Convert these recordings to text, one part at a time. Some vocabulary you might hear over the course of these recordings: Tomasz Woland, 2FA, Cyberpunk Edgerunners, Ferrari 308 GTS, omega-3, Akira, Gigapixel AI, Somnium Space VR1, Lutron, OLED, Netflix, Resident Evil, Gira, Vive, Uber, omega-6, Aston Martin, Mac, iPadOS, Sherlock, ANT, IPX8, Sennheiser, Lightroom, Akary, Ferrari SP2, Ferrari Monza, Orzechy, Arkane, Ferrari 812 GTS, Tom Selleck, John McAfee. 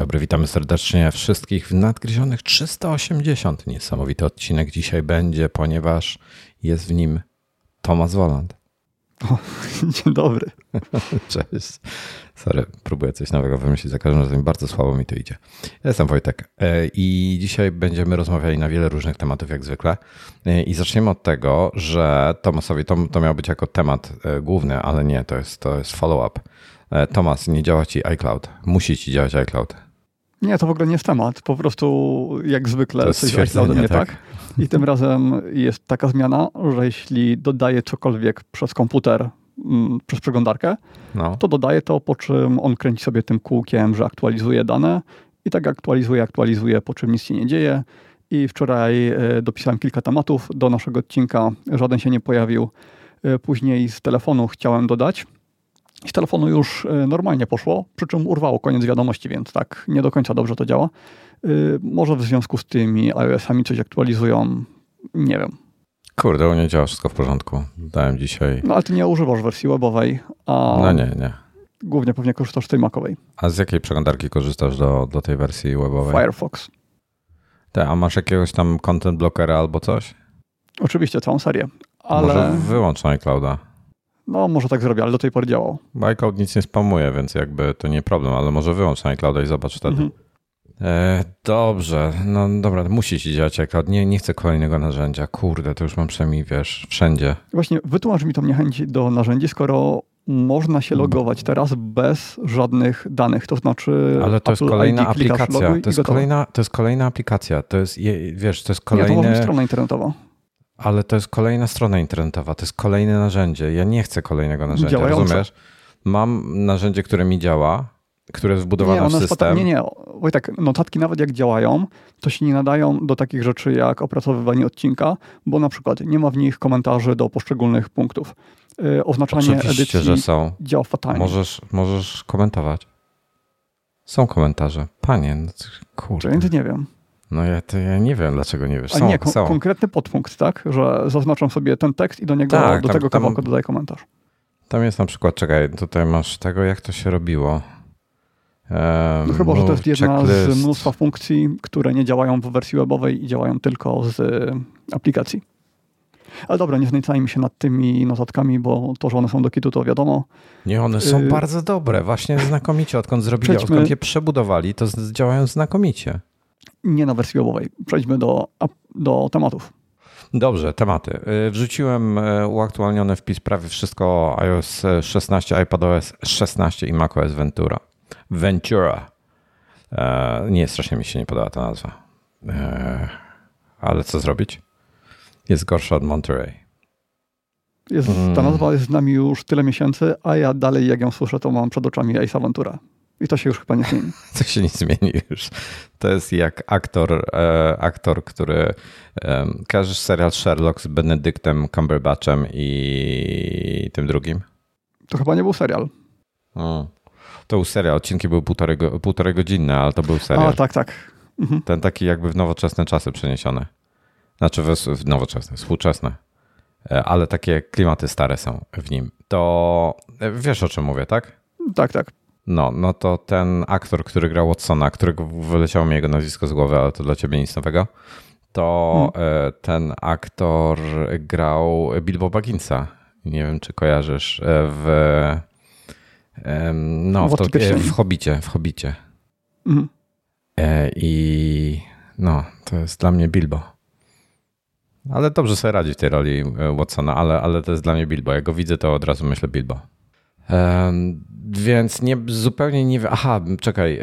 dobry, witamy serdecznie wszystkich w nadgryzionych 380. Niesamowity odcinek dzisiaj będzie, ponieważ jest w nim Tomasz Woland. O, dzień dobry. Cześć. Sorry, próbuję coś nowego wymyślić za każdym razem. Bardzo słabo mi to idzie. Ja jestem Wojtek i dzisiaj będziemy rozmawiali na wiele różnych tematów jak zwykle. I zaczniemy od tego, że Tomaszowi to miał być jako temat główny, ale nie, to jest follow-up. Tomasz, nie działa ci iCloud. Musi ci działać iCloud. Nie, to w ogóle nie jest temat. Po prostu jak zwykle coś z iCloudem nie tak. I tym razem jest taka zmiana, że jeśli dodaję cokolwiek przez komputer, przez przeglądarkę, to dodaję to, po czym on kręci sobie tym kółkiem, że aktualizuje dane i tak aktualizuje, po czym nic się nie dzieje. I wczoraj dopisałem kilka tematów do naszego odcinka. Żaden się nie pojawił. Później z telefonu chciałem dodać. I z telefonu już normalnie poszło, przy czym urwało koniec wiadomości, więc tak nie do końca dobrze to działa. Może w związku z tymi iOS-ami coś aktualizują, nie wiem. Kurde, u mnie działa wszystko w porządku. Dałem dzisiaj... No ale ty nie używasz wersji webowej, a... No nie. Głównie pewnie korzystasz z tej macowej. A z jakiej przeglądarki korzystasz do tej wersji webowej? Firefox. A masz jakiegoś tam content blockera albo coś? Oczywiście, całą serię, ale... Może wyłącz iClouda. No, może tak zrobię, ale do tej pory działał. iCloud nic nie spamuje, więc jakby to nie problem, ale może wyłącz iClouda i zobacz wtedy. Mhm. Dobrze, no dobra, musi ci działać iCloud. Nie chcę kolejnego narzędzia. Kurde, to już mam przynajmniej, wiesz, wszędzie. Właśnie wytłumacz mi tą niechęć do narzędzi, skoro można się logować teraz bez żadnych danych, to znaczy... Ale to Apple jest kolejna ID, aplikacja. To jest kolejna aplikacja. To jest, wiesz, to jest kolejny... Nie, to może strona internetowa. Ale to jest kolejna strona internetowa, to jest kolejne narzędzie. Ja nie chcę kolejnego narzędzia, rozumiesz? Mam narzędzie, które mi działa, które jest wbudowane w system. Nie. Wojtek, notatki nawet jak działają, to się nie nadają do takich rzeczy jak opracowywanie odcinka, bo na przykład nie ma w nich komentarzy do poszczególnych punktów. Oznaczanie oczywiście, edycji że są. Działa fatalnie. Możesz komentować. Są komentarze. Panie, no kurde. Czyli nie wiem. No ja nie wiem, dlaczego nie wiesz. Są konkretny podpunkt, tak? Że zaznaczam sobie ten tekst i do niego, tak, do tego kawałka dodaję komentarz. Tam jest na przykład, czekaj, tutaj masz tego, jak to się robiło. No chyba, że to jest jedna checklist. Z mnóstwa funkcji, które nie działają w wersji webowej i działają tylko z aplikacji. Ale dobra, nie znęcajmy się nad tymi notatkami, bo to, że one są do kitu, to wiadomo. Nie, one są bardzo dobre, właśnie znakomicie. Odkąd je przebudowali, to działają znakomicie. Nie na wersji webowej. Przejdźmy do tematów. Dobrze, tematy. Wrzuciłem uaktualniony wpis prawie wszystko o iOS 16, iPadOS 16 i macOS Ventura. Ventura. Nie, strasznie mi się nie podoba ta nazwa. Ale co zrobić? Jest gorsza od Monterey. Ta nazwa jest z nami już tyle miesięcy, a ja dalej jak ją słyszę, to mam przed oczami Ace'a Ventura. I to się już chyba nie zmieni. To się nie zmieni już. To jest jak aktor, który kojarzysz serial Sherlock z Benedyktem Cumberbatchem i tym drugim? To chyba nie był serial. To był serial. Odcinki były półtorej godzinne, ale to był serial. A, tak. Mhm. Ten taki jakby w nowoczesne czasy przeniesiony. Znaczy w nowoczesne, współczesne. Ale takie klimaty stare są w nim. To wiesz, o czym mówię, tak? Tak. No to ten aktor, który grał Watsona, którego wyleciało mi jego nazwisko z głowy, ale to dla ciebie nic nowego, to ten aktor grał Bilbo Bagginsa. Nie wiem, czy kojarzysz w Hobbicie. Mhm. I no, to jest dla mnie Bilbo. Ale dobrze sobie radzi w tej roli Watsona, ale to jest dla mnie Bilbo. Jak go widzę, to od razu myślę Bilbo. Więc zupełnie nie wiem. Aha, czekaj.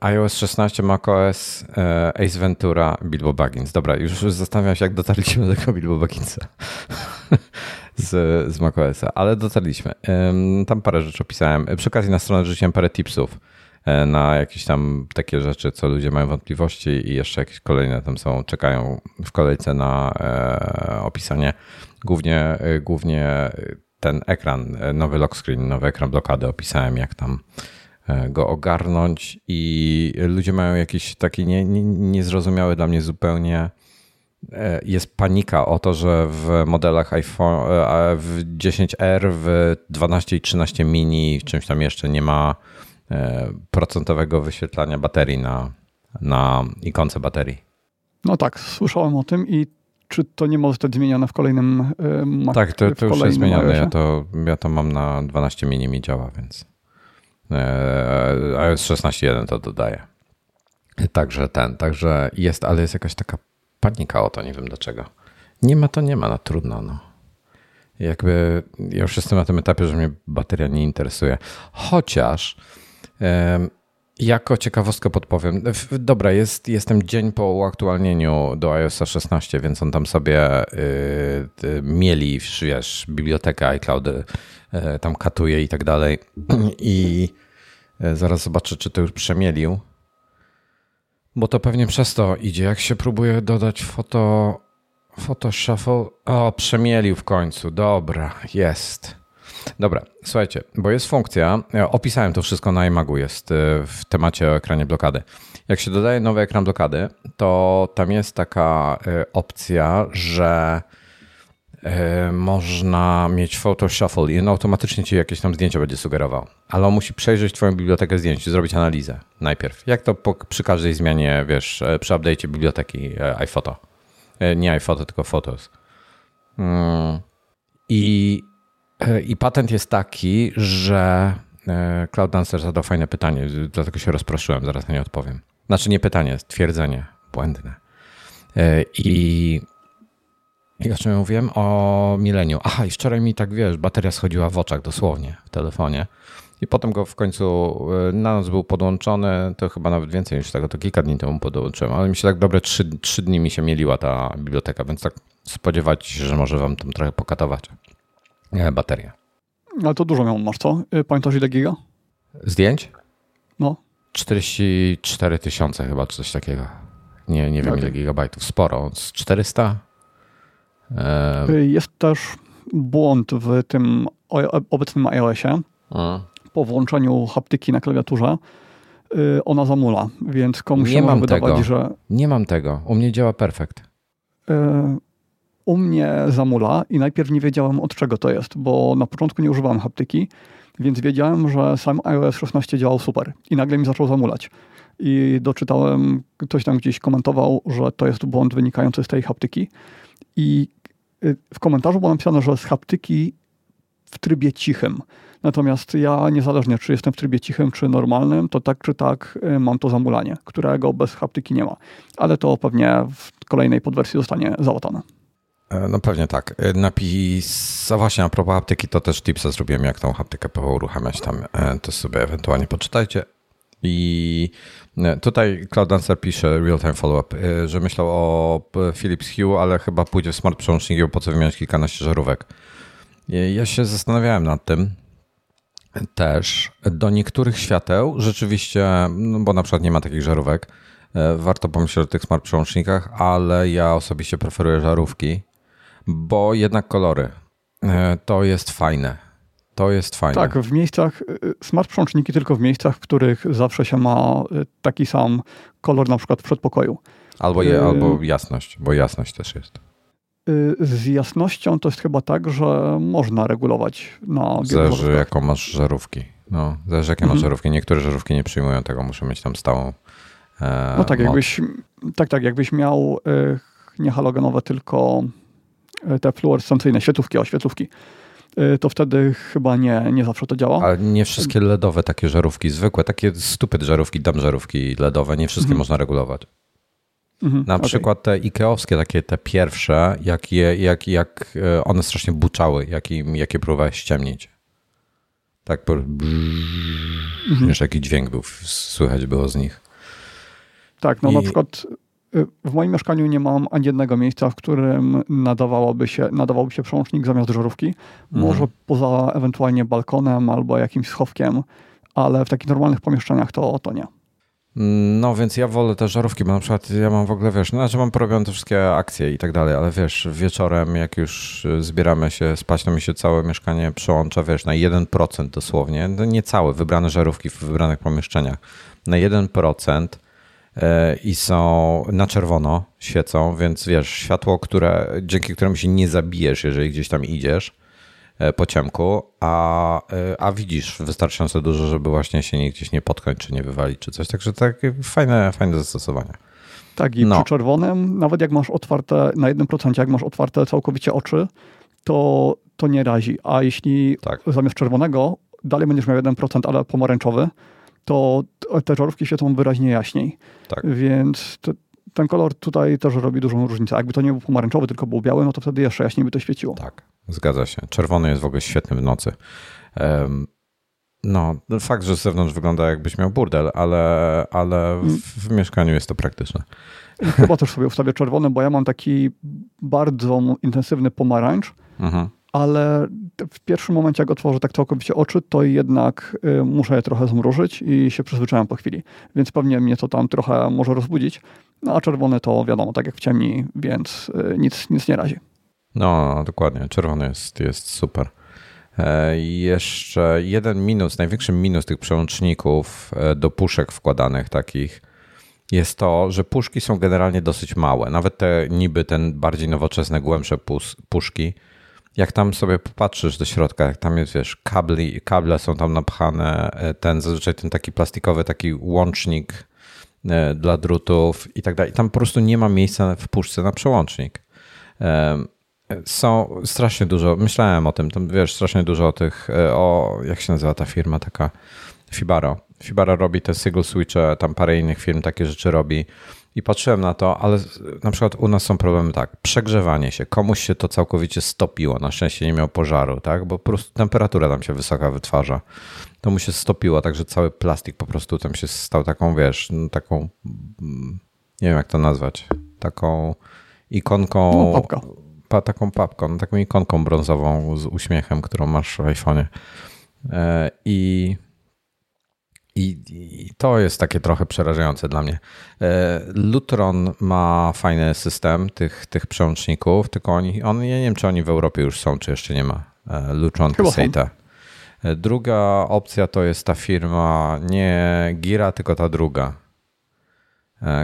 iOS 16, macOS, Ace Ventura, Bilbo Baggins. Dobra, już zastanawiam się, jak dotarliśmy do tego Bilbo Bagginsa z macOS-a, ale dotarliśmy. Tam parę rzeczy opisałem. Przy okazji na stronę wrzuciłem parę tipsów na jakieś tam takie rzeczy, co ludzie mają wątpliwości i jeszcze jakieś kolejne tam są, czekają w kolejce na opisanie. Głównie ten ekran, nowy lock screen, nowy ekran blokady opisałem, jak tam go ogarnąć i ludzie mają jakiś taki niezrozumiały dla mnie zupełnie, jest panika o to, że w modelach iPhone w 10R, w 12 i 13 mini, czymś tam jeszcze nie ma procentowego wyświetlania baterii na ikonce baterii. No tak, słyszałem o tym i czy to nie może zostać zmienione w kolejnym Mac? Tak, to już jest zmienione. Ja to mam na 12 mini mi działa, więc iOS 16.1 to dodaje. Także jest, ale jest jakaś taka panika o to, nie wiem dlaczego. Nie ma, no trudno, no. Jakby ja już jestem na tym etapie, że mnie bateria nie interesuje. Chociaż jako ciekawostkę podpowiem. Dobra, jestem dzień po uaktualnieniu do iOS 16, więc on tam sobie mieli, wiesz, bibliotekę iCloud, tam katuje i tak dalej. I zaraz zobaczę, czy to już przemielił. Bo to pewnie przez to idzie. Jak się próbuje dodać foto shuffle. O, przemielił w końcu. Dobra, jest. Dobra, słuchajcie, bo jest funkcja, ja opisałem to wszystko na iMagu, jest w temacie o ekranie blokady. Jak się dodaje nowy ekran blokady, to tam jest taka opcja, że można mieć photo shuffle i on automatycznie ci jakieś tam zdjęcia będzie sugerował, ale on musi przejrzeć twoją bibliotekę zdjęć, zrobić analizę najpierw. Jak to przy każdej zmianie, wiesz, przy update'cie biblioteki iPhoto. Nie iPhoto, tylko Photos. I patent jest taki, że Cloud Dancer zadał fajne pytanie, dlatego się rozproszyłem, zaraz na nie odpowiem. Znaczy nie pytanie, stwierdzenie błędne. I o czym mówiłem? O mileniu. Aha, i wczoraj mi tak, wiesz, bateria schodziła w oczach dosłownie w telefonie. I potem go w końcu na noc był podłączony, to chyba nawet więcej niż tego, to kilka dni temu podłączyłem, ale mi się tak dobre 3 dni mi się mieliła ta biblioteka, więc tak spodziewać się, że może wam tam trochę pokatować baterię. Ale to dużo masz, co? Pamiętasz ile giga? Zdjęć? No. 44,000 chyba, czy coś takiego. Nie wiem ile gigabajtów. Sporo. Z 400? Jest też błąd w tym obecnym iOS-ie. Po włączeniu haptyki na klawiaturze ona zamula, więc komuś nie się może wydawać, tego. Że... Nie mam tego. U mnie działa perfekt. U mnie zamula i najpierw nie wiedziałem od czego to jest, bo na początku nie używałem haptyki, więc wiedziałem, że sam iOS 16 działał super i nagle mi zaczął zamulać. I doczytałem, ktoś tam gdzieś komentował, że to jest błąd wynikający z tej haptyki i w komentarzu było napisane, że z haptyki w trybie cichym. Natomiast ja niezależnie, czy jestem w trybie cichym, czy normalnym, to tak czy tak mam to zamulanie, którego bez haptyki nie ma. Ale to pewnie w kolejnej podwersji zostanie załatane. No pewnie tak. A właśnie a propos haptyki, to też tipsa zrobiłem, jak tą haptykę uruchamiać tam. To sobie ewentualnie poczytajcie. I tutaj Cloud Dancer pisze Real Time Follow-up, że myślał o Philips Hue, ale chyba pójdzie w smart przełącznik, po co wymieniać kilkanaście żarówek. Ja się zastanawiałem nad tym też. Do niektórych świateł rzeczywiście, no bo na przykład nie ma takich żarówek, warto pomyśleć o tych smart przełącznikach, ale ja osobiście preferuję żarówki, bo jednak kolory. To jest fajne. Tak, w miejscach, smart przełączniki tylko w miejscach, w których zawsze się ma taki sam kolor, na przykład w przedpokoju. Albo jasność, bo jasność też jest. Z jasnością to jest chyba tak, że można regulować na biurze. Zależy jaką masz żarówki. No, zależy jakie masz żarówki. Niektóre żarówki nie przyjmują tego, muszą mieć tam stałą no tak, jakbyś miał nie halogenowe, tylko te fluorescencyjne, świetlówki, to wtedy chyba nie zawsze to działa. Ale nie wszystkie LEDowe takie żarówki, zwykłe, takie stupid żarówki, dumb żarówki LEDowe, nie wszystkie można regulować. Na przykład te Ikeowskie, takie te pierwsze, jak one strasznie buczały, jakie próbowałem ściemnić. Tak, jeszcze jaki dźwięk był, słychać było z nich. Tak, no na przykład w moim mieszkaniu nie mam ani jednego miejsca, w którym nadawałby się przełącznik zamiast żarówki. Może poza ewentualnie balkonem albo jakimś schowkiem, ale w takich normalnych pomieszczeniach to nie. No więc ja wolę te żarówki, bo na przykład ja mam w ogóle, wiesz, mam porobione te wszystkie akcje i tak dalej, ale wiesz, wieczorem jak już zbieramy się spać, to mi się całe mieszkanie przełącza, wiesz, na 1% dosłownie, no nie całe, wybrane żarówki w wybranych pomieszczeniach, na 1%. I są na czerwono świecą, więc wiesz, światło, dzięki któremu się nie zabijesz, jeżeli gdzieś tam idziesz, po ciemku, a widzisz wystarczająco dużo, żeby właśnie się gdzieś nie potknąć, czy nie wywalić, czy coś. Także takie fajne zastosowania. Tak, i przy czerwonym, nawet jak masz otwarte, na 1%, jak masz otwarte całkowicie oczy, to nie razi. A jeśli zamiast czerwonego dalej będziesz miał 1%, ale pomarańczowy, to te żarówki świecą wyraźnie jaśniej. Tak. Więc ten kolor tutaj też robi dużą różnicę. Jakby to nie był pomarańczowy, tylko był biały, no to wtedy jeszcze jaśniej by to świeciło. Tak, zgadza się. Czerwony jest w ogóle świetny w nocy. No, fakt, że z zewnątrz wygląda jakbyś miał burdel, ale w mieszkaniu jest to praktyczne. Chyba też sobie ustawię czerwony, bo ja mam taki bardzo intensywny pomarańcz, ale w pierwszym momencie, jak otworzę tak całkowicie oczy, to jednak muszę je trochę zmrużyć i się przyzwyczajam po chwili. Więc pewnie mnie to tam trochę może rozbudzić. No a czerwony to wiadomo, tak jak w ciemni, więc nic nie razi. No, dokładnie. Czerwony jest super. Jeszcze jeden minus, największy minus tych przełączników do puszek wkładanych takich jest to, że puszki są generalnie dosyć małe. Nawet te niby bardziej nowoczesne, głębsze puszki, jak tam sobie popatrzysz do środka, jak tam jest, wiesz, kable są tam napchane, zazwyczaj ten taki plastikowy taki łącznik dla drutów i tak dalej. Tam po prostu nie ma miejsca w puszce na przełącznik. Są strasznie dużo, myślałem o tym, tam, wiesz, strasznie dużo o tych, jak się nazywa ta firma taka, Fibaro. Fibaro robi te single switche, tam parę innych firm takie rzeczy robi. I patrzyłem na to, ale na przykład u nas są problemy przegrzewanie się, komuś się to całkowicie stopiło, na szczęście nie miał pożaru, tak? Bo po prostu temperatura tam się wysoka wytwarza, to mu się stopiło, także cały plastik po prostu tam się stał taką, wiesz, taką, nie wiem jak to nazwać, taką ikonką, taką ikonką brązową z uśmiechem, którą masz w iPhone'ie I to jest takie trochę przerażające dla mnie. Lutron ma fajny system tych przełączników, tylko ja nie wiem, czy oni w Europie już są, czy jeszcze nie ma. Lutron Peseta. Druga opcja to jest ta firma, nie Gira, tylko ta druga,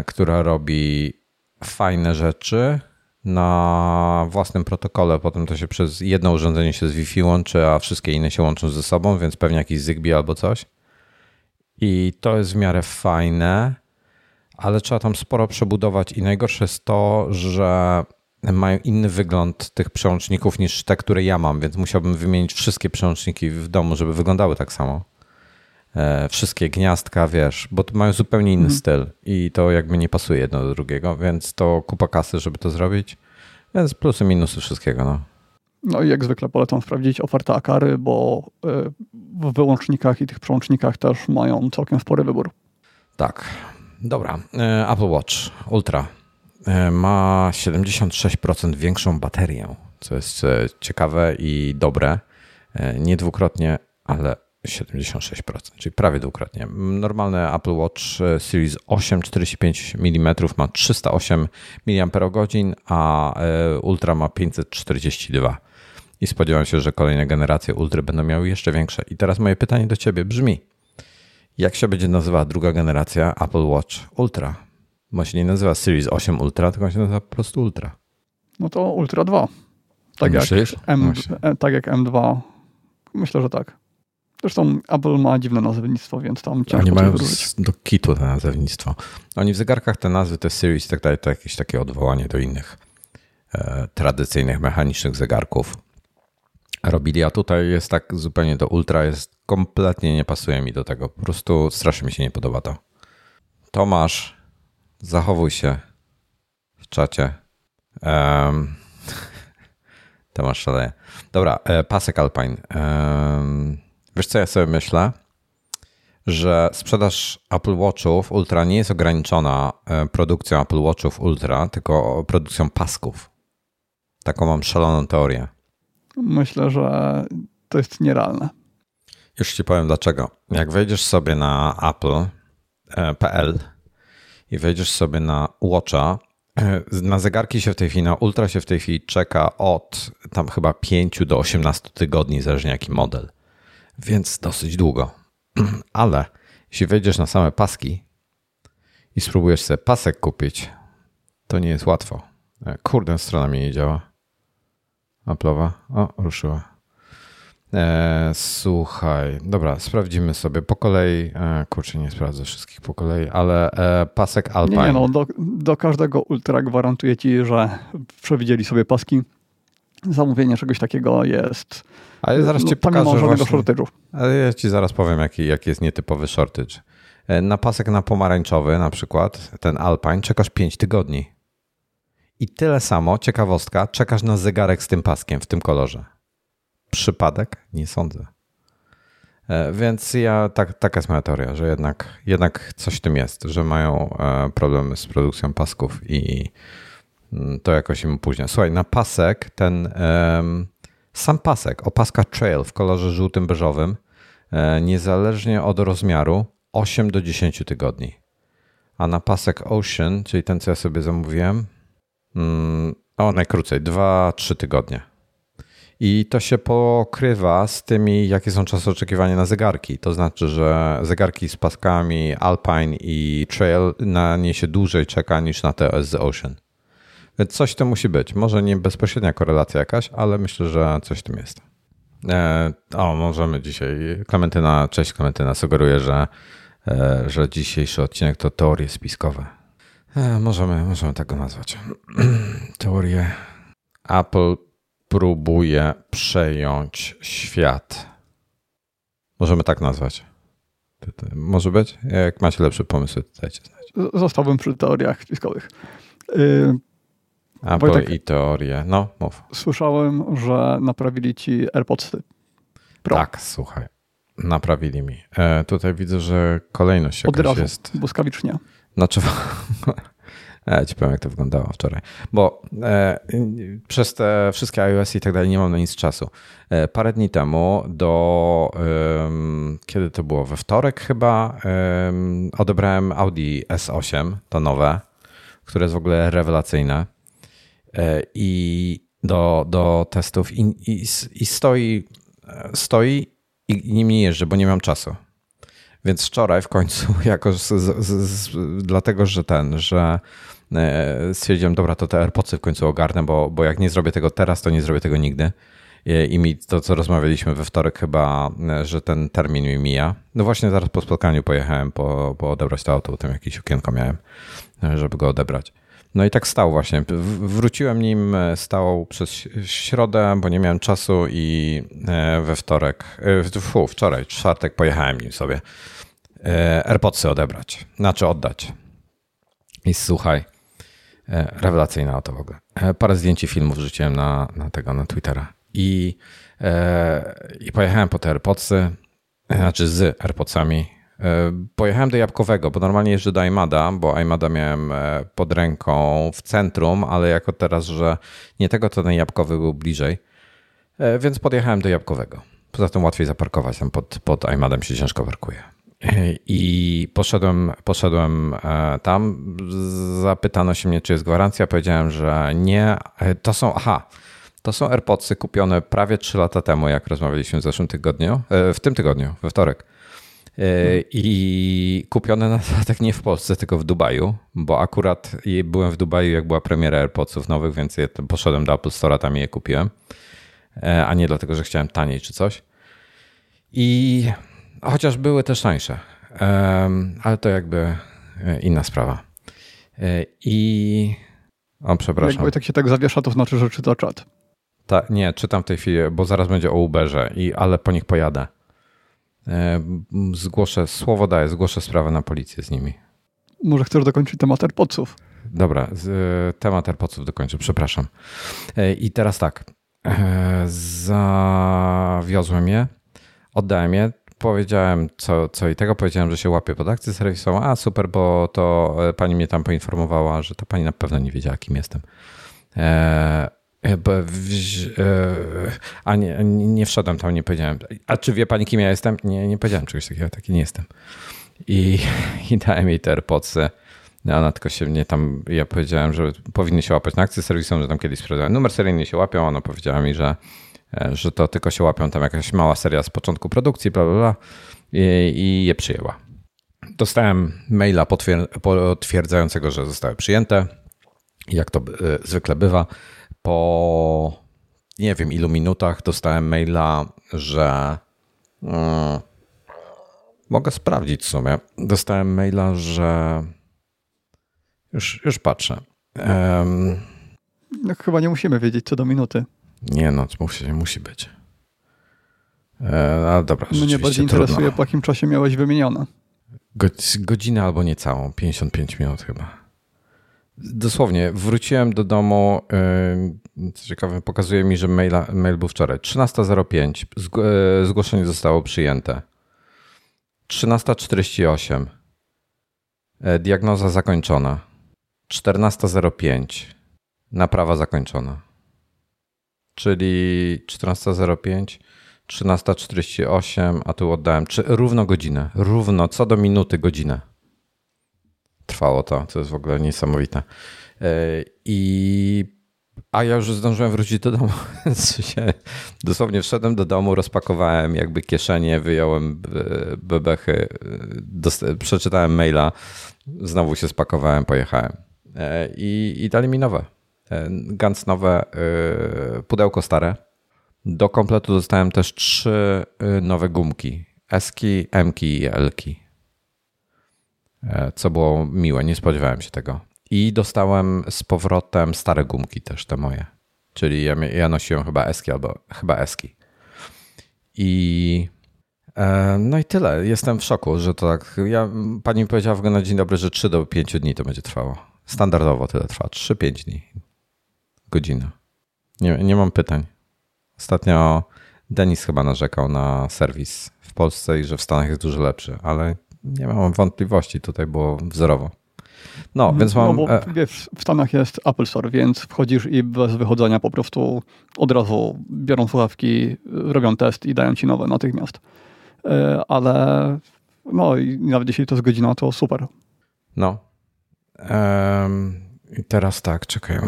która robi fajne rzeczy na własnym protokole. Potem to się przez jedno urządzenie się z Wi-Fi łączy, a wszystkie inne się łączą ze sobą, więc pewnie jakiś Zigbee albo coś. I to jest w miarę fajne, ale trzeba tam sporo przebudować i najgorsze jest to, że mają inny wygląd tych przełączników niż te, które ja mam, więc musiałbym wymienić wszystkie przełączniki w domu, żeby wyglądały tak samo. Wszystkie gniazdka, wiesz, bo to mają zupełnie inny styl i to jakby nie pasuje jedno do drugiego, więc to kupa kasy, żeby to zrobić, więc plusy, minusy wszystkiego, no. No i jak zwykle polecam sprawdzić ofertę Akary, bo w wyłącznikach i tych przełącznikach też mają całkiem spory wybór. Tak. Dobra. Apple Watch Ultra ma 76% większą baterię, co jest ciekawe i dobre. Nie dwukrotnie, ale 76%, czyli prawie dwukrotnie. Normalny Apple Watch Series 8 45 mm ma 308 mAh, a Ultra ma 542. I spodziewam się, że kolejne generacje Ultry będą miały jeszcze większe. I teraz moje pytanie do ciebie brzmi, jak się będzie nazywała druga generacja Apple Watch Ultra? Bo się nie nazywa Series 8 Ultra, tylko się nazywa po prostu Ultra. No to Ultra 2. Tak jak M2. Myślę, że tak. Zresztą Apple ma dziwne nazewnictwo, więc tam ciężko. Oni mają do kitu to nazewnictwo. Oni w zegarkach te nazwy, te Series i tak dalej, to jakieś takie odwołanie do innych tradycyjnych, mechanicznych zegarków robili, a tutaj jest tak zupełnie do Ultra, kompletnie nie pasuje mi do tego. Po prostu strasznie mi się nie podoba to. Tomasz, zachowuj się w czacie. Tomasz szaleje. Dobra, pasek Alpine. Wiesz co ja sobie myślę? Że sprzedaż Apple Watchów Ultra nie jest ograniczona produkcją Apple Watchów Ultra, tylko produkcją pasków. Taką mam szaloną teorię. Myślę, że to jest nierealne. Już ci powiem dlaczego. Jak wejdziesz sobie na Apple.pl i wejdziesz sobie na Watcha, na zegarki się w tej chwili, na Ultra się w tej chwili czeka od tam chyba 5 do 18 tygodni, zależnie jaki model. Więc dosyć długo. Ale jeśli wejdziesz na same paski i spróbujesz sobie pasek kupić, to nie jest łatwo. Kurde, strona mi nie działa. Apple'owa. O, ruszyła. Słuchaj, dobra, sprawdzimy sobie po kolei. Kurczę, nie sprawdzę wszystkich po kolei, ale pasek Alpine. Nie, no, do każdego Ultra gwarantuję ci, że przewidzieli sobie paski. Zamówienie czegoś takiego jest... Ale zaraz ci pokażę żadnego. Ale ja ci zaraz powiem, jaki jest nietypowy shortage. Na pasek na pomarańczowy na przykład, ten Alpine, czekasz 5 tygodni. I tyle samo, ciekawostka, czekasz na zegarek z tym paskiem w tym kolorze. Przypadek? Nie sądzę. Więc taka jest moja teoria, że jednak coś w tym jest, że mają problemy z produkcją pasków i to jakoś im później. Słuchaj, na pasek ten sam pasek, opaska Trail w kolorze żółtym beżowym, niezależnie od rozmiaru 8 do 10 tygodni. A na pasek Ocean, czyli ten, co ja sobie zamówiłem, najkrócej 2-3 tygodnie. I to się pokrywa z tymi, jakie są czasy oczekiwania na zegarki. To znaczy, że zegarki z paskami Alpine i Trail, na nie się dłużej czeka niż na te z Ocean. Więc coś to musi być. Może nie bezpośrednia korelacja jakaś, ale myślę, że coś w tym jest. Możemy dzisiaj. Cześć Klementyna, sugeruje, że dzisiejszy odcinek to teorie spiskowe. Możemy tak go nazwać. Teorie. Apple próbuje przejąć świat. Możemy tak nazwać. Może być? Jak macie lepsze pomysły, dajcie znać. Zostałbym przy teoriach spiskowych. Apple Wojtek, i teorie. No, mów. Słyszałem, że naprawili ci AirPods Pro. Tak, słuchaj. Naprawili mi. Tutaj widzę, że kolejność jakaś jest. Od razu, błyskawicznie. Znaczy... Ja ci powiem, jak to wyglądało wczoraj. Bo przez te wszystkie iOS i tak dalej nie mam na nic czasu. Parę dni temu do... kiedy to było? We wtorek chyba odebrałem Audi S8, to nowe, które jest w ogóle rewelacyjne. I do testów i stoi i nim nie jeżdżę, bo nie mam czasu. Więc wczoraj w końcu jakoś dlatego, że stwierdziłem, dobra, to te AirPodsy w końcu ogarnę, bo jak nie zrobię tego teraz, to nie zrobię tego nigdy. I mi to, co rozmawialiśmy we wtorek chyba, że ten termin mi mija. No właśnie zaraz po spotkaniu pojechałem po odebrać to auto, tam jakieś okienko miałem, żeby go odebrać. No i tak stał właśnie. Wróciłem nim, stał przez środę, bo nie miałem czasu i wczoraj, czwartek pojechałem nim sobie AirPodsy oddać. I słuchaj, rewelacyjne auto w ogóle. Parę zdjęć i filmów wrzuciłem na Twittera i pojechałem po te AirPodsy, z AirPodsami. Pojechałem do Jabłkowego, bo normalnie jeżdżę do iMada, bo iMada miałem pod ręką w centrum, ale jako teraz, że nie tego, to ten Jabłkowy był bliżej, więc podjechałem do Jabłkowego. Poza tym łatwiej zaparkować, tam pod iMadem się ciężko parkuje. I poszedłem tam, zapytano się mnie, czy jest gwarancja, powiedziałem, że nie. To są AirPodsy kupione prawie 3 lata temu, jak rozmawialiśmy w tym tygodniu, we wtorek. I kupione na dodatek nie w Polsce, tylko w Dubaju, bo akurat byłem w Dubaju, jak była premiera AirPodsów nowych, więc poszedłem do Apple Store'a, tam je kupiłem, a nie dlatego, że chciałem taniej czy coś. I chociaż były też tańsze, ale to jakby inna sprawa. Przepraszam. Jakby tak się tak zawiesza, to znaczy, że czyta czat. Nie, czytam w tej chwili, bo zaraz będzie o Uberze, ale po nich pojadę. Zgłoszę sprawę na policję z nimi. Może chcesz dokończyć temat AirPodsów? Dobra, temat AirPodsów dokończę, przepraszam. I teraz tak, zawiozłem je, oddałem je, powiedziałem co i tego, powiedziałem, że się łapię pod akcję serwisową, super, bo to pani mnie tam poinformowała, że ta pani na pewno nie wiedziała, kim jestem. Nie wszedłem tam, nie powiedziałem. A czy wie pani, kim ja jestem? Nie powiedziałem czegoś takiego, taki nie jestem. I dałem jej te AirPodsy. Ona tylko się mnie tam, ja powiedziałem, że powinny się łapać na akcję serwisową, że tam kiedyś sprawdzałem. Numer seryjny się łapią, ona powiedziała mi, że to tylko się łapią tam jakaś mała seria z początku produkcji, bla, bla, bla. I je przyjęła. Dostałem maila potwierdzającego, że zostały przyjęte. Jak to zwykle bywa. Po nie wiem ilu minutach dostałem maila, że mogę sprawdzić w sumie. Dostałem maila, że już patrzę. No, chyba nie musimy wiedzieć co do minuty. Nie no, musi być. Ale dobra, mnie bardziej interesuje, po jakim czasie miałeś wymienione. Godzinę albo niecałą, 55 minut chyba. Dosłownie, wróciłem do domu, co ciekawe, pokazuje mi, że mail był wczoraj. 13.05, zgłoszenie zostało przyjęte. 13.48, diagnoza zakończona. 14.05, naprawa zakończona. Czyli 14.05, 13.48, a tu oddałem równo godzinę, równo co do minuty godzinę. Trwało to, co jest w ogóle niesamowite. A ja już zdążyłem wrócić do domu. Dosłownie wszedłem do domu, rozpakowałem jakby kieszenie, wyjąłem bebechy, przeczytałem maila, znowu się spakowałem, pojechałem. I dali mi nowe. Ganz nowe, pudełko stare. Do kompletu dostałem też 3 nowe gumki. S-ki, M-ki i L-ki. Co było miłe, nie spodziewałem się tego. I dostałem z powrotem stare gumki też, te moje. Czyli ja nosiłem chyba eski albo chyba eski. I no i tyle. Jestem w szoku, że to tak. Pani mi powiedziała w ogóle na dzień dobry, że 3 do 5 dni to będzie trwało. Standardowo tyle trwa. 3-5 dni. Godzina. Nie mam pytań. Ostatnio Denis chyba narzekał na serwis w Polsce i że w Stanach jest dużo lepszy, ale nie mam wątpliwości, tutaj było wzorowo. No, więc mam... No, bo wiesz, w Stanach jest Apple Store, więc wchodzisz i bez wychodzenia po prostu od razu biorą słuchawki, robią test i dają ci nowe natychmiast. Ale no i nawet jeśli to jest godzina, to super. No. I teraz tak, czekaj,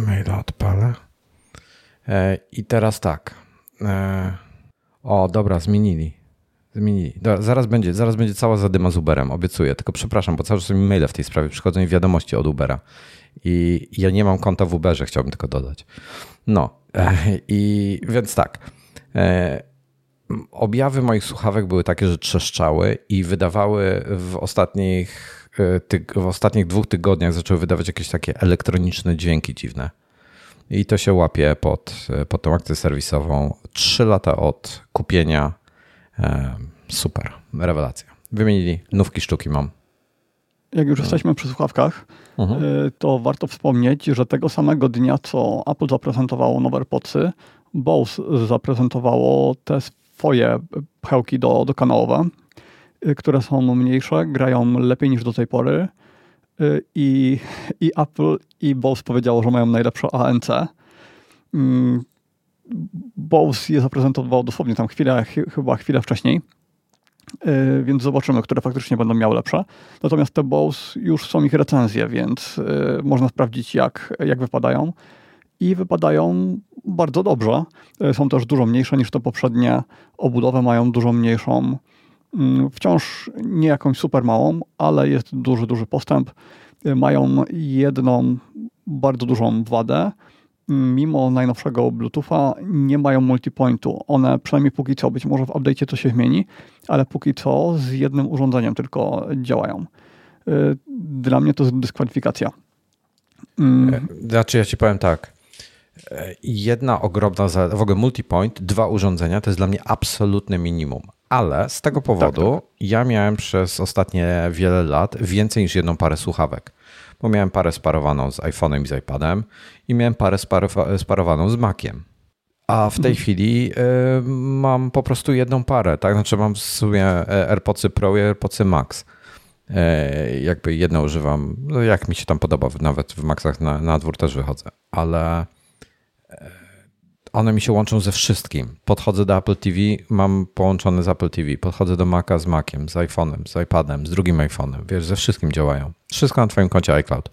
maila odpalę. I teraz tak. O, dobra, zmienili. Dobra, zaraz będzie cała zadyma z Uberem, obiecuję. Tylko przepraszam, bo cały czas mi maile w tej sprawie przychodzą i wiadomości od Ubera. I ja nie mam konta w Uberze, chciałbym tylko dodać. No, i więc tak. Objawy moich słuchawek były takie, że trzeszczały i wydawały w ostatnich 2 tygodniach zaczęły wydawać jakieś takie elektroniczne dźwięki dziwne. I to się łapie pod tą akcję serwisową. 3 lata od kupienia. Super, rewelacja. Wymienili nówki, sztuki mam. Jak już jesteśmy przy słuchawkach, to warto wspomnieć, że tego samego dnia, co Apple zaprezentowało nowe AirPodsy, Bose zaprezentowało te swoje pchełki dokanałowe, które są mniejsze, grają lepiej niż do tej pory. I Apple i Bose powiedziało, że mają najlepsze ANC. Bose je zaprezentował dosłownie tam chyba chwilę wcześniej, więc zobaczymy, które faktycznie będą miały lepsze. Natomiast te Bose już są ich recenzje, więc można sprawdzić jak wypadają. I wypadają bardzo dobrze. Są też dużo mniejsze niż te poprzednie. Obudowę mają dużo mniejszą. Wciąż nie jakąś super małą, ale jest duży postęp. Mają jedną bardzo dużą wadę. Mimo najnowszego Bluetootha nie mają multipointu. One przynajmniej póki co, być może w update'cie to się zmieni, ale póki co z jednym urządzeniem tylko działają. Dla mnie to jest dyskwalifikacja. Znaczy ja ci powiem tak. Jedna ogromna zaleta, w ogóle multipoint, 2 urządzenia to jest dla mnie absolutne minimum. Ale z tego powodu ja miałem przez ostatnie wiele lat więcej niż 1 parę słuchawek. Bo miałem parę sparowaną z iPhone'em i z iPadem i miałem parę sparowaną z Maciem. A w tej chwili mam po prostu 1 parę. Tak? Znaczy mam w sumie AirPodsy Pro i AirPodsy Max. Jakby jedno używam, no jak mi się tam podoba, nawet w Maxach na dwór też wychodzę. Ale one mi się łączą ze wszystkim. Podchodzę do Apple TV, mam połączone z Apple TV. Podchodzę do Maca z Maciem, z iPhone'em, z iPadem, z drugim iPhone'em. Wiesz, ze wszystkim działają. Wszystko na twoim koncie iCloud.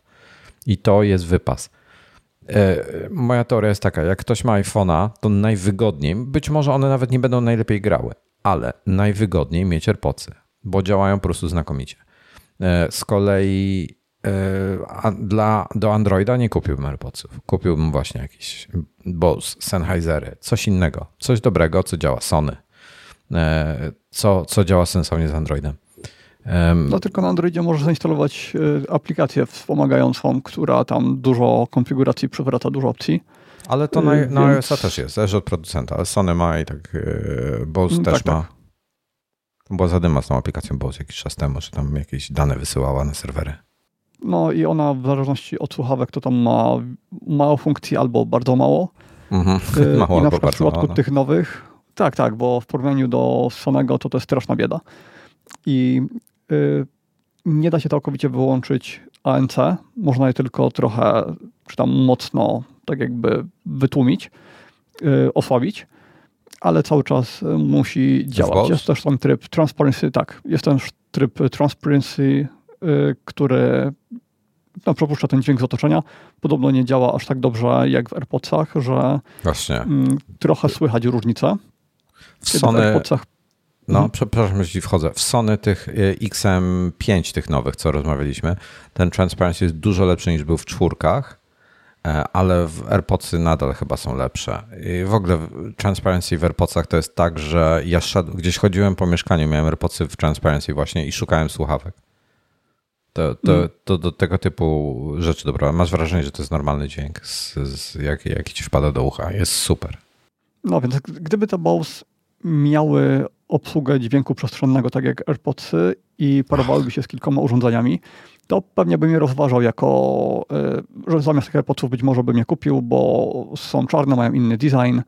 I to jest wypas. Moja teoria jest taka, jak ktoś ma iPhone'a, to najwygodniej, być może one nawet nie będą najlepiej grały, ale najwygodniej mieć AirPodsy, bo działają po prostu znakomicie. Z kolei do Androida nie kupiłbym AirPodsów. Kupiłbym właśnie jakieś Bose, Sennheisery, coś innego. Coś dobrego, co działa Sony. Co działa sensownie z Androidem. No tylko na Androidzie możesz zainstalować aplikację wspomagającą, która tam dużo konfiguracji przywraca, dużo opcji. Ale to na iOS-a też jest, też od producenta. Ale Sony ma i tak Bose też tak, ma. Tak. Była zadyma z tą aplikacją Bose jakiś czas temu, że tam jakieś dane wysyłała na serwery. No i ona w zależności od słuchawek to tam ma mało funkcji albo bardzo mało. Mhm. Mało, i na przykład w przypadku tych nowych, tak, bo w porównaniu do Sonego to jest straszna bieda. I nie da się całkowicie wyłączyć ANC, można je tylko trochę, czy tam mocno tak jakby wytłumić, osłabić, ale cały czas musi działać. Jest też tam tryb transparency, który no, przepuszcza ten dźwięk z otoczenia. Podobno nie działa aż tak dobrze jak w AirPodsach, że trochę słychać różnicę. W AirPodsach. No, przepraszam, jeśli wchodzę. W Sony tych XM5, tych nowych, co rozmawialiśmy, ten transparency jest dużo lepszy niż był w 4, ale w AirPodsy nadal chyba są lepsze. I w ogóle transparency w AirPodsach to jest tak, że ja gdzieś chodziłem po mieszkaniu, miałem AirPodsy w transparency właśnie i szukałem słuchawek. To do tego typu rzeczy dobra. Masz wrażenie, że to jest normalny dźwięk, jaki ci wpada do ucha. Jest super. No więc gdyby te Bose miały obsługę dźwięku przestrzennego, tak jak AirPodsy, i parowałyby się z kilkoma urządzeniami, to pewnie bym je rozważał jako, że zamiast tych AirPodsów być może bym je kupił, bo są czarne, mają inny design.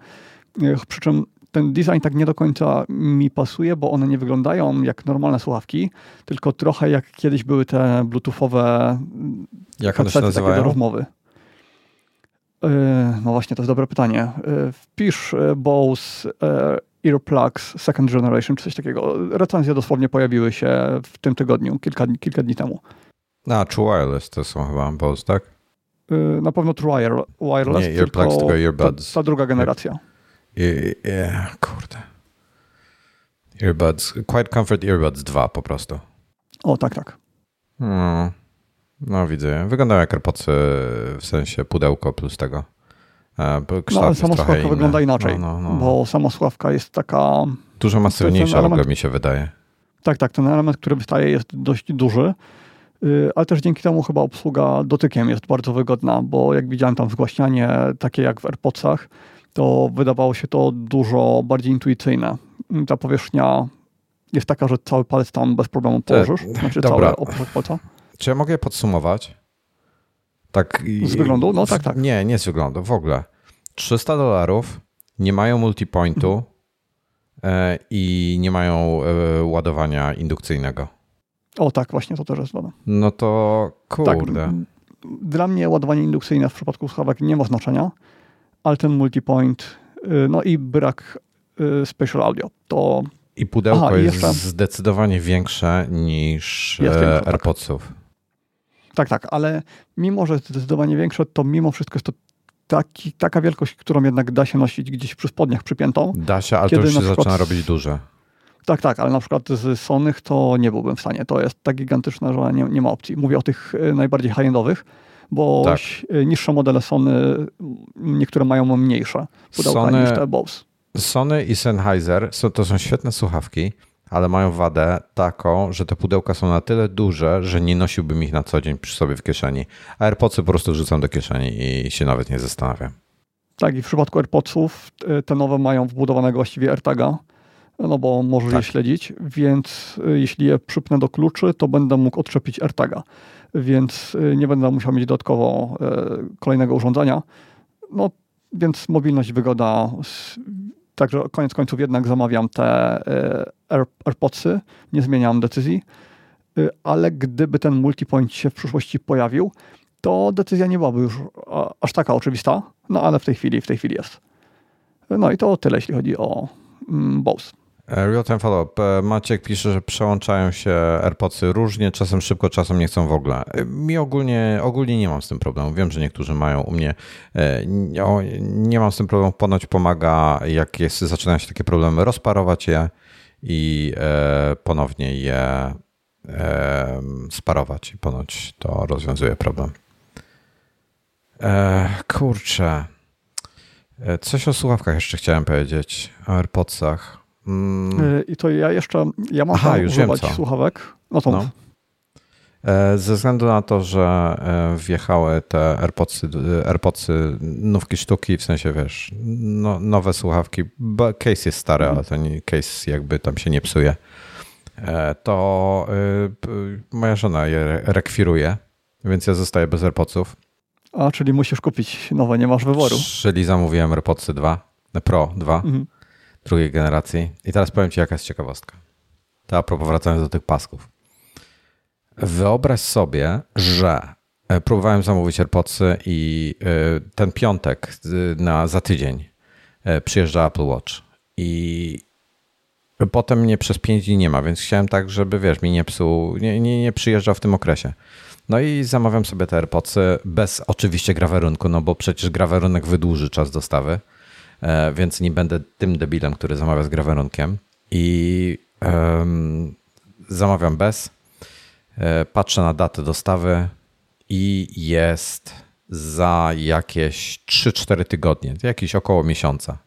Przy czym ten design tak nie do końca mi pasuje, bo one nie wyglądają jak normalne słuchawki, tylko trochę jak kiedyś były te bluetoothowe headsety takie do rozmowy. No właśnie, to jest dobre pytanie. Wpisz Bose Earplugs Second Generation, czy coś takiego. Recenzje dosłownie pojawiły się w tym tygodniu, kilka dni temu. True Wireless to są chyba Bose, tak? Na pewno True Wireless, nie, Earplugs, tylko Earbuds. Ta druga generacja. Earbuds. QuietComfort Earbuds 2 po prostu. O, tak. No widzę. Wyglądają jak AirPodsy, w sensie pudełko plus tego. No ale sama słuchawka wygląda inaczej. Bo sama słuchawka jest taka... Dużo masywniejsza, w ogóle mi się wydaje. Tak. Ten element, który wystaje, jest dość duży. Ale też dzięki temu chyba obsługa dotykiem jest bardzo wygodna, bo jak widziałem tam zgłaśnianie takie jak w AirPodsach, to wydawało się to dużo bardziej intuicyjne. Ta powierzchnia jest taka, że cały palec tam bez problemu położysz. Dobra. Cały obszar palca. Czy ja mogę podsumować? Tak. Z wyglądu? No tak. Nie z wyglądu, w ogóle. $300, nie mają multipointu i nie mają ładowania indukcyjnego. O tak, właśnie to też jest ważne. No to kurde. Tak, dla mnie ładowanie indukcyjne w przypadku słuchawek nie ma znaczenia. Ale ten multipoint, no i brak spatial audio. To... I pudełko jest zdecydowanie większe niż AirPodsów. Tak, ale mimo, że jest zdecydowanie większe, to mimo wszystko jest to taka wielkość, którą jednak da się nosić gdzieś przy spodniach przypiętą. Da się, ale to już się zaczyna robić duże. Tak, ale na przykład z Sonych to nie byłbym w stanie. To jest tak gigantyczne, że nie ma opcji. Mówię o tych najbardziej high-endowych. Bo niższe modele Sony, niektóre mają mniejsze pudełka niż te Bose. Sony i Sennheiser to są świetne słuchawki, ale mają wadę taką, że te pudełka są na tyle duże, że nie nosiłbym ich na co dzień przy sobie w kieszeni. A AirPodsy po prostu wrzucam do kieszeni i się nawet nie zastanawiam. Tak, i w przypadku AirPodsów te nowe mają wbudowanego właściwie AirTaga, no bo możesz je śledzić, więc jeśli je przypnę do kluczy, to będę mógł odczepić AirTaga, więc nie będę musiał mieć dodatkowo kolejnego urządzenia. No więc mobilność, wygoda. Także koniec końców jednak zamawiam te AirPodsy, nie zmieniam decyzji, ale gdyby ten multipoint się w przyszłości pojawił, to decyzja nie byłaby już aż taka oczywista, no ale w tej chwili jest. No i to tyle, jeśli chodzi o Bose. Real Time Follow-up. Maciek pisze, że przełączają się AirPodsy różnie, czasem szybko, czasem nie chcą w ogóle. Mi ogólnie nie mam z tym problemu. Wiem, że niektórzy mają, u mnie nie mam z tym problemu. Ponoć pomaga, jak zaczynają się takie problemy, rozparować je i ponownie je sparować i ponoć to rozwiązuje problem. Kurczę. Coś o słuchawkach jeszcze chciałem powiedzieć, o AirPodsach. I to ja mam używać słuchawek. No. Ze względu na to, że wjechały te AirPodsy nówki sztuki, w sensie wiesz, no, nowe słuchawki, case jest stary, ale ten case jakby tam się nie psuje, to moja żona je rekwiruje, więc ja zostaję bez AirPodsów. A, czyli musisz kupić nowe, nie masz wyboru. Czyli zamówiłem AirPodsy 2, Pro 2, drugiej generacji. I teraz powiem ci, jaka jest ciekawostka. To a propos, wracając do tych pasków. Wyobraź sobie, że próbowałem zamówić AirPodsy i ten piątek za tydzień przyjeżdża Apple Watch i potem mnie przez 5 dni nie ma, więc chciałem tak, żeby wiesz, mi nie psuł, nie przyjeżdżał w tym okresie. No i zamawiam sobie te AirPodsy bez oczywiście grawerunku, no bo przecież grawerunek wydłuży czas dostawy, więc nie będę tym debilem, który zamawia z grawerunkiem. I zamawiam bez, patrzę na datę dostawy i jest za jakieś 3-4 tygodnie, jakieś około miesiąca.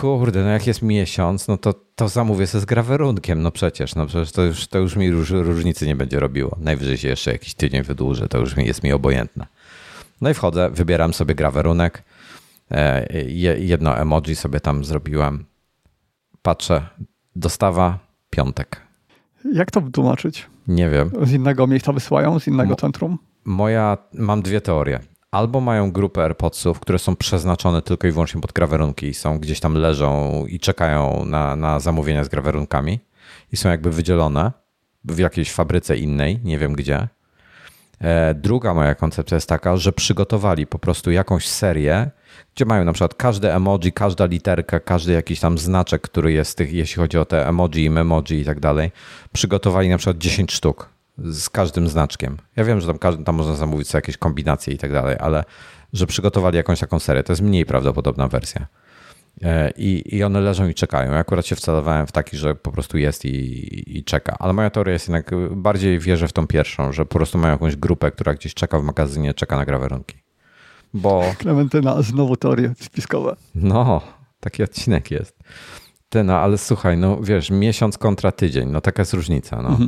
Kurde, no jak jest miesiąc, no to zamówię sobie z grawerunkiem, no przecież to już mi różnicy nie będzie robiło. Najwyżej się jeszcze jakiś tydzień wydłużę, to już jest mi obojętne. No i wchodzę, wybieram sobie grawerunek, jedno emoji sobie tam zrobiłem, patrzę, dostawa piątek. Jak to tłumaczyć? Nie wiem. Z innego miejsca wysyłają, z innego centrum? Mam dwie teorie. Albo mają grupę AirPodsów, które są przeznaczone tylko i wyłącznie pod grawerunki i są gdzieś tam leżą i czekają na zamówienia z grawerunkami i są jakby wydzielone w jakiejś fabryce innej, nie wiem gdzie. Druga moja koncepcja jest taka, że przygotowali po prostu jakąś serię, gdzie mają na przykład każde emoji, każda literka, każdy jakiś tam znaczek, który jest tych, jeśli chodzi o te emoji, memoji i tak dalej, przygotowali na przykład 10 sztuk z każdym znaczkiem. Ja wiem, że tam można zamówić sobie jakieś kombinacje i tak dalej, ale że przygotowali jakąś taką serię, to jest mniej prawdopodobna wersja. I one leżą i czekają. Ja akurat się wcelowałem w taki, że po prostu jest i czeka. Ale moja teoria jest jednak, bardziej wierzę w tą pierwszą, że po prostu mają jakąś grupę, która gdzieś czeka w magazynie, czeka na grawerunki. Klementyna, znowu teorie spiskowe. No, taki odcinek jest. Ale słuchaj, no wiesz, miesiąc kontra tydzień, no taka jest różnica. No,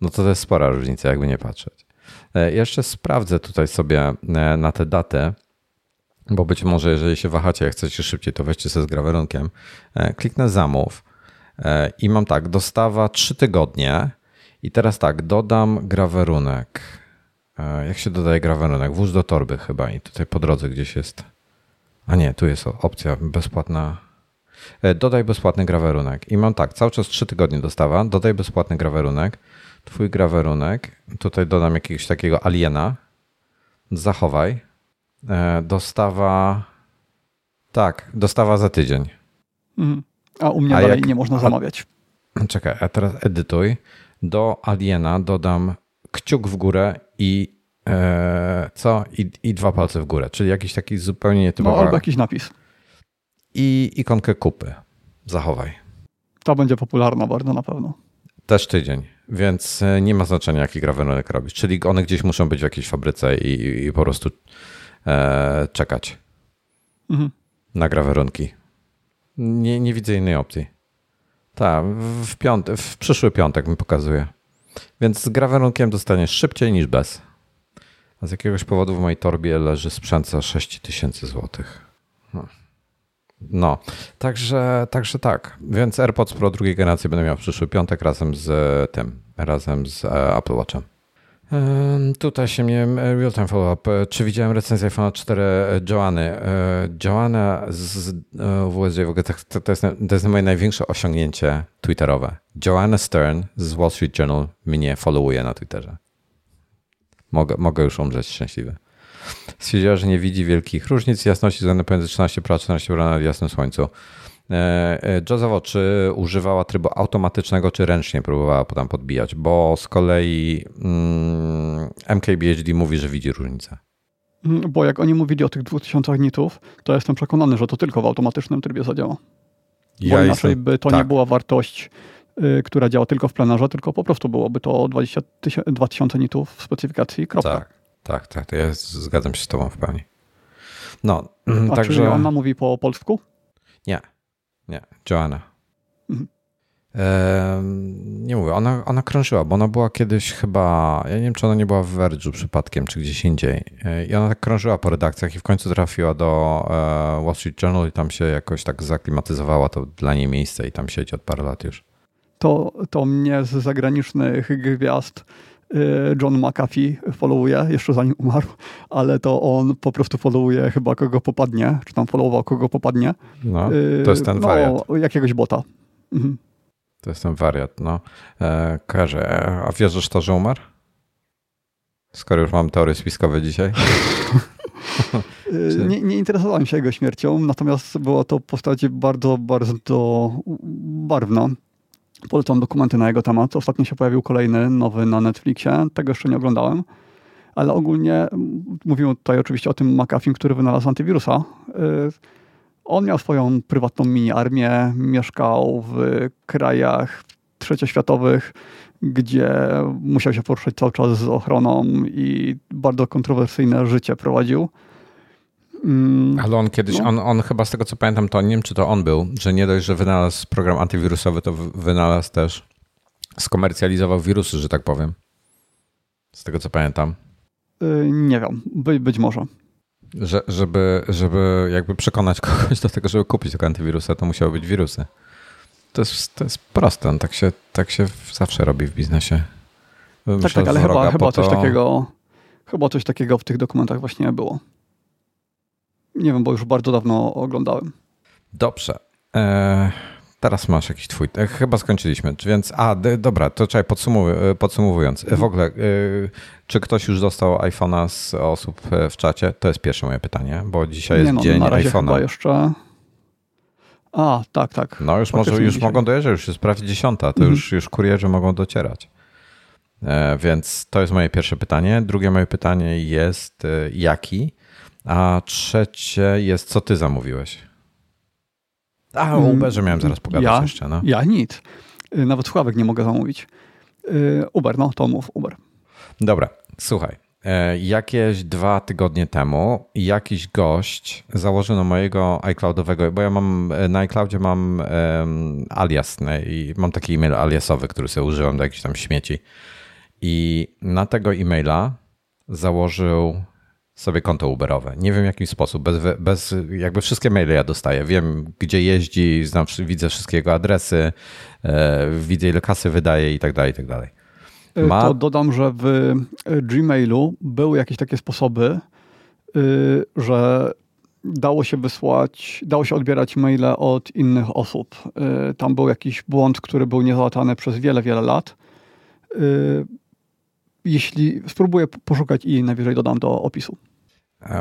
no to jest spora różnica, jakby nie patrzeć. Jeszcze sprawdzę tutaj sobie na te daty, bo być może jeżeli się wahacie, jak chcecie szybciej, to weźcie sobie z grawerunkiem. Kliknę zamów i mam tak, dostawa 3 tygodnie i teraz tak, dodam grawerunek. Jak się dodaje grawerunek? Włóż do torby chyba i tutaj po drodze gdzieś jest. A nie, tu jest opcja bezpłatna. Dodaj bezpłatny grawerunek i mam tak, cały czas 3 tygodnie dostawa, dodaj bezpłatny grawerunek, twój grawerunek, tutaj dodam jakiegoś takiego aliena, zachowaj. Dostawa. Tak, dostawa za tydzień. A u mnie dalej nie można zamawiać. Czekaj, a teraz edytuj. Do aliena dodam kciuk w górę i co? I 2 palce w górę, czyli jakiś taki zupełnie nietypowy. No, albo jakiś napis. I ikonkę kupy. Zachowaj. Ta będzie popularna bardzo na pewno. Też tydzień, więc nie ma znaczenia, jaki grawerunek robisz. Czyli one gdzieś muszą być w jakiejś fabryce i po prostu czekać na grawerunki. Nie widzę innej opcji. Tak, w przyszły piątek mi pokazuje. Więc z grawerunkiem dostaniesz szybciej niż bez. A z jakiegoś powodu w mojej torbie leży sprzęt za 6000 zł. No, także tak. Więc AirPods Pro drugiej generacji będę miał w przyszły piątek razem z Apple Watchem. Tutaj się mnie real-time follow-up. Czy widziałem recenzję iPhone'a 4 Joanny? Joanna z WSJ, w ogóle to jest moje największe osiągnięcie twitterowe. Joanna Stern z Wall Street Journal mnie followuje na Twitterze. Mogę już umrzeć szczęśliwy. Stwierdziła, że nie widzi wielkich różnic jasności względem pomiędzy 13 Pro a 14 Pro na jasnym słońcu. Jozowo, czy używała trybu automatycznego, czy ręcznie próbowała tam podbijać? Bo z kolei MKBHD mówi, że widzi różnicę. Bo jak oni mówili o tych 2000 nitów, to jestem przekonany, że to tylko w automatycznym trybie zadziała. Bo inaczej by to nie była wartość która działa tylko w plenerze, tylko po prostu byłoby to 2000 nitów w specyfikacji, kropka. Tak. To ja zgadzam się z tobą w pełni. No, także... Czy Joanna mówi po polsku? Nie. Joanna. Mhm. Nie mówię, ona krążyła, bo ona była kiedyś chyba, ja nie wiem, czy ona nie była w Verge'u przypadkiem, czy gdzieś indziej. I ona tak krążyła po redakcjach i w końcu trafiła do Wall Street Journal i tam się jakoś tak zaklimatyzowała to dla niej miejsce i tam siedzi od paru lat już. To mnie z zagranicznych gwiazd John McAfee followuje, jeszcze zanim umarł, ale to on po prostu followuje chyba kogo popadnie, czy tam followował kogo popadnie. No, to jest ten wariant. Jakiegoś bota. Mhm. To jest ten wariat, no. Każe, a wierzysz to, że umarł? Skoro już mam teorie spiskowe dzisiaj. Nie interesowałem się jego śmiercią, natomiast była to postać bardzo, bardzo barwna. Polecam dokumenty na jego temat. Ostatnio się pojawił kolejny, nowy na Netflixie. Tego jeszcze nie oglądałem. Ale ogólnie mówimy tutaj oczywiście o tym McAfee, który wynalazł antywirusa. On miał swoją prywatną mini-armię, mieszkał w krajach trzecioświatowych, gdzie musiał się poruszać cały czas z ochroną i bardzo kontrowersyjne życie prowadził. Ale on kiedyś, no. on chyba z tego co pamiętam, to nie wiem czy to on był, że nie dość, że wynalazł program antywirusowy, to wynalazł też, skomercjalizował wirusy, że tak powiem. Z tego co pamiętam. Nie wiem, być może. Żeby jakby przekonać kogoś do tego, żeby kupić tego antywirusa, to musiały być wirusy. To jest proste, no, tak się zawsze robi w biznesie. Tak, ale chyba coś takiego, w tych dokumentach właśnie było. Nie wiem, bo już bardzo dawno oglądałem. Dobrze. Teraz masz jakiś twój... Chyba skończyliśmy, więc... Dobra, to czekaj, podsumowując. W ogóle, czy ktoś już dostał iPhone'a z osób w czacie? To jest pierwsze moje pytanie, bo dzisiaj jest dzień na razie iPhone'a. Chyba jeszcze... Tak. No już może, już mogą dojeżdżać, już jest prawie 10:00, to już kurierzy mogą docierać. Więc to jest moje pierwsze pytanie. Drugie moje pytanie jest jaki? A trzecie jest, co ty zamówiłeś? O Uberze miałem zaraz pogadać jeszcze. No. Ja nic. Nawet słuchawek nie mogę zamówić. Uber, no to mów Uber. Dobra, słuchaj. Jakieś 2 tygodnie temu jakiś gość założył na mojego iCloudowego, bo ja mam na iCloudzie mam alias i mam taki e-mail aliasowy, który sobie używam do jakichś tam śmieci. I na tego e-maila założył sobie konto Uberowe. Nie wiem w jaki sposób, bez jakby wszystkie maile ja dostaję. Wiem gdzie jeździ, znam, widzę wszystkie jego adresy, widzę ile kasy wydaje i tak dalej, i tak dalej. To dodam, że w Gmailu były jakieś takie sposoby, że dało się odbierać maile od innych osób. Tam był jakiś błąd, który był niezałatany przez wiele, wiele lat. Jeśli spróbuję poszukać i najwyżej dodam do opisu.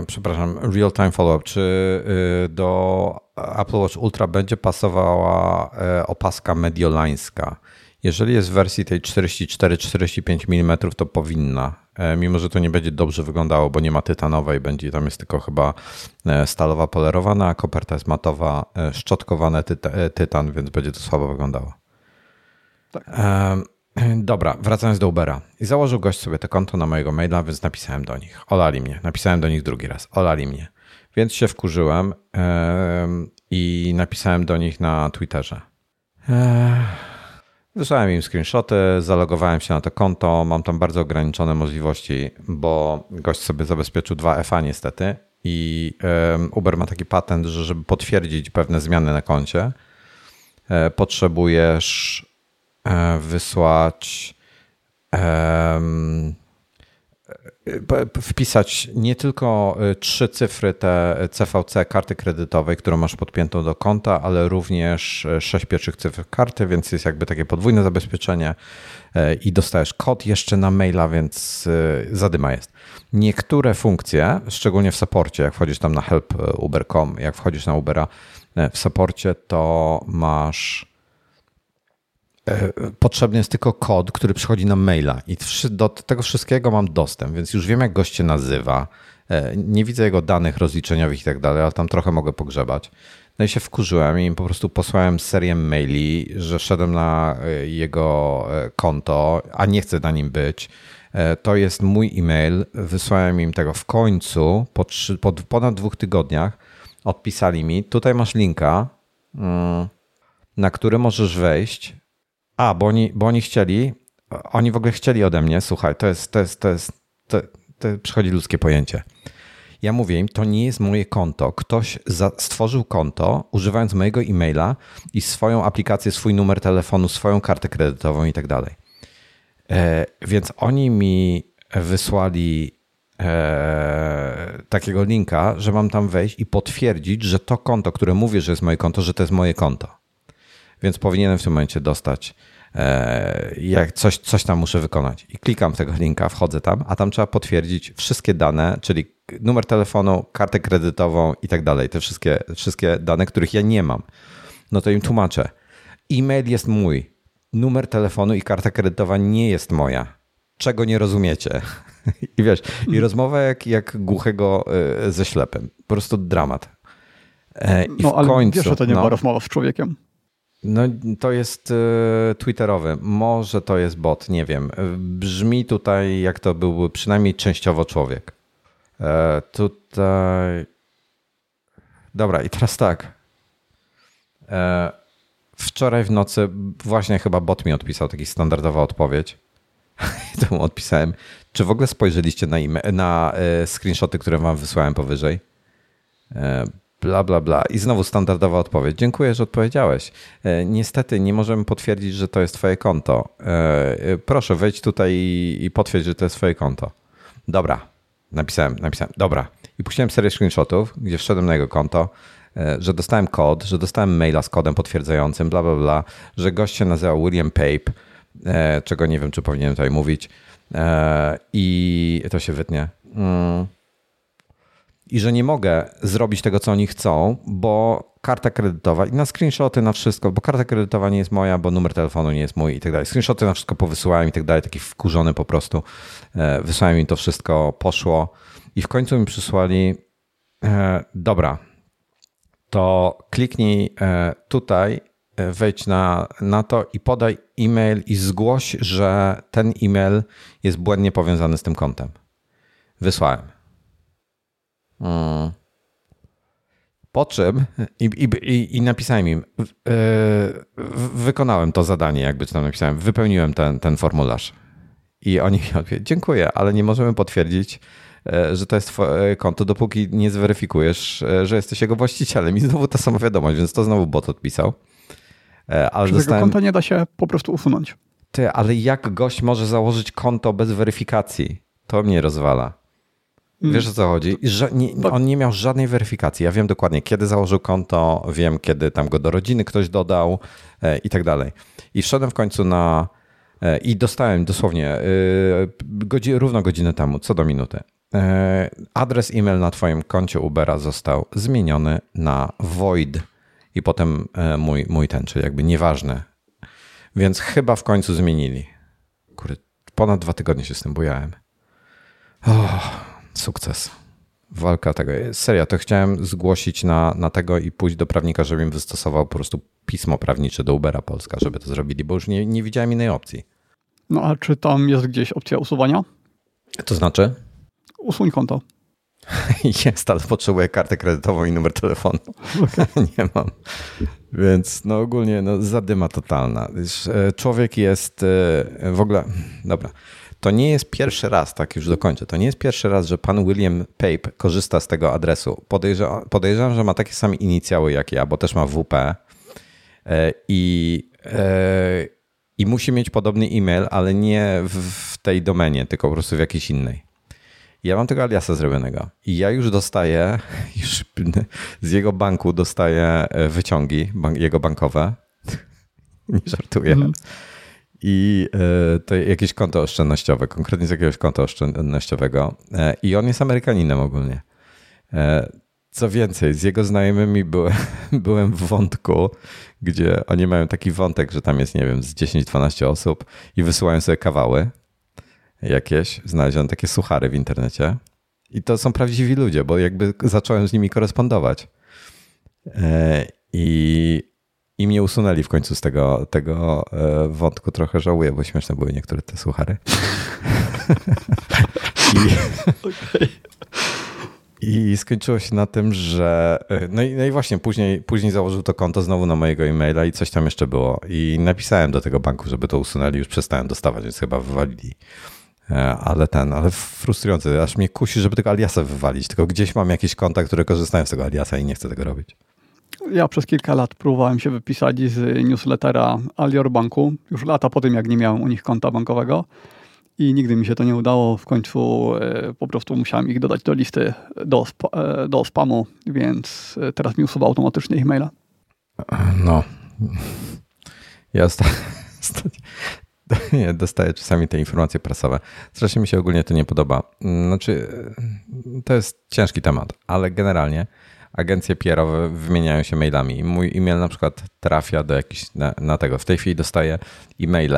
Przepraszam, real time follow-up. Czy do Apple Watch Ultra będzie pasowała opaska mediolańska? Jeżeli jest w wersji tej 44-45 mm, to powinna. Mimo, że to nie będzie dobrze wyglądało, bo nie ma tytanowej, będzie tam jest tylko chyba stalowa polerowana, a koperta jest matowa, szczotkowane tytan, więc będzie to słabo wyglądało. Tak. Dobra, wracając do Ubera. I założył gość sobie to konto na mojego maila, więc napisałem do nich. Olali mnie. Napisałem do nich drugi raz. Olali mnie. Więc się wkurzyłem i napisałem do nich na Twitterze. Wysłałem im screenshoty, zalogowałem się na to konto. Mam tam bardzo ograniczone możliwości, bo gość sobie zabezpieczył 2FA niestety. I Uber ma taki patent, że żeby potwierdzić pewne zmiany na koncie, potrzebujesz wysłać, wpisać nie tylko 3 cyfry te CVC karty kredytowej, którą masz podpiętą do konta, ale również 6 pierwszych cyfr karty, więc jest jakby takie podwójne zabezpieczenie i dostajesz kod jeszcze na maila, więc zadyma jest. Niektóre funkcje, szczególnie w supporcie, jak wchodzisz tam na help.uber.com, jak wchodzisz na Ubera, w supporcie to masz... Potrzebny jest tylko kod, który przychodzi na maila i do tego wszystkiego mam dostęp, więc już wiem jak gość się nazywa. Nie widzę jego danych rozliczeniowych i tak dalej, ale tam trochę mogę pogrzebać. No i się wkurzyłem i po prostu posłałem serię maili, że wszedłem na jego konto, a nie chcę na nim być. To jest mój e-mail, wysłałem im tego w końcu, po ponad 2 tygodniach odpisali mi, tutaj masz linka, na który możesz wejść. A, bo oni w ogóle chcieli ode mnie, słuchaj, to przychodzi ludzkie pojęcie. Ja mówię im, to nie jest moje konto. Ktoś stworzył konto, używając mojego e-maila i swoją aplikację, swój numer telefonu, swoją kartę kredytową i tak dalej. Więc oni mi wysłali takiego linka, że mam tam wejść i potwierdzić, że to konto, które mówię, że jest moje konto, że to jest moje konto. Więc powinienem w tym momencie dostać, jak coś tam muszę wykonać. I klikam tego linka, wchodzę tam, a tam trzeba potwierdzić wszystkie dane, czyli numer telefonu, kartę kredytową i tak dalej. Te wszystkie dane, których ja nie mam. No to im tłumaczę. E-mail jest mój. Numer telefonu i karta kredytowa nie jest moja. Czego nie rozumiecie? I wiesz, i rozmowa jak głuchego ze ślepym. Po prostu dramat. I no, ale w końcu, wiesz, że to nie była rozmowa z człowiekiem. No to jest twitterowy. Może to jest bot, nie wiem. Brzmi tutaj, jak to byłby przynajmniej częściowo człowiek. Tutaj... Dobra, i teraz tak. Wczoraj w nocy właśnie chyba bot mi odpisał, taki standardowa odpowiedź. To mu odpisałem. Czy w ogóle spojrzeliście na screenshoty, które wam wysłałem powyżej? Bla, bla, bla. I znowu standardowa odpowiedź. Dziękuję, że odpowiedziałeś. Niestety nie możemy potwierdzić, że to jest twoje konto. Proszę, wejdź tutaj i potwierdź, że to jest twoje konto. Dobra. Napisałem. Dobra. I puściłem serię screenshotów, gdzie wszedłem na jego konto, że dostałem kod, że dostałem maila z kodem potwierdzającym, bla, bla, bla, że gość się nazywał William Pape, czego nie wiem, czy powinienem tutaj mówić. I to się wytnie. I że nie mogę zrobić tego, co oni chcą, bo karta kredytowa, i na screenshoty, na wszystko, bo karta kredytowa nie jest moja, bo numer telefonu nie jest mój i tak dalej. Screenshoty na wszystko powysyłałem i tak dalej, taki wkurzony po prostu. Wysłałem im to wszystko, poszło i w końcu mi przysłali, dobra, to kliknij tutaj, wejdź na to i podaj e-mail i zgłoś, że ten e-mail jest błędnie powiązany z tym kontem. Wysłałem. Po czym i napisałem im, wykonałem to zadanie, jakby tam napisałem, wypełniłem ten formularz i oni mi odpowiedzieli, dziękuję, ale nie możemy potwierdzić, że to jest twoje konto, dopóki nie zweryfikujesz, że jesteś jego właścicielem i znowu ta sama wiadomość, więc to znowu bot odpisał. Ale dostałem... tego konta nie da się po prostu usunąć. Ty, ale jak gość może założyć konto bez weryfikacji? To mnie rozwala. Wiesz, o co chodzi? On nie miał żadnej weryfikacji. Ja wiem dokładnie, kiedy założył konto, wiem, kiedy tam go do rodziny ktoś dodał i tak dalej. I wszedłem w końcu i dostałem dosłownie równo godzinę temu, co do minuty. Adres e-mail na twoim koncie Ubera został zmieniony na void i potem mój ten, czyli jakby nieważny. Więc chyba w końcu zmienili. Kurde, ponad 2 tygodnie się z tym bujałem. Sukces. Walka tego. Serio, to chciałem zgłosić na tego i pójść do prawnika, żeby im wystosował po prostu pismo prawnicze do Ubera Polska, żeby to zrobili, bo już nie widziałem innej opcji. No a czy tam jest gdzieś opcja usuwania? To znaczy? Usuń konto. Jest, ale potrzebuję kartę kredytową i numer telefonu. Okay. Nie mam. Więc no ogólnie zadyma totalna. Człowiek jest w ogóle... Dobra. To nie jest pierwszy raz, tak już dokończę, to nie jest pierwszy raz, że pan William Pape korzysta z tego adresu. Podejrzewam, że ma takie same inicjały jak ja, bo też ma WP i musi mieć podobny e-mail, ale nie w tej domenie, tylko po prostu w jakiejś innej. Ja mam tego aliasa zrobionego i ja już dostaję, z jego banku dostaję wyciągi, jego bankowe, nie żartuję, i to jakieś konto oszczędnościowe, konkretnie z jakiegoś konta oszczędnościowego i on jest Amerykaninem ogólnie. Co więcej, z jego znajomymi byłem w wątku, gdzie oni mają taki wątek, że tam jest, nie wiem, z 10-12 osób i wysyłają sobie kawały jakieś, znaleziono takie suchary w internecie i to są prawdziwi ludzie, bo jakby zacząłem z nimi korespondować. I mnie usunęli w końcu z tego wątku. Trochę żałuję, bo śmieszne były niektóre te suchary. Okay. I skończyło się na tym, że... No i właśnie później założył to konto znowu na mojego e-maila i coś tam jeszcze było. I napisałem do tego banku, żeby to usunęli. Już przestałem dostawać, więc chyba wywalili. Ale frustrujące. Aż mnie kusi, żeby tego aliasa wywalić. Tylko gdzieś mam jakieś konta, które korzystają z tego aliasa i nie chcę tego robić. Ja przez kilka lat próbowałem się wypisać z newslettera Alior Banku. Już lata po tym, jak nie miałem u nich konta bankowego. I nigdy mi się to nie udało. W końcu po prostu musiałem ich dodać do listy, do spamu, więc teraz mi usuwa automatycznie ich maila. No. Ja dostaję czasami te informacje prasowe. Strasznie mi się ogólnie to nie podoba. Znaczy, to jest ciężki temat, ale generalnie agencje PR-owe wymieniają się mailami. Mój e-mail na przykład trafia do jakichś... na tego. W tej chwili dostaję e-maile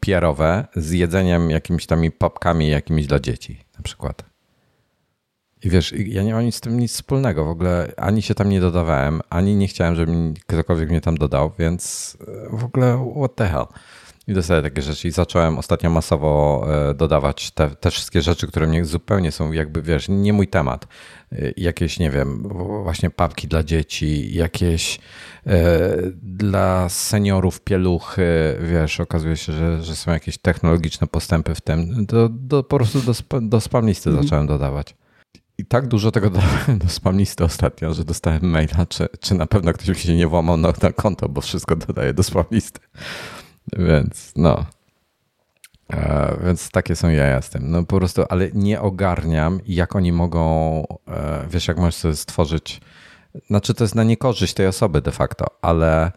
PR-owe z jedzeniem jakimiś tam papkami jakimiś dla dzieci na przykład. I wiesz, ja nie mam z tym nic wspólnego w ogóle, ani się tam nie dodawałem, ani nie chciałem, żeby ktokolwiek mnie tam dodał, więc w ogóle what the hell. I dostaję takie rzeczy i zacząłem ostatnio masowo dodawać te wszystkie rzeczy, które mnie zupełnie są jakby, wiesz, nie mój temat. Jakieś, nie wiem, właśnie papki dla dzieci, jakieś dla seniorów pieluchy, wiesz, okazuje się, że są jakieś technologiczne postępy w tym. Po prostu do spam listy zacząłem dodawać. I tak dużo tego dodałem do spam listy ostatnio, że dostałem maila, czy na pewno ktoś mi się nie włamał na konto, bo wszystko dodaję do spam listy. Więc no, więc takie są jaja z tym. No po prostu, ale nie ogarniam, jak oni mogą, wiesz, jak możesz sobie stworzyć, znaczy to jest na niekorzyść tej osoby de facto, ale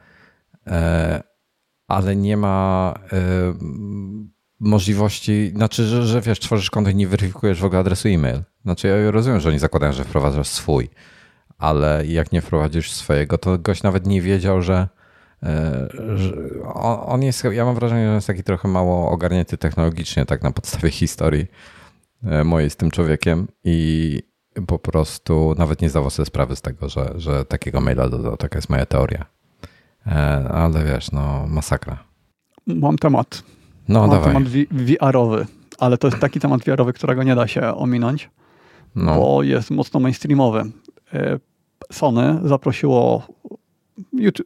nie ma możliwości, znaczy, że wiesz, tworzysz konto i nie weryfikujesz w ogóle adresu e-mail. Znaczy ja rozumiem, że oni zakładają, że wprowadzasz swój, ale jak nie wprowadzisz swojego, to gość nawet nie wiedział, że on jest, ja mam wrażenie, że jest taki trochę mało ogarnięty technologicznie, tak na podstawie historii mojej z tym człowiekiem i po prostu nawet nie zdawał sobie sprawy z tego, że takiego maila dodał. Taka jest moja teoria. Ale wiesz, no masakra. Mam temat. No dawaj. Temat VR-owy, ale to jest taki temat VR-owy, którego nie da się ominąć, no. Bo jest mocno mainstreamowy. Sony zaprosiło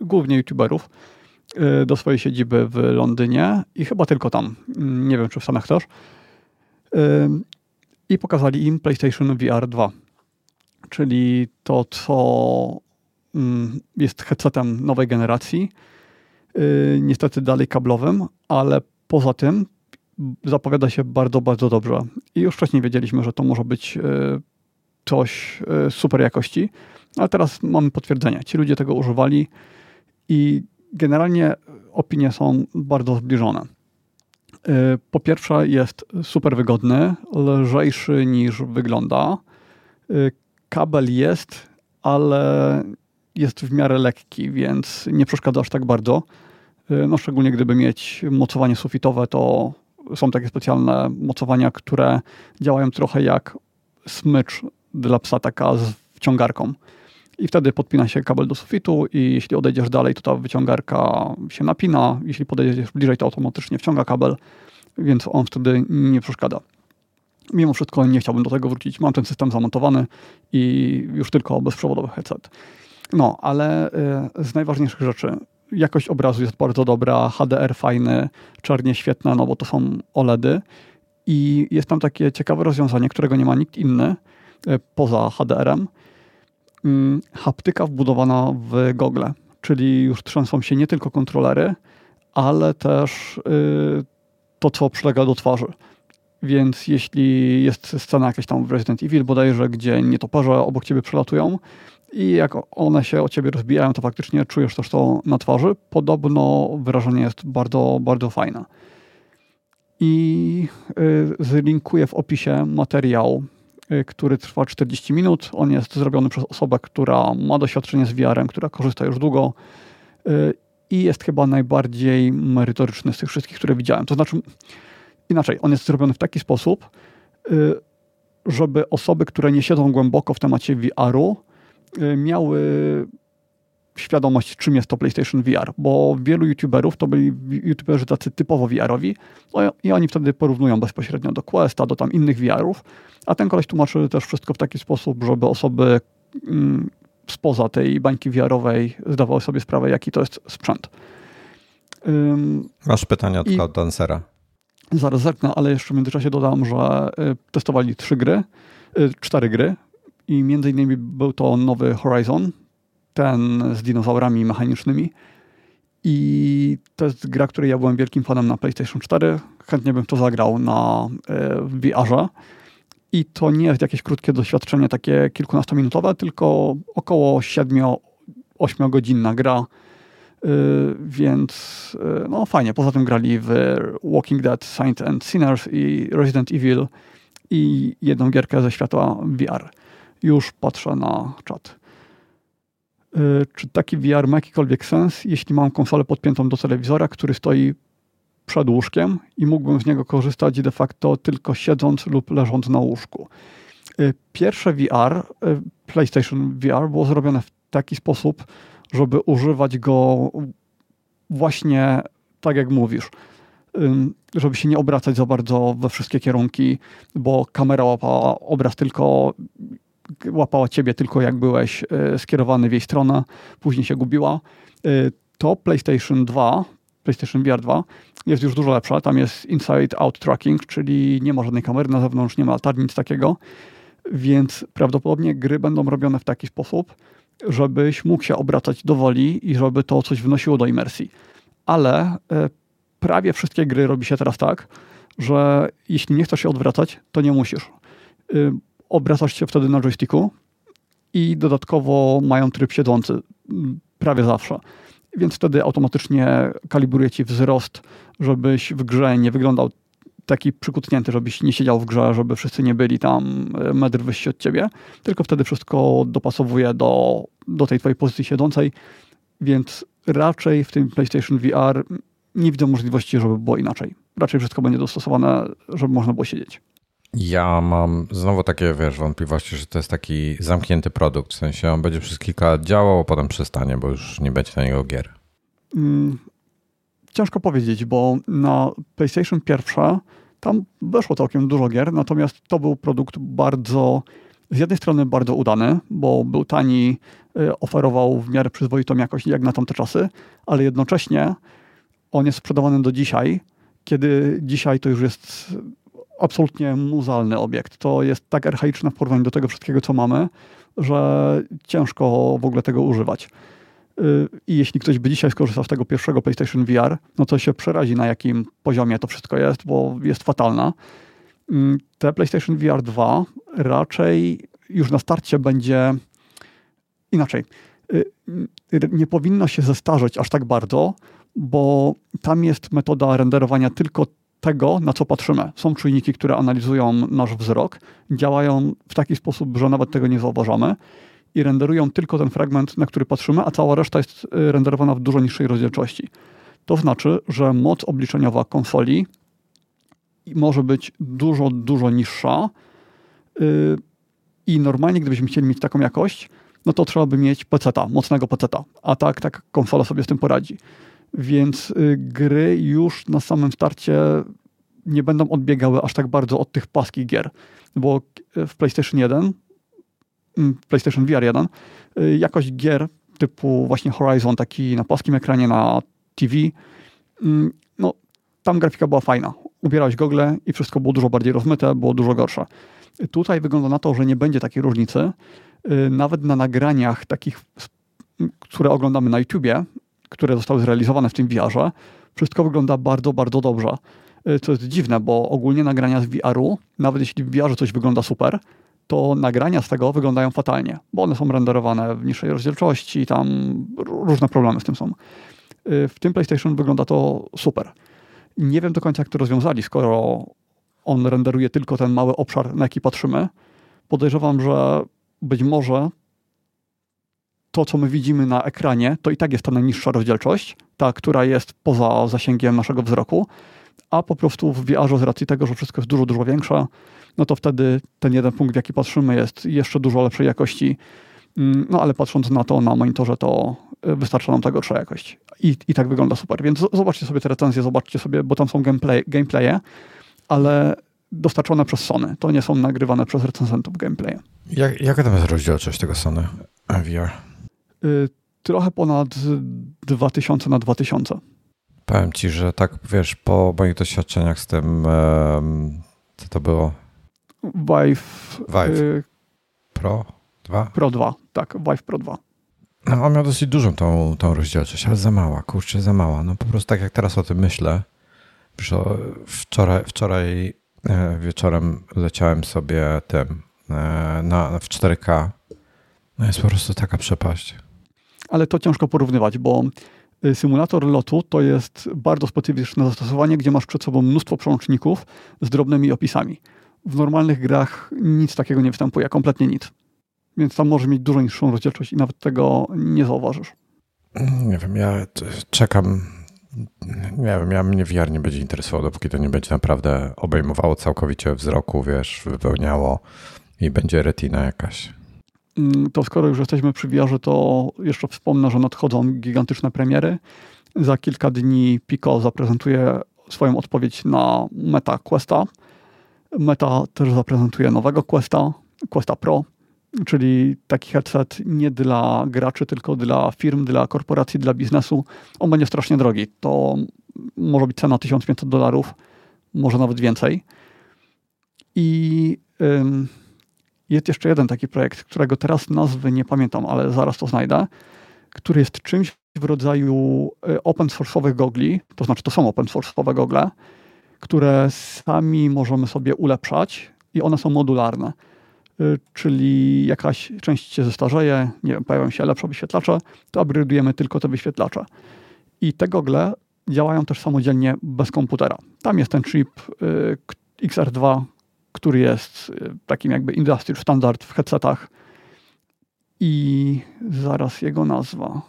głównie youtuberów do swojej siedziby w Londynie i chyba tylko tam, nie wiem czy w Stanach też, i pokazali im PlayStation VR 2, czyli to co jest headsetem nowej generacji, niestety dalej kablowym, ale poza tym zapowiada się bardzo, bardzo dobrze i już wcześniej wiedzieliśmy, że to może być coś super jakości. Ale teraz mamy potwierdzenie. Ci ludzie tego używali i generalnie opinie są bardzo zbliżone. Po pierwsze jest super wygodny, lżejszy niż wygląda. Kabel jest, ale jest w miarę lekki, więc nie przeszkadza aż tak bardzo. No, szczególnie gdyby mieć mocowanie sufitowe, to są takie specjalne mocowania, które działają trochę jak smycz dla psa, taka z wciągarką. I wtedy podpina się kabel do sufitu i jeśli odejdziesz dalej, to ta wyciągarka się napina. Jeśli podejdziesz bliżej, to automatycznie wciąga kabel, więc on wtedy nie przeszkadza. Mimo wszystko nie chciałbym do tego wrócić. Mam ten system zamontowany i już tylko bezprzewodowy headset. No, ale z najważniejszych rzeczy. Jakość obrazu jest bardzo dobra, HDR fajny, czernie świetne, no bo to są OLEDy. I jest tam takie ciekawe rozwiązanie, którego nie ma nikt inny poza HDR-em. Haptyka wbudowana w gogle, czyli już trzęsą się nie tylko kontrolery, ale też to, co przylega do twarzy. Więc jeśli jest scena jakaś tam w Resident Evil bodajże, gdzie nietoperze obok ciebie przelatują i jak one się o ciebie rozbijają, to faktycznie czujesz też to na twarzy. Podobno wrażenie jest bardzo, bardzo fajne. I zlinkuję w opisie materiał, który trwa 40 minut. On jest zrobiony przez osobę, która ma doświadczenie z VR-em, która korzysta już długo i jest chyba najbardziej merytoryczny z tych wszystkich, które widziałem. To znaczy, inaczej, on jest zrobiony w taki sposób, żeby osoby, które nie siedzą głęboko w temacie VR-u, miały świadomość, czym jest to PlayStation VR, bo wielu youtuberów to byli youtuberzy tacy typowo VR-owi i oni wtedy porównują bezpośrednio do Questa, do tam innych VR-ów, a ten koleś tłumaczy też wszystko w taki sposób, żeby osoby spoza tej bańki VR-owej zdawały sobie sprawę, jaki to jest sprzęt. Masz pytanie od Clouddancera. Zaraz zerknę, ale jeszcze w międzyczasie dodam, że testowali 4 gry i między innymi był to nowy Horizon, ten z dinozaurami mechanicznymi i to jest gra, której ja byłem wielkim fanem na PlayStation 4. Chętnie bym to zagrał na VR-ze i to nie jest jakieś krótkie doświadczenie, takie kilkunastominutowe, tylko około 7-8 godzinna gra, więc no fajnie. Poza tym grali w Walking Dead, Saints and Sinners i Resident Evil i jedną gierkę ze świata VR. Już patrzę na czat. Czy taki VR ma jakikolwiek sens, jeśli mam konsolę podpiętą do telewizora, który stoi przed łóżkiem i mógłbym z niego korzystać de facto tylko siedząc lub leżąc na łóżku? Pierwsze VR, PlayStation VR, było zrobione w taki sposób, żeby używać go właśnie tak jak mówisz, żeby się nie obracać za bardzo we wszystkie kierunki, bo kamera łapała obraz tylko, łapała ciebie tylko jak byłeś skierowany w jej stronę, później się gubiła. To PlayStation 2, PlayStation VR 2 jest już dużo lepsze, tam jest inside out tracking, czyli nie ma żadnej kamery na zewnątrz, nie ma latarni, nic takiego, więc prawdopodobnie gry będą robione w taki sposób, żebyś mógł się obracać do woli i żeby to coś wnosiło do imersji. Ale prawie wszystkie gry robi się teraz tak, że jeśli nie chcesz się odwracać, to nie musisz. Obracasz się wtedy na joysticku i dodatkowo mają tryb siedzący prawie zawsze. Więc wtedy automatycznie kalibruje ci wzrost, żebyś w grze nie wyglądał taki przykucnięty, żebyś nie siedział w grze, żeby wszyscy nie byli tam metr wyżsi od ciebie, tylko wtedy wszystko dopasowuje do tej twojej pozycji siedzącej, więc raczej w tym PlayStation VR nie widzę możliwości, żeby było inaczej. Raczej wszystko będzie dostosowane, żeby można było siedzieć. Ja mam znowu takie, wiesz, wątpliwości, że to jest taki zamknięty produkt, w sensie on będzie przez kilka lat działał, a potem przestanie, bo już nie będzie na niego gier. Ciężko powiedzieć, bo na PlayStation 1 tam weszło całkiem dużo gier, natomiast to był produkt bardzo, z jednej strony bardzo udany, bo był tani, oferował w miarę przyzwoitą jakość jak na tamte czasy, ale jednocześnie on jest sprzedawany do dzisiaj, kiedy dzisiaj to już jest absolutnie muzealny obiekt. To jest tak archaiczne w porównaniu do tego wszystkiego, co mamy, że ciężko w ogóle tego używać. I jeśli ktoś by dzisiaj skorzystał z tego pierwszego PlayStation VR, no to się przerazi, na jakim poziomie to wszystko jest, bo jest fatalna. Te PlayStation VR 2 raczej już na starcie będzie inaczej. Nie powinno się zestarzeć aż tak bardzo, bo tam jest metoda renderowania tylko tego, na co patrzymy. Są czujniki, które analizują nasz wzrok, działają w taki sposób, że nawet tego nie zauważamy i renderują tylko ten fragment, na który patrzymy, a cała reszta jest renderowana w dużo niższej rozdzielczości. To znaczy, że moc obliczeniowa konsoli może być dużo, dużo niższa i normalnie, gdybyśmy chcieli mieć taką jakość, no to trzeba by mieć peceta, mocnego peceta, a tak konsola sobie z tym poradzi. Więc gry już na samym starcie nie będą odbiegały aż tak bardzo od tych płaskich gier, bo w PlayStation VR 1 jakość gier typu właśnie Horizon, taki na płaskim ekranie na TV, no tam grafika była fajna. Ubierałeś gogle i wszystko było dużo bardziej rozmyte, było dużo gorsze. Tutaj wygląda na to, że nie będzie takiej różnicy. Nawet na nagraniach takich, które oglądamy na YouTubie, które zostały zrealizowane w tym VR-ze, wszystko wygląda bardzo, bardzo dobrze. Co jest dziwne, bo ogólnie nagrania z VR-u, nawet jeśli w VR-ze coś wygląda super, to nagrania z tego wyglądają fatalnie, bo one są renderowane w niższej rozdzielczości i tam różne problemy z tym są. W tym PlayStation wygląda to super. Nie wiem do końca, jak to rozwiązali, skoro on renderuje tylko ten mały obszar, na jaki patrzymy. Podejrzewam, że być może to, co my widzimy na ekranie, to i tak jest ta najniższa rozdzielczość, ta, która jest poza zasięgiem naszego wzroku, a po prostu w VR-ze z racji tego, że wszystko jest dużo, dużo większe, no to wtedy ten jeden punkt, w jaki patrzymy, jest jeszcze dużo lepszej jakości. No ale patrząc na to na monitorze, to wystarcza nam ta gorsza jakość. I tak wygląda super. Więc zobaczcie sobie te recenzje, zobaczcie sobie, bo tam są gameplaye, ale dostarczone przez Sony. To nie są nagrywane przez recenzentów gameplaye. Jaka tam jest rozdzielczość tego Sony VR? Trochę ponad 2000 na 2000. Powiem ci, że tak, wiesz, po moich doświadczeniach z tym, co to było? Vive. Pro 2? Pro 2, tak, Vive Pro 2. No, on miał dosyć dużą tą rozdzielczość, ale za mała. No po prostu tak jak teraz o tym myślę, wczoraj wieczorem leciałem sobie tym w 4K. No jest po prostu taka przepaść. Ale to ciężko porównywać, bo symulator lotu to jest bardzo specyficzne zastosowanie, gdzie masz przed sobą mnóstwo przełączników z drobnymi opisami. W normalnych grach nic takiego nie występuje, kompletnie nic. Więc tam możesz mieć dużo niższą rozdzielczość i nawet tego nie zauważysz. Nie wiem, ja czekam. Nie wiem, ja mnie VR nie będzie interesował, dopóki to nie będzie naprawdę obejmowało całkowicie wzroku, wiesz, wypełniało i będzie retina jakaś. To skoro już jesteśmy przy VR-ze, to jeszcze wspomnę, że nadchodzą gigantyczne premiery. Za kilka dni Pico zaprezentuje swoją odpowiedź na Meta Questa. Meta też zaprezentuje nowego Questa, Questa Pro, czyli taki headset nie dla graczy, tylko dla firm, dla korporacji, dla biznesu. On będzie strasznie drogi. To może być cena $1500, może nawet więcej. I jest jeszcze jeden taki projekt, którego teraz nazwy nie pamiętam, ale zaraz to znajdę, który jest czymś w rodzaju open source'owych gogli, to znaczy to są open source'owe gogle, które sami możemy sobie ulepszać i one są modularne. Czyli jakaś część się zestarzeje, nie wiem, pojawią się lepsze wyświetlacze, to upgrade'ujemy tylko te wyświetlacze. I te gogle działają też samodzielnie bez komputera. Tam jest ten chip XR2, który jest takim jakby industrial standard w headsetach i zaraz jego nazwa.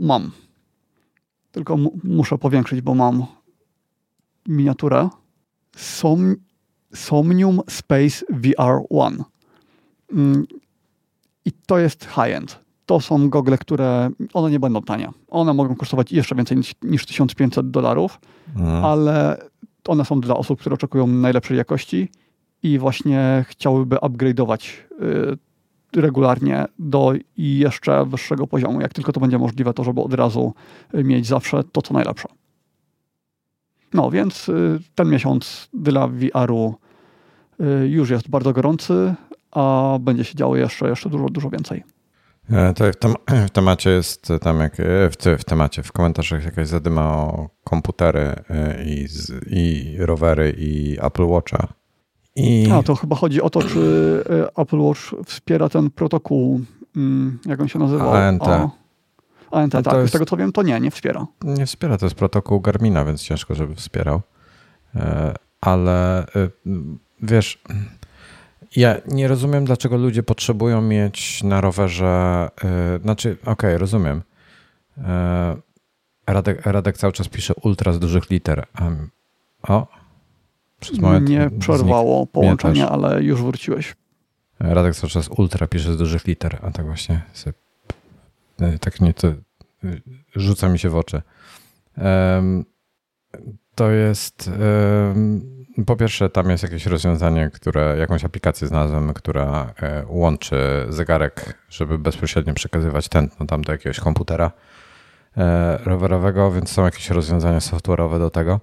Mam. Tylko muszę powiększyć, bo mam miniaturę. Somnium Space VR1. I to jest high-end. To są gogle, które one nie będą tanie. One mogą kosztować jeszcze więcej niż $1500, ale one są dla osób, które oczekują najlepszej jakości i właśnie chciałyby upgrade'ować regularnie do jeszcze wyższego poziomu. Jak tylko to będzie możliwe, to żeby od razu mieć zawsze to, co najlepsze. No więc ten miesiąc dla VR-u już jest bardzo gorący, a będzie się działo jeszcze dużo więcej. Tutaj w temacie jest tam w komentarzach jakaś zadyma o komputery i rowery i Apple Watcha. To chyba chodzi o to, czy Apple Watch wspiera ten protokół, jak on się nazywa? ANT, tak. Z tego co wiem, to nie wspiera. Nie wspiera, to jest protokół Garmina, więc ciężko, żeby wspierał. Ale wiesz, ja nie rozumiem, dlaczego ludzie potrzebują mieć na rowerze... rozumiem. Radek cały czas pisze ultra z dużych liter. Nie przerwało połączenie, ale już wróciłeś. Radek cały czas ultra pisze z dużych liter, a tak właśnie... to rzuca mi się w oczy. To jest... Po pierwsze, tam jest jakieś rozwiązanie, jakąś aplikację znalazłem, która łączy zegarek, żeby bezpośrednio przekazywać tętno tam do jakiegoś komputera rowerowego, więc są jakieś rozwiązania software'owe do tego.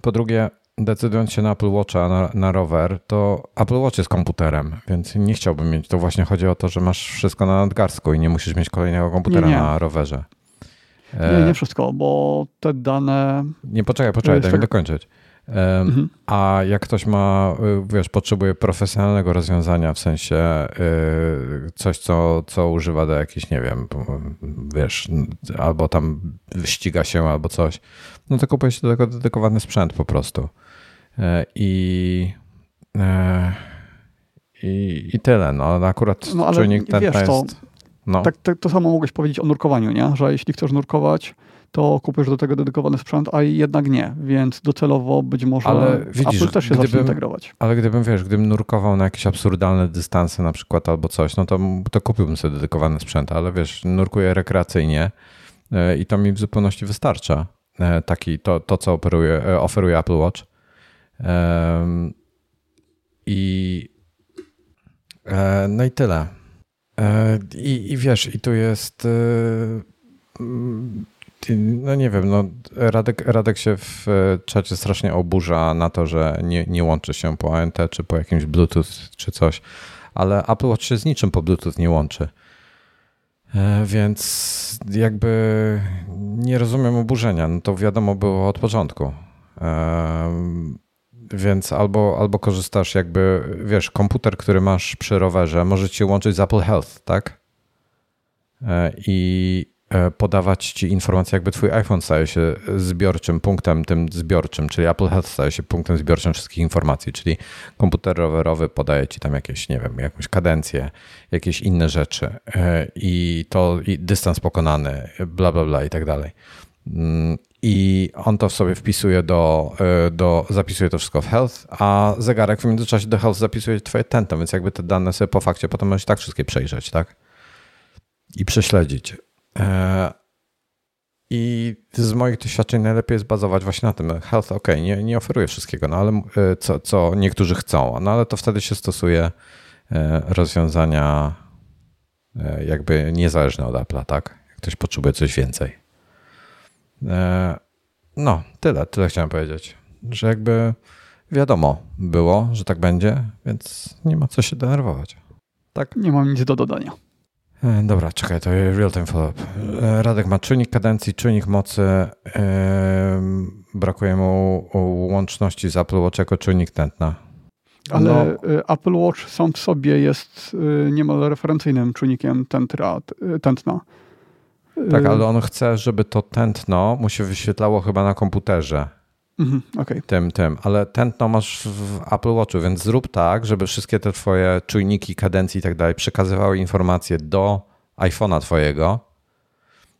Po drugie, decydując się na Apple Watcha, na rower, to Apple Watch jest komputerem, więc nie chciałbym mieć. To właśnie chodzi o to, że masz wszystko na nadgarstku i nie musisz mieć kolejnego komputera na rowerze. Nie wszystko, bo te dane... Nie, poczekaj, daj mi dokończyć. A jak ktoś ma, potrzebuje profesjonalnego rozwiązania, w sensie coś, co używa do jakichś, albo tam ściga się, albo coś, no to kupuje się do tego dedykowany sprzęt po prostu. I tyle. No akurat czujnik ten jest... To samo mogłeś powiedzieć o nurkowaniu, nie? Że jeśli chcesz nurkować, to kupisz do tego dedykowany sprzęt, a jednak nie, więc docelowo być może ale widzisz, Apple też się zacznie integrować. Ale gdybym nurkował na jakieś absurdalne dystanse na przykład albo coś, no to kupiłbym sobie dedykowany sprzęt, ale wiesz, nurkuję rekreacyjnie i to mi w zupełności wystarcza taki to co oferuje Apple Watch. No i tyle. I wiesz, i tu jest... No nie wiem, no Radek się w czacie strasznie oburza na to, że nie łączy się po ANT czy po jakimś Bluetooth czy coś, ale Apple Watch się z niczym po Bluetooth nie łączy. Więc jakby nie rozumiem oburzenia, no to wiadomo było od początku. Więc albo korzystasz jakby, wiesz, komputer, który masz przy rowerze, może ci łączyć z Apple Health, tak? I podawać ci informacje, jakby twój iPhone staje się zbiorczym punktem tym zbiorczym, czyli Apple Health staje się punktem zbiorczym wszystkich informacji, czyli komputer rowerowy podaje ci tam jakieś, nie wiem, jakąś kadencję, jakieś inne rzeczy i dystans pokonany, bla, bla, bla i tak dalej. I on to sobie wpisuje zapisuje to wszystko w health, a zegarek w międzyczasie do health zapisuje twoje tętno, więc jakby te dane sobie po fakcie potem możesz tak wszystkie przejrzeć, tak? I prześledzić. I z moich doświadczeń najlepiej jest bazować właśnie na tym. Health, okej, nie oferuje wszystkiego, no ale co niektórzy chcą, no ale to wtedy się stosuje rozwiązania jakby niezależne od Apple'a, tak? Jak ktoś potrzebuje coś więcej. No, tyle chciałem powiedzieć, że jakby wiadomo było, że tak będzie, więc nie ma co się denerwować. Tak, nie mam nic do dodania. Dobra, czekaj, to real-time follow-up. Radek ma czujnik kadencji, czujnik mocy, brakuje mu łączności z Apple Watch jako czujnik tętna. Ale no. Apple Watch sam w sobie jest niemal referencyjnym czujnikiem tętna. Tak, ale on chce, żeby to tętno mu się wyświetlało chyba na komputerze. Mhm, okay. Ale tętno masz w Apple Watchu, więc zrób tak, żeby wszystkie te twoje czujniki, kadencji i tak dalej przekazywały informacje do iPhone'a twojego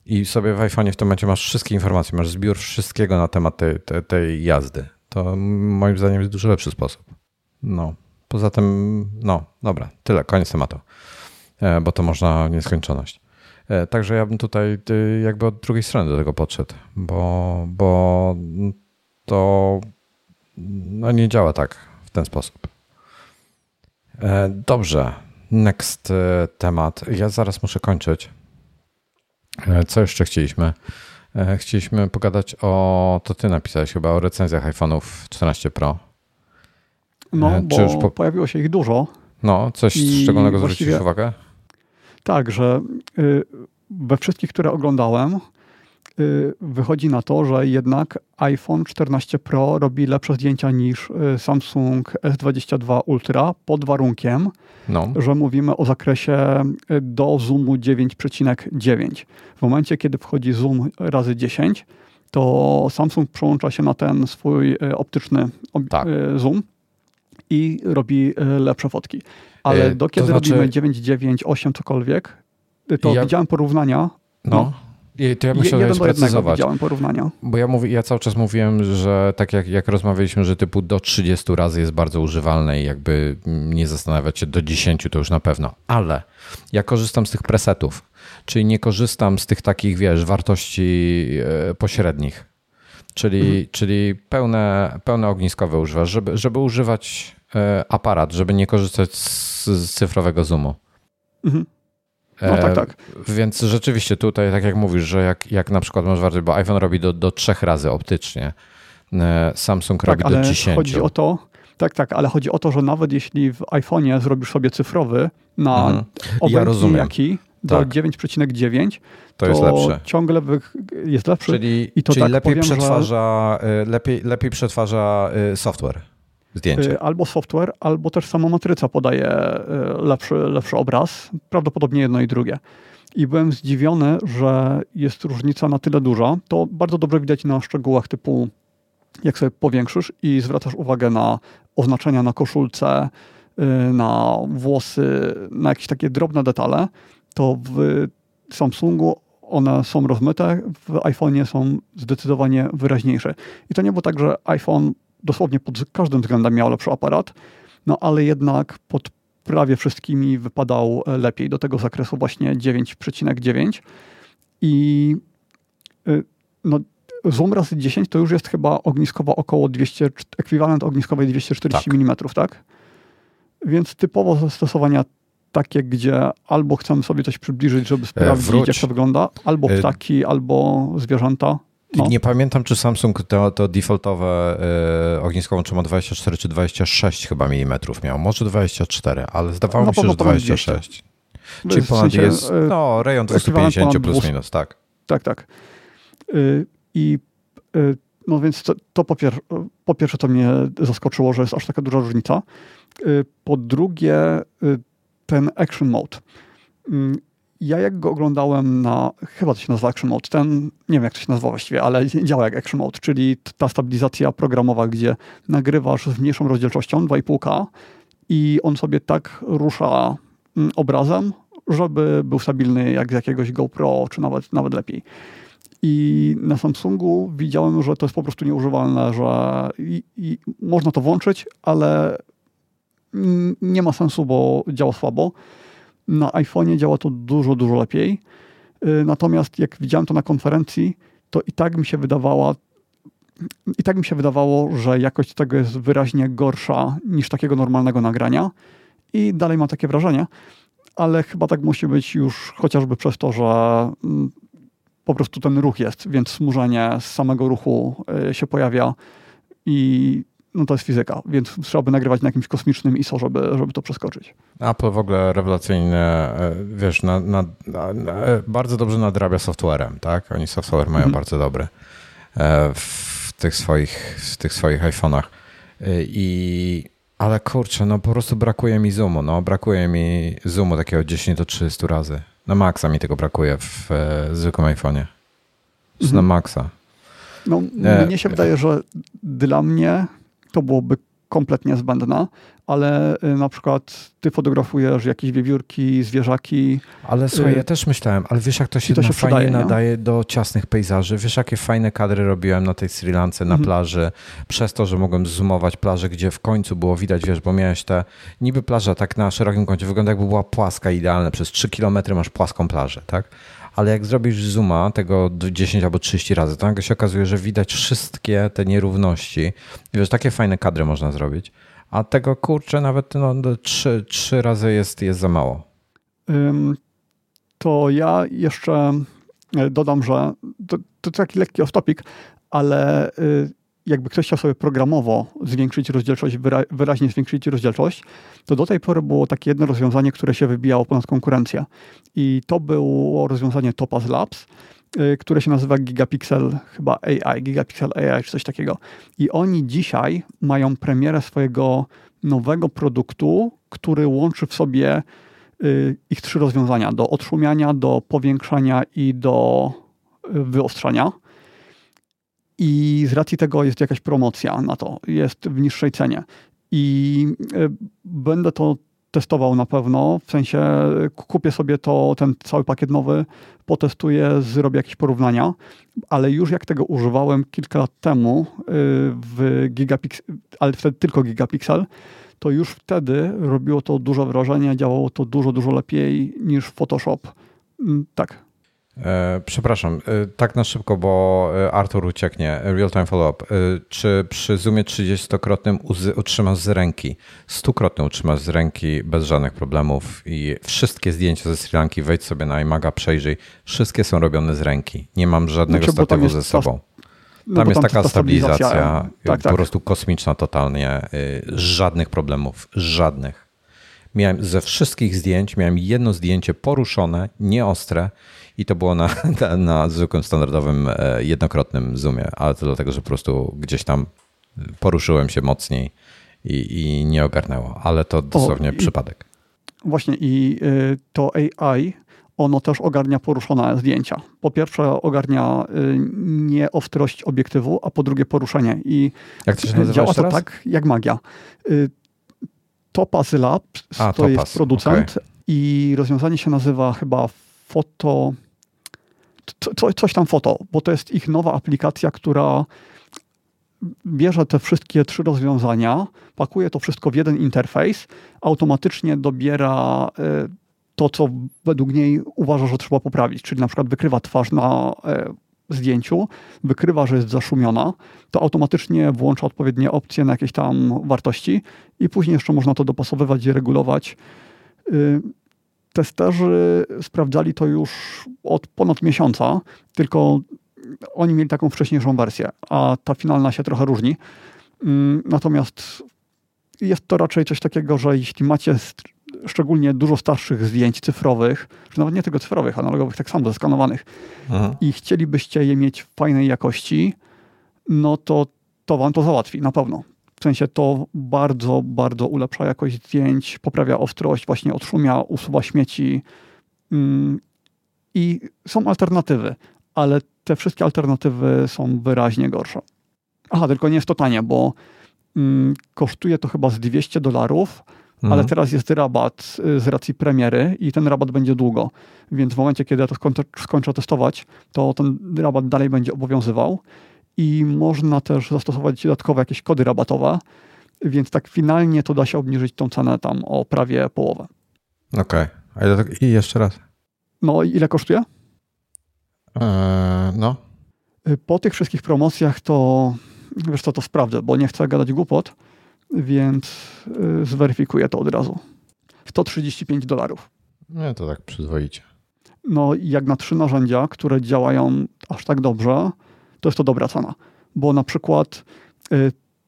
i sobie w iPhone'ie w tym momencie masz wszystkie informacje, masz zbiór wszystkiego na temat tej jazdy. To moim zdaniem jest dużo lepszy sposób. No, poza tym, no dobra, tyle, koniec tematu, bo to można nieskończoność. Także ja bym tutaj jakby od drugiej strony do tego podszedł, bo to no nie działa tak w ten sposób. Dobrze, next temat. Ja zaraz muszę kończyć. Co jeszcze chcieliśmy? Chcieliśmy pogadać to ty napisałeś chyba o recenzjach iPhone'ów 14 Pro. No, bo już pojawiło się ich dużo. No, coś szczególnego zwróciłeś uwagę? Tak, że we wszystkich, które oglądałem, wychodzi na to, że jednak iPhone 14 Pro robi lepsze zdjęcia niż Samsung S22 Ultra pod warunkiem, że mówimy o zakresie do zoomu 9,9. W momencie, kiedy wchodzi zoom razy 10, to Samsung przełącza się na ten swój optyczny zoom i robi lepsze fotki. Ale do kiedy to znaczy... robimy 9,9, 8 cokolwiek, to widziałem porównania. To ja myślę, że sprecyzować. Widziałem porównania. Bo ja cały czas mówiłem, że tak jak rozmawialiśmy, że typu do 30 razy jest bardzo używalne i jakby nie zastanawiać się, do 10 to już na pewno. Ale ja korzystam z tych presetów, czyli nie korzystam z tych takich, wiesz, wartości pośrednich. Czyli pełne ogniskowe używasz, żeby używać aparat, żeby nie korzystać z cyfrowego zoomu. Mhm. No tak. Więc rzeczywiście tutaj, tak jak mówisz, że jak na przykład masz wartość, bo iPhone robi do 3 razy optycznie, Samsung robi do 10. Ale chodzi o to, że nawet jeśli w iPhone'ie zrobisz sobie cyfrowy na obraz jaki, do 9,9 to jest lepsze. Ciągle jest lepszy. Lepiej przetwarza software zdjęcie. Albo software, albo też sama matryca podaje lepszy obraz. Prawdopodobnie jedno i drugie. I byłem zdziwiony, że jest różnica na tyle duża. To bardzo dobrze widać na szczegółach typu jak sobie powiększysz i zwracasz uwagę na oznaczenia na koszulce, na włosy, na jakieś takie drobne detale, to w Samsungu one są rozmyte, w iPhone'ie są zdecydowanie wyraźniejsze. I to nie było tak, że iPhone dosłownie pod każdym względem miał lepszy aparat, no ale jednak pod prawie wszystkimi wypadał lepiej, do tego zakresu właśnie 9,9 i no, zoom razy 10 to już jest chyba ogniskowa około 200, ekwiwalent ogniskowej 240 mm, tak? Więc typowo zastosowania takie, gdzie albo chcemy sobie coś przybliżyć, żeby sprawdzić, jak to wygląda, albo ptaki, albo zwierzęta. No. Nie pamiętam, czy Samsung to defaultowe ogniskową, czy ma 24 czy 26 chyba milimetrów miał. Może 24, ale zdawało mi się, że 26. Czyli ponad jest rejon 250 plus minus, tak. Tak. No więc to po pierwsze to mnie zaskoczyło, że jest aż taka duża różnica. Po drugie ten action mode. Ja jak go oglądałem chyba to się nazywa action mode, nie wiem jak to się nazywa właściwie, ale działa jak action mode, czyli ta stabilizacja programowa, gdzie nagrywasz z mniejszą rozdzielczością, 2,5K i on sobie tak rusza obrazem, żeby był stabilny jak z jakiegoś GoPro, czy nawet lepiej. I na Samsungu widziałem, że to jest po prostu nieużywalne, że i można to włączyć, ale nie ma sensu, bo działa słabo. Na iPhone'ie działa to dużo, dużo lepiej. Natomiast jak widziałem to na konferencji, to i tak mi się wydawało, że jakość tego jest wyraźnie gorsza niż takiego normalnego nagrania. I dalej mam takie wrażenie, ale chyba tak musi być już chociażby przez to, że po prostu ten ruch jest, więc smużenie z samego ruchu się pojawia i no to jest fizyka, więc trzeba by nagrywać na jakimś kosmicznym ISO, żeby to przeskoczyć. Apple w ogóle rewelacyjne, wiesz, bardzo dobrze nadrabia softwarem, tak? Oni software mają bardzo dobry w tych swoich iPhone'ach. Ale kurczę, no po prostu brakuje mi zoomu takiego 10 do 30 razy. Na maksa mi tego brakuje w zwykłym iPhone'ie. Na maksa. No, mnie się wydaje, że dla mnie to byłoby kompletnie zbędne, ale na przykład ty fotografujesz jakieś wiewiórki, zwierzaki. Ale słuchaj, ja też myślałem, ale wiesz jak to się fajnie przydaje, nadaje do ciasnych pejzaży. Wiesz jakie fajne kadry robiłem na tej Sri Lance, na plaży, przez to, że mogłem zoomować plażę, gdzie w końcu było widać, wiesz, bo miałeś te niby plaża tak na szerokim kącie, wygląda jakby była płaska, idealna, przez 3 km masz płaską plażę, tak? Ale jak zrobisz zooma tego 10 albo 30 razy, to nagle się okazuje, że widać wszystkie te nierówności. Wiesz, takie fajne kadry można zrobić. A tego, kurczę, nawet 3 razy jest za mało. To ja jeszcze dodam, że to taki lekki off-topic, ale jakby ktoś chciał sobie programowo zwiększyć rozdzielczość, wyraźnie zwiększyć rozdzielczość, to do tej pory było takie jedno rozwiązanie, które się wybijało ponad konkurencję. I to było rozwiązanie Topaz Labs, które się nazywa Gigapixel AI czy coś takiego. I oni dzisiaj mają premierę swojego nowego produktu, który łączy w sobie ich 3 rozwiązania. Do odszumiania, do powiększania i do wyostrzania. I z racji tego jest jakaś promocja na to, jest w niższej cenie. I będę to testował na pewno, w sensie kupię sobie ten cały pakiet nowy, potestuję, zrobię jakieś porównania, ale już jak tego używałem kilka lat temu, ale wtedy tylko Gigapixel, to już wtedy robiło to duże wrażenie, działało to dużo, dużo lepiej niż Photoshop. Tak. Przepraszam, tak na szybko, bo Artur ucieknie. Real time follow-up. Czy przy zoomie 30-krotnym utrzymasz z ręki? 100-krotny utrzymasz z ręki bez żadnych problemów i wszystkie zdjęcia ze Sri Lanki, wejdź sobie na iMaga, przejrzyj. Wszystkie są robione z ręki. Nie mam żadnego statywu ze sobą. Tam jest taka stabilizacja po prostu kosmiczna totalnie. Żadnych problemów. Żadnych. Miałem ze wszystkich zdjęć, jedno zdjęcie poruszone, nieostre i to było na zwykłym, standardowym, jednokrotnym zoomie, ale to dlatego, że po prostu gdzieś tam poruszyłem się mocniej i nie ogarnęło, ale to dosłownie przypadek. Właśnie i to AI, ono też ogarnia poruszone zdjęcia. Po pierwsze ogarnia nieostrość obiektywu, a po drugie poruszenie i jak to się nazywa działa to tak jak magia. Topaz Labs to jest producent i rozwiązanie się nazywa chyba coś tam foto, bo to jest ich nowa aplikacja, która bierze te wszystkie trzy rozwiązania, pakuje to wszystko w jeden interfejs, automatycznie dobiera to, co według niej uważa, że trzeba poprawić, czyli na przykład wykrywa twarz na zdjęciu, wykrywa, że jest zaszumiona, to automatycznie włącza odpowiednie opcje na jakieś tam wartości i później jeszcze można to dopasowywać i regulować. Testerzy sprawdzali to już od ponad miesiąca, tylko oni mieli taką wcześniejszą wersję, a ta finalna się trochę różni. Natomiast jest to raczej coś takiego, że jeśli macie szczególnie dużo starszych zdjęć cyfrowych, czy nawet nie tylko cyfrowych, analogowych, tak samo zeskanowanych, i chcielibyście je mieć w fajnej jakości, no to wam to załatwi, na pewno. W sensie to bardzo, bardzo ulepsza jakość zdjęć, poprawia ostrość, właśnie odszumia, usuwa śmieci. I są alternatywy, ale te wszystkie alternatywy są wyraźnie gorsze. Aha, tylko nie jest to tanie, bo kosztuje to chyba z $200, ale teraz jest rabat z racji premiery i ten rabat będzie długo. Więc w momencie, kiedy ja to skończę testować, to ten rabat dalej będzie obowiązywał. I można też zastosować dodatkowe jakieś kody rabatowe, więc tak finalnie to da się obniżyć tą cenę tam o prawie połowę. Okej. Okay. I jeszcze raz. No i ile kosztuje? No. Po tych wszystkich promocjach to, wiesz co, to sprawdzę, bo nie chcę gadać głupot, więc zweryfikuję to od razu. $135. Nie, to tak przyzwoicie. No i jak na trzy narzędzia, które działają aż tak dobrze, to jest to dobra cena, bo na przykład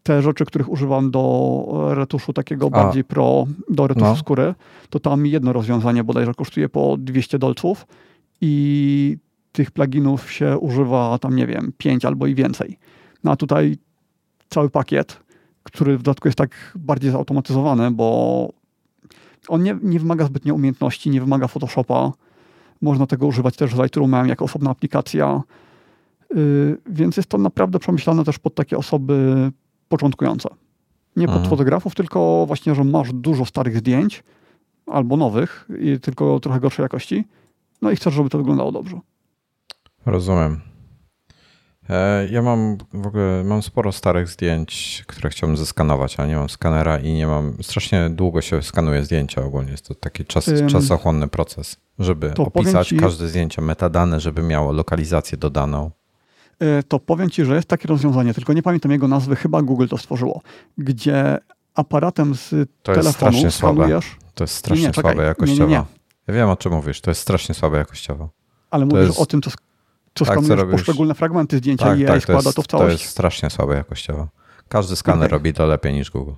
te rzeczy, których używam do retuszu takiego bardziej pro, do retuszu skóry, to tam jedno rozwiązanie bodajże kosztuje po $200 i tych pluginów się używa tam, nie wiem, 5 albo i więcej. No a tutaj cały pakiet, który w dodatku jest tak bardziej zautomatyzowany, bo on nie wymaga zbytnio umiejętności, nie wymaga Photoshopa. Można tego używać też z Lightroomem jako osobna aplikacja. Więc jest to naprawdę przemyślane też pod takie osoby początkujące. Nie pod fotografów, tylko właśnie, że masz dużo starych zdjęć albo nowych, i tylko trochę gorszej jakości. No i chcesz, żeby to wyglądało dobrze. Rozumiem. Ja mam w ogóle sporo starych zdjęć, które chciałbym zeskanować, ale nie mam skanera i nie mam. Strasznie długo się skanuje zdjęcia ogólnie. Jest to taki czasochłonny proces, żeby opisać każde zdjęcie, metadane, żeby miało lokalizację dodaną. To powiem Ci, że jest takie rozwiązanie, tylko nie pamiętam jego nazwy, chyba Google to stworzyło, gdzie aparatem z telefonu skanujesz... To jest strasznie słabe jakościowo. Nie. Ja wiem, o czym mówisz, to jest strasznie słabe jakościowo. Ale mówisz o tym, co skanujesz co poszczegółle fragmenty zdjęcia i AI składa to w całość. To jest strasznie słabe jakościowo. Każdy skaner robi to lepiej niż Google.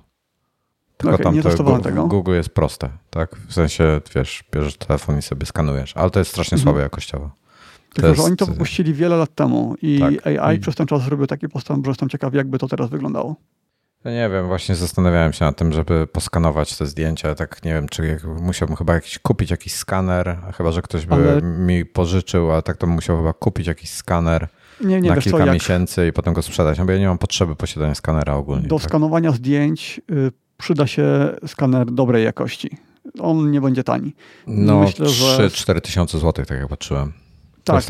Tylko tam to Google jest proste. Tak? W sensie, wiesz, bierzesz telefon i sobie skanujesz, ale to jest strasznie słabe jakościowo. Tylko, że oni to wypuścili wiele lat temu i AI przez ten czas zrobił taki postęp, że jestem ciekaw, jakby to teraz wyglądało. Ja nie wiem, właśnie zastanawiałem się nad tym, żeby poskanować te zdjęcia. Tak nie wiem, czy musiałbym chyba kupić jakiś skaner, chyba że ktoś by mi pożyczył, a tak to bym musiał chyba kupić jakiś skaner na kilka miesięcy i potem go sprzedać, no bo ja nie mam potrzeby posiadania skanera ogólnie. Do skanowania zdjęć przyda się skaner dobrej jakości. On nie będzie tani. No, 3-4 tysiące złotych, tak jak patrzyłem. Tak,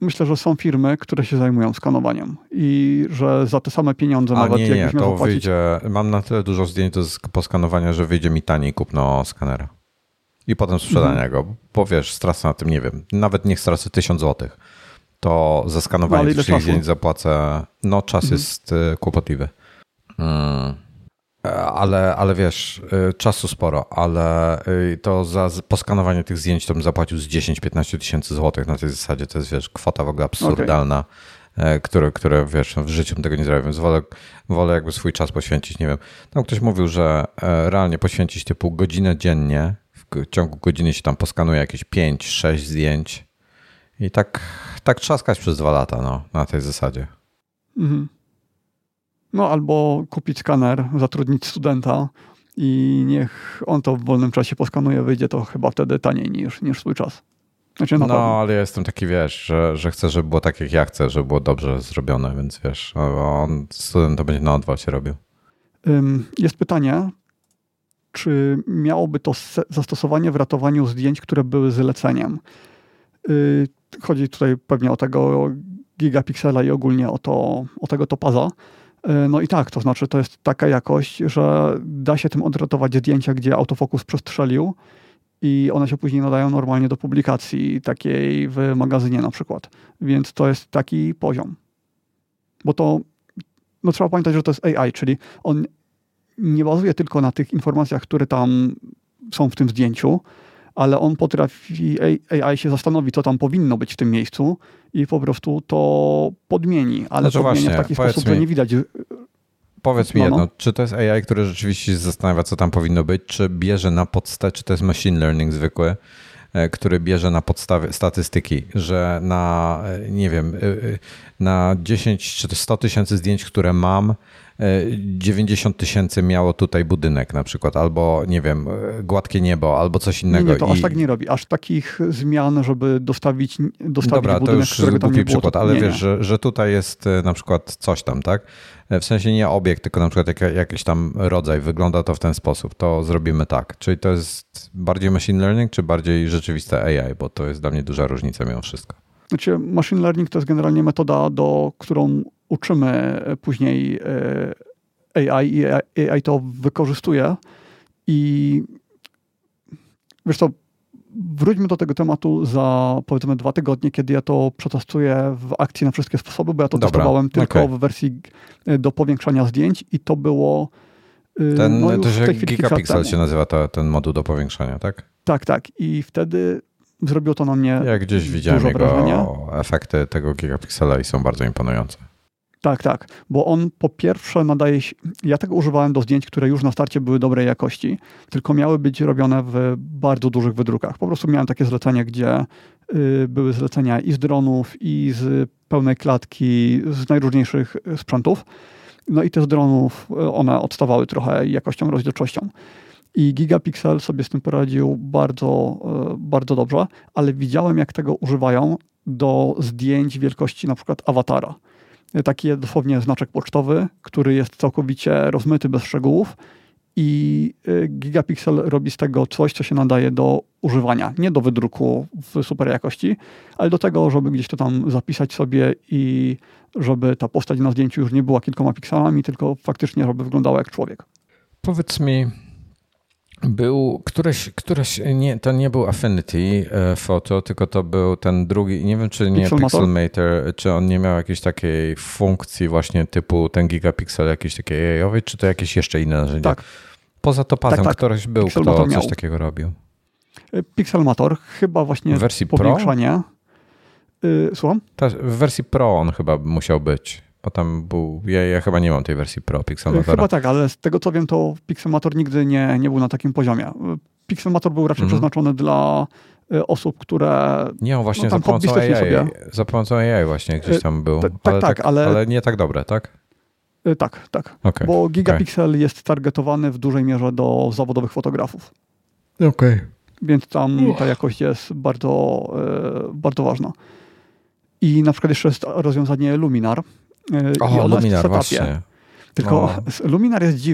myślę, że są firmy, które się zajmują skanowaniem i że za te same pieniądze nawet jakbyś miał zapłacić. Wyjdzie, mam na tyle dużo zdjęć do poskanowania, że wyjdzie mi taniej kupno skanera i potem sprzedania go, bo wiesz, stracę na tym, nie wiem, nawet niech stracę 1000 złotych, to za skanowanie tych zdjęć zapłacę, czas jest kłopotliwy. Ale wiesz, czasu sporo, ale to za poskanowanie tych zdjęć to bym zapłacił z 10-15 tysięcy złotych na tej zasadzie. To jest, wiesz, kwota w ogóle absurdalna, które wiesz, w życiu bym tego nie zrobił, więc wolę jakby swój czas poświęcić, nie wiem. Tam ktoś mówił, że realnie poświęcić typu godzinę dziennie, w ciągu godziny się tam poskanuje jakieś 5-6 zdjęć i tak trzaskać przez 2 lata, na tej zasadzie. No albo kupić skaner, zatrudnić studenta i niech on to w wolnym czasie poskanuje, wyjdzie to chyba wtedy taniej niż swój czas. Znaczy, ale ja jestem taki, wiesz, że chcę, żeby było tak jak ja chcę, żeby było dobrze zrobione, więc wiesz, student to będzie na odwal się robił. Jest pytanie, czy miałoby to zastosowanie w ratowaniu zdjęć, które były zleceniem? Chodzi tutaj pewnie o tego gigapiksela i ogólnie o tego topaza. No i tak, to znaczy to jest taka jakość, że da się tym odratować zdjęcia, gdzie autofokus przestrzelił i one się później nadają normalnie do publikacji takiej w magazynie na przykład. Więc to jest taki poziom. Bo to, no trzeba pamiętać, że to jest AI, czyli on nie bazuje tylko na tych informacjach, które tam są w tym zdjęciu, ale on potrafi, AI się zastanowi, co tam powinno być w tym miejscu i po prostu to podmieni, ale znaczy podmieni właśnie, w taki sposób, że nie widać. Powiedz mi jedno, czy to jest AI, które rzeczywiście się zastanawia, co tam powinno być, czy bierze na podstawie, czy to jest machine learning zwykły, który bierze na podstawie statystyki, że na, nie wiem, na 10 czy 100 tysięcy zdjęć, które mam, 90 tysięcy miało tutaj budynek na przykład, albo nie wiem, gładkie niebo, albo coś innego. Nie, to aż tak nie robi. Aż takich zmian, żeby dostawić dobra, budynek, którego tam nie było. Dobra, to już głupi przykład, ale nie, wiesz, nie. Że tutaj jest na przykład coś tam, tak? W sensie nie obiekt, tylko na przykład jakiś tam rodzaj. Wygląda to w ten sposób. To zrobimy tak. Czyli to jest bardziej machine learning, czy bardziej rzeczywiste AI? Bo to jest dla mnie duża różnica mimo wszystko. Znaczy machine learning to jest generalnie metoda, którą uczymy później AI i AI to wykorzystuje. I wiesz co, wróćmy do tego tematu za powiedzmy 2 tygodnie, kiedy ja to przetestuję w akcji na wszystkie sposoby, bo ja to testowałem tylko w wersji do powiększania zdjęć i to było... to się Gigapixel się nazywa ten moduł do powiększania, tak? Tak. I wtedy... Zrobiło to na mnie. Ja gdzieś widziałem jego wrażenie. Efekty tego gigapiksela i są bardzo imponujące. Tak, bo on po pierwsze nadaje się... Ja tego używałem do zdjęć, które już na starcie były dobrej jakości, tylko miały być robione w bardzo dużych wydrukach. Po prostu miałem takie zlecenie, gdzie były zlecenia i z dronów, i z pełnej klatki, z najróżniejszych sprzętów. No i te z dronów, one odstawały trochę jakością, rozdzielczością. I Gigapixel sobie z tym poradził bardzo dobrze, ale widziałem, jak tego używają do zdjęć wielkości na przykład awatara. Taki dosłownie znaczek pocztowy, który jest całkowicie rozmyty, bez szczegółów i Gigapixel robi z tego coś, co się nadaje do używania. Nie do wydruku w super jakości, ale do tego, żeby gdzieś to tam zapisać sobie i żeby ta postać na zdjęciu już nie była kilkoma pikselami, tylko faktycznie, żeby wyglądała jak człowiek. Powiedz mi... Był któreś nie, to nie był Affinity Photo, tylko to był ten drugi, nie wiem czy nie Pixelmator, czy on nie miał jakiejś takiej funkcji właśnie typu ten gigapiksel jakiejś takiej AI-owej, czy to jakieś jeszcze inne narzędzie? Tak. Poza topazem któryś był, Pixelmator kto coś takiego robił. Pixelmator chyba właśnie w wersji powiększania. Słucham? W wersji Pro on chyba musiał być. Bo tam był, ja chyba nie mam tej wersji Pro Pixelmatora. Chyba tak, ale z tego co wiem, to Pixelmator nigdy nie był na takim poziomie. Pixelmator był raczej przeznaczony dla osób, które... Nie, on właśnie za pomocą AI właśnie gdzieś tam był. Ale nie tak dobre, tak? Tak. Okay. Bo Gigapixel jest targetowany w dużej mierze do zawodowych fotografów. Okej. Więc tam ta jakość jest bardzo ważna. I na przykład jeszcze jest rozwiązanie Luminar. O, Luminar, właśnie. Tylko Luminar jest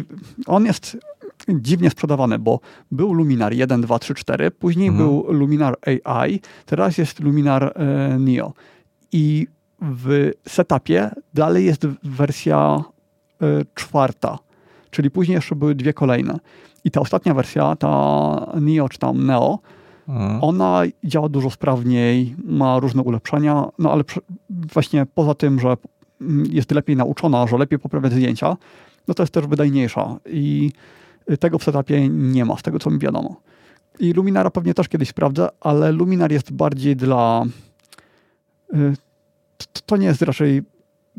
dziwnie sprzedawany, bo był Luminar 1, 2, 3, 4, później był Luminar AI, teraz jest Luminar Neo. I w setupie dalej jest wersja 4, czyli później jeszcze były 2 kolejne. I ta ostatnia wersja, ta Neo czy tam Neo, ona działa dużo sprawniej, ma różne ulepszenia, no ale właśnie poza tym, że jest lepiej nauczona, że lepiej poprawia zdjęcia, no to jest też wydajniejsza i tego w setupie nie ma, z tego co mi wiadomo. I Luminara pewnie też kiedyś sprawdzę, ale Luminar jest bardziej dla... To nie jest raczej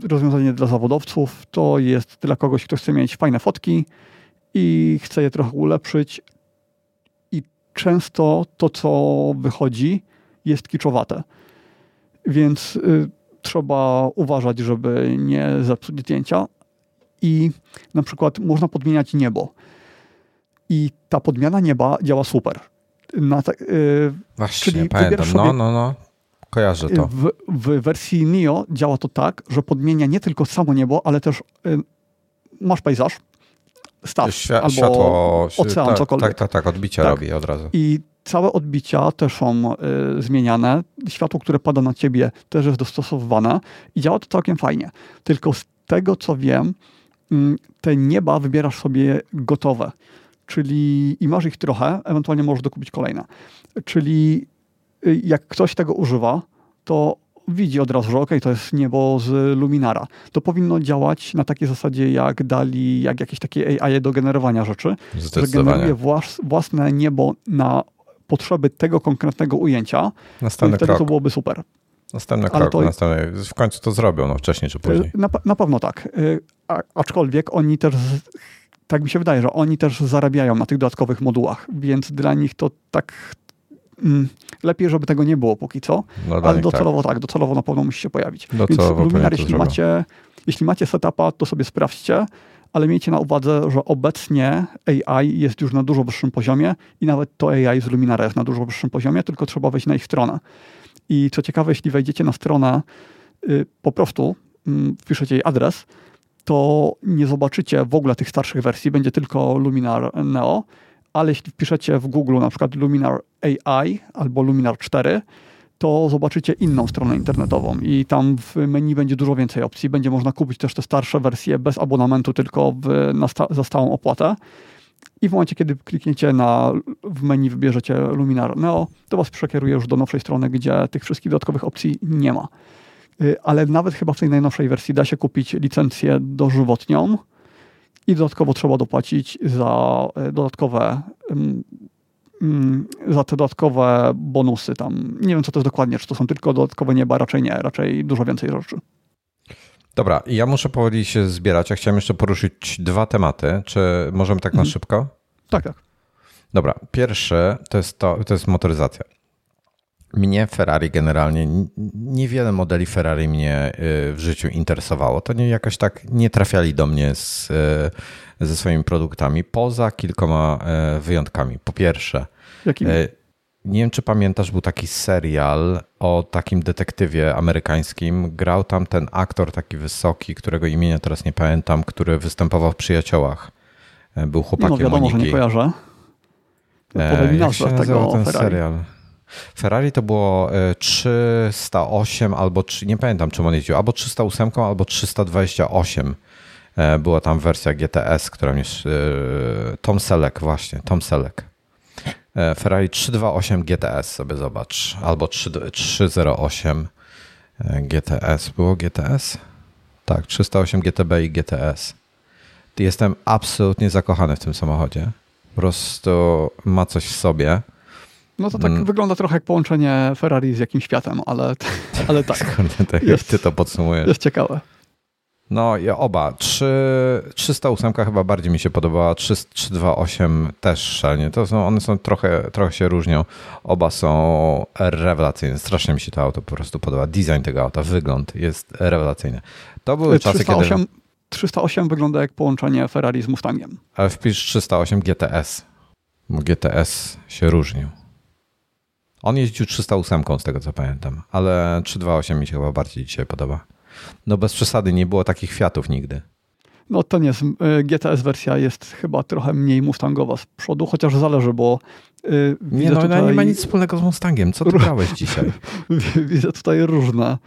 rozwiązanie dla zawodowców, to jest dla kogoś, kto chce mieć fajne fotki i chce je trochę ulepszyć. I często to, co wychodzi, jest kiczowate. Więc... Trzeba uważać, żeby nie zepsuć zdjęcia i na przykład można podmieniać niebo i ta podmiana nieba działa super. Właśnie, czyli pamiętam, kojarzę to. W wersji Neo działa to tak, że podmienia nie tylko samo niebo, ale też masz pejzaż, staw albo światło, ocean, cokolwiek. Tak, odbicie robi od razu. I Całe odbicia też są zmieniane. Światło, które pada na ciebie, też jest dostosowane i działa to całkiem fajnie. Tylko z tego, co wiem, te nieba wybierasz sobie gotowe. Czyli i masz ich trochę, ewentualnie możesz dokupić kolejne. Czyli jak ktoś tego używa, to widzi od razu, że okej, to jest niebo z Luminara. To powinno działać na takiej zasadzie, jak dali, jak jakieś takie AI do generowania rzeczy. Że generuje własne niebo na potrzeby tego konkretnego ujęcia. Następny krok. To byłoby super. Następny krok. Następny. W końcu to zrobią, wcześniej czy później. Na pewno tak. Aczkolwiek oni też... Tak mi się wydaje, że oni też zarabiają na tych dodatkowych modułach, więc dla nich to tak lepiej, żeby tego nie było póki co, no ale docelowo tak, docelowo na pewno musi się pojawić. Docelowo więc Luminar, jeśli macie setupa, to sobie sprawdźcie, ale miejcie na uwadze, że obecnie AI jest już na dużo wyższym poziomie i nawet to AI z Luminara jest na dużo wyższym poziomie, tylko trzeba wejść na ich stronę. I co ciekawe, jeśli wejdziecie na stronę, po prostu wpiszecie jej adres, to nie zobaczycie w ogóle tych starszych wersji, będzie tylko Luminar Neo, ale jeśli wpiszecie w Google na przykład Luminar AI albo Luminar 4, to zobaczycie inną stronę internetową i tam w menu będzie dużo więcej opcji. Będzie można kupić też te starsze wersje bez abonamentu, tylko za stałą opłatę. I w momencie, kiedy klikniecie w menu, wybierzecie Luminar Neo, to was przekieruje już do nowszej strony, gdzie tych wszystkich dodatkowych opcji nie ma. Ale nawet chyba w tej najnowszej wersji da się kupić licencję dożywotnią i dodatkowo trzeba dopłacić za te dodatkowe bonusy tam. Nie wiem, co to jest dokładnie, czy to są tylko dodatkowe nieba, raczej nie, raczej dużo więcej rzeczy. Dobra, ja muszę powoli się zbierać. Ja chciałem jeszcze poruszyć dwa tematy. Czy możemy tak na szybko? Tak. Dobra, pierwsze to jest motoryzacja. Mnie Ferrari generalnie, niewiele modeli Ferrari mnie w życiu interesowało. To nie, jakoś tak nie trafiali do mnie ze swoimi produktami, poza kilkoma wyjątkami. Po pierwsze, nie wiem, czy pamiętasz, był taki serial o takim detektywie amerykańskim. Grał tam ten aktor taki wysoki, którego imienia teraz nie pamiętam, który występował w Przyjaciołach. Był chłopakiem Moniki. Że nie kojarzę. Jak się nazywał ten serial? Ferrari to było 308 albo, nie pamiętam czym on jeździł, albo 308 albo 328. Była tam wersja GTS, która mnie... Tom Selleck. Ferrari 328 GTS sobie zobacz, albo 308 GTS. Było GTS? Tak, 308 GTB i GTS. Jestem absolutnie zakochany w tym samochodzie. Po prostu ma coś w sobie. No to tak wygląda trochę jak połączenie Ferrari z jakimś światem, ale tak. Kurde, tak jest, jak ty to podsumujesz. Jest ciekawe. No i oba. 308 chyba bardziej mi się podobała. 328 też szalnie. One są trochę się różnią. Oba są rewelacyjne. Strasznie mi się to auto po prostu podoba. Design tego auta, wygląd jest rewelacyjny. To były czasy, kiedy... 308 wygląda jak połączenie Ferrari z Mustangiem. Ale wpisz 308 GTS. Bo GTS się różnił. On jeździł 308 z tego co pamiętam, ale 328 mi się chyba bardziej dzisiaj podoba. No bez przesady, nie było takich Fiatów nigdy. No to nie jest. GTS wersja jest chyba trochę mniej mustangowa z przodu, chociaż zależy, bo... Nie, no tutaj... nie ma nic wspólnego z Mustangiem. Co ty grałeś dzisiaj? Widzę tutaj różne...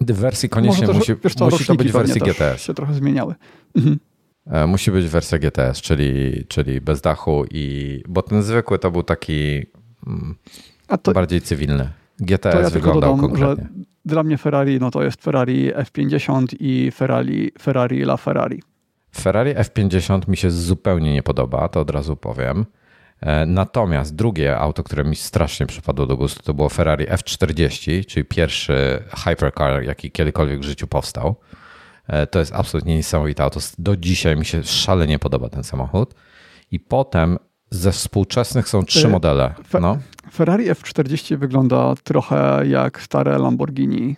Wersji koniecznie też, musi to być wersja GTS. Się trochę zmieniały. Mhm. Musi być wersja GTS, czyli bez dachu i... Bo ten zwykły to był taki bardziej cywilny. GTS to ja wyglądał dodam, konkretnie. Że dla mnie Ferrari to jest Ferrari F50 i Ferrari LaFerrari. Ferrari F50 mi się zupełnie nie podoba, to od razu powiem. Natomiast drugie auto, które mi strasznie przypadło do gustu, to było Ferrari F40, czyli pierwszy hypercar, jaki kiedykolwiek w życiu powstał. To jest absolutnie niesamowite auto. Do dzisiaj mi się szalenie podoba ten samochód. I potem ze współczesnych są trzy modele. Ferrari F40 wygląda trochę jak stare Lamborghini.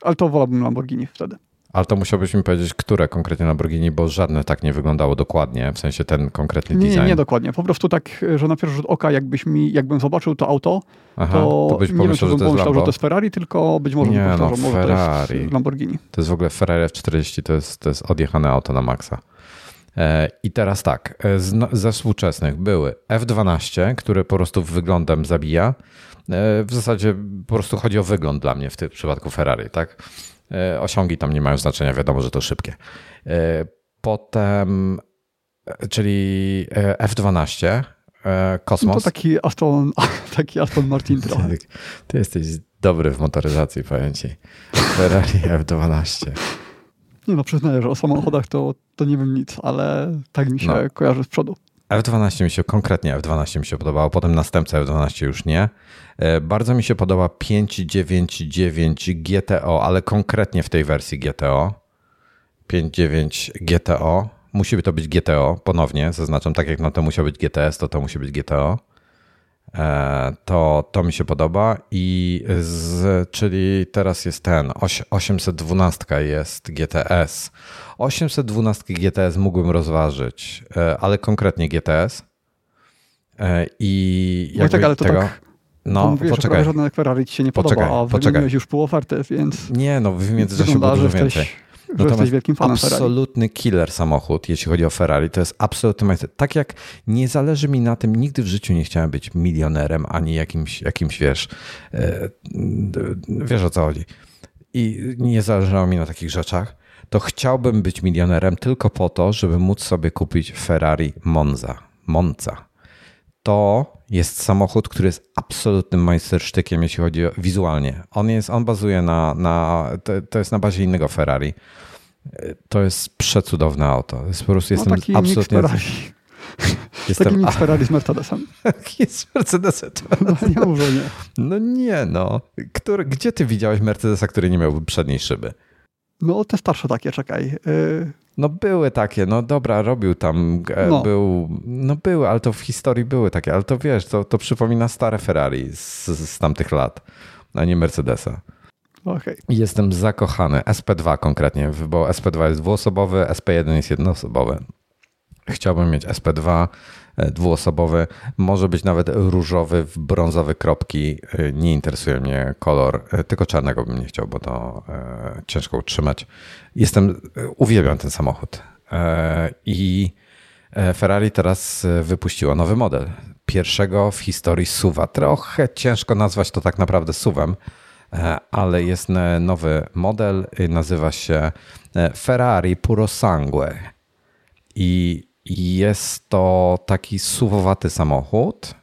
Ale to wolałbym Lamborghini wtedy. Ale to musiałbyś mi powiedzieć, które konkretnie Lamborghini, bo żadne tak nie wyglądało dokładnie, w sensie ten konkretny design. Nie dokładnie. Po prostu tak, że na pierwszy rzut oka jakbym zobaczył to auto, to byś pomyślał, że to jest Ferrari, tylko być może to jest Lamborghini. To jest w ogóle Ferrari F40, to jest odjechane auto na maksa. I teraz tak, ze współczesnych były F12, który po prostu wyglądem zabija. W zasadzie po prostu chodzi o wygląd dla mnie w tym przypadku Ferrari, tak? Osiągi tam nie mają znaczenia, wiadomo, że to szybkie. Potem, czyli F12, Kosmos. No to taki Aston Martin trochę. Ty jesteś dobry w motoryzacji, powiem ci. Ferrari F12. Nie no, przyznaję, że o samochodach to nie wiem nic, ale tak mi się kojarzy z przodu. Konkretnie F12 mi się podobało, potem następca F12 już nie. Bardzo mi się podoba 599 GTO, ale konkretnie w tej wersji GTO. 5.9 GTO. Musi to być GTO, ponownie zaznaczam, tak jak na to musiał być GTS, to musi być GTO. To mi się podoba i czyli teraz jest 812 jest GTS. 812 GTS mógłbym rozważyć, ale konkretnie GTS. I jakby tak, ale to tego... Tak. No, mówiłeś, poczekaj. Że prawie żadna Ferrari ci się nie podoba, a wymieniłeś już pół oferty, więc... Nie, no w międzyczasie było dużo więcej. Natomiast wielkim fanem absolutny killer samochód, jeśli chodzi o Ferrari, to jest absolutny majster. Tak jak nie zależy mi na tym, nigdy w życiu nie chciałem być milionerem, ani jakimś wiesz o co chodzi. I nie zależało mi na takich rzeczach, to chciałbym być milionerem tylko po to, żeby móc sobie kupić Ferrari Monza. To jest samochód, który jest absolutnym majstersztykiem, jeśli chodzi o wizualnie. On bazuje to jest na bazie innego Ferrari. To jest przecudowne auto. Jest, po prostu jestem taki absolutnie... Taki mix Ferrari z Mercedesem. Jest Mercedesem. No nie. Gdzie ty widziałeś Mercedesa, który nie miałby przedniej szyby? No te starsze takie, czekaj. No były takie, no dobra, robił tam, były, ale to w historii były takie, ale to wiesz, to przypomina stare Ferrari z tamtych lat, a nie Mercedesa. Okay. Jestem zakochany, SP2 konkretnie, bo SP2 jest dwuosobowy, SP1 jest jednoosobowy. Chciałbym mieć SP2 dwuosobowy, może być nawet różowy w brązowe kropki, nie interesuje mnie kolor, tylko czarnego bym nie chciał, bo to ciężko utrzymać. Uwielbiam ten samochód i Ferrari teraz wypuściła nowy model, pierwszego w historii SUV-a. Trochę ciężko nazwać to tak naprawdę SUV-em, ale jest nowy model, nazywa się Ferrari Purosangue. I jest to taki suwowaty samochód,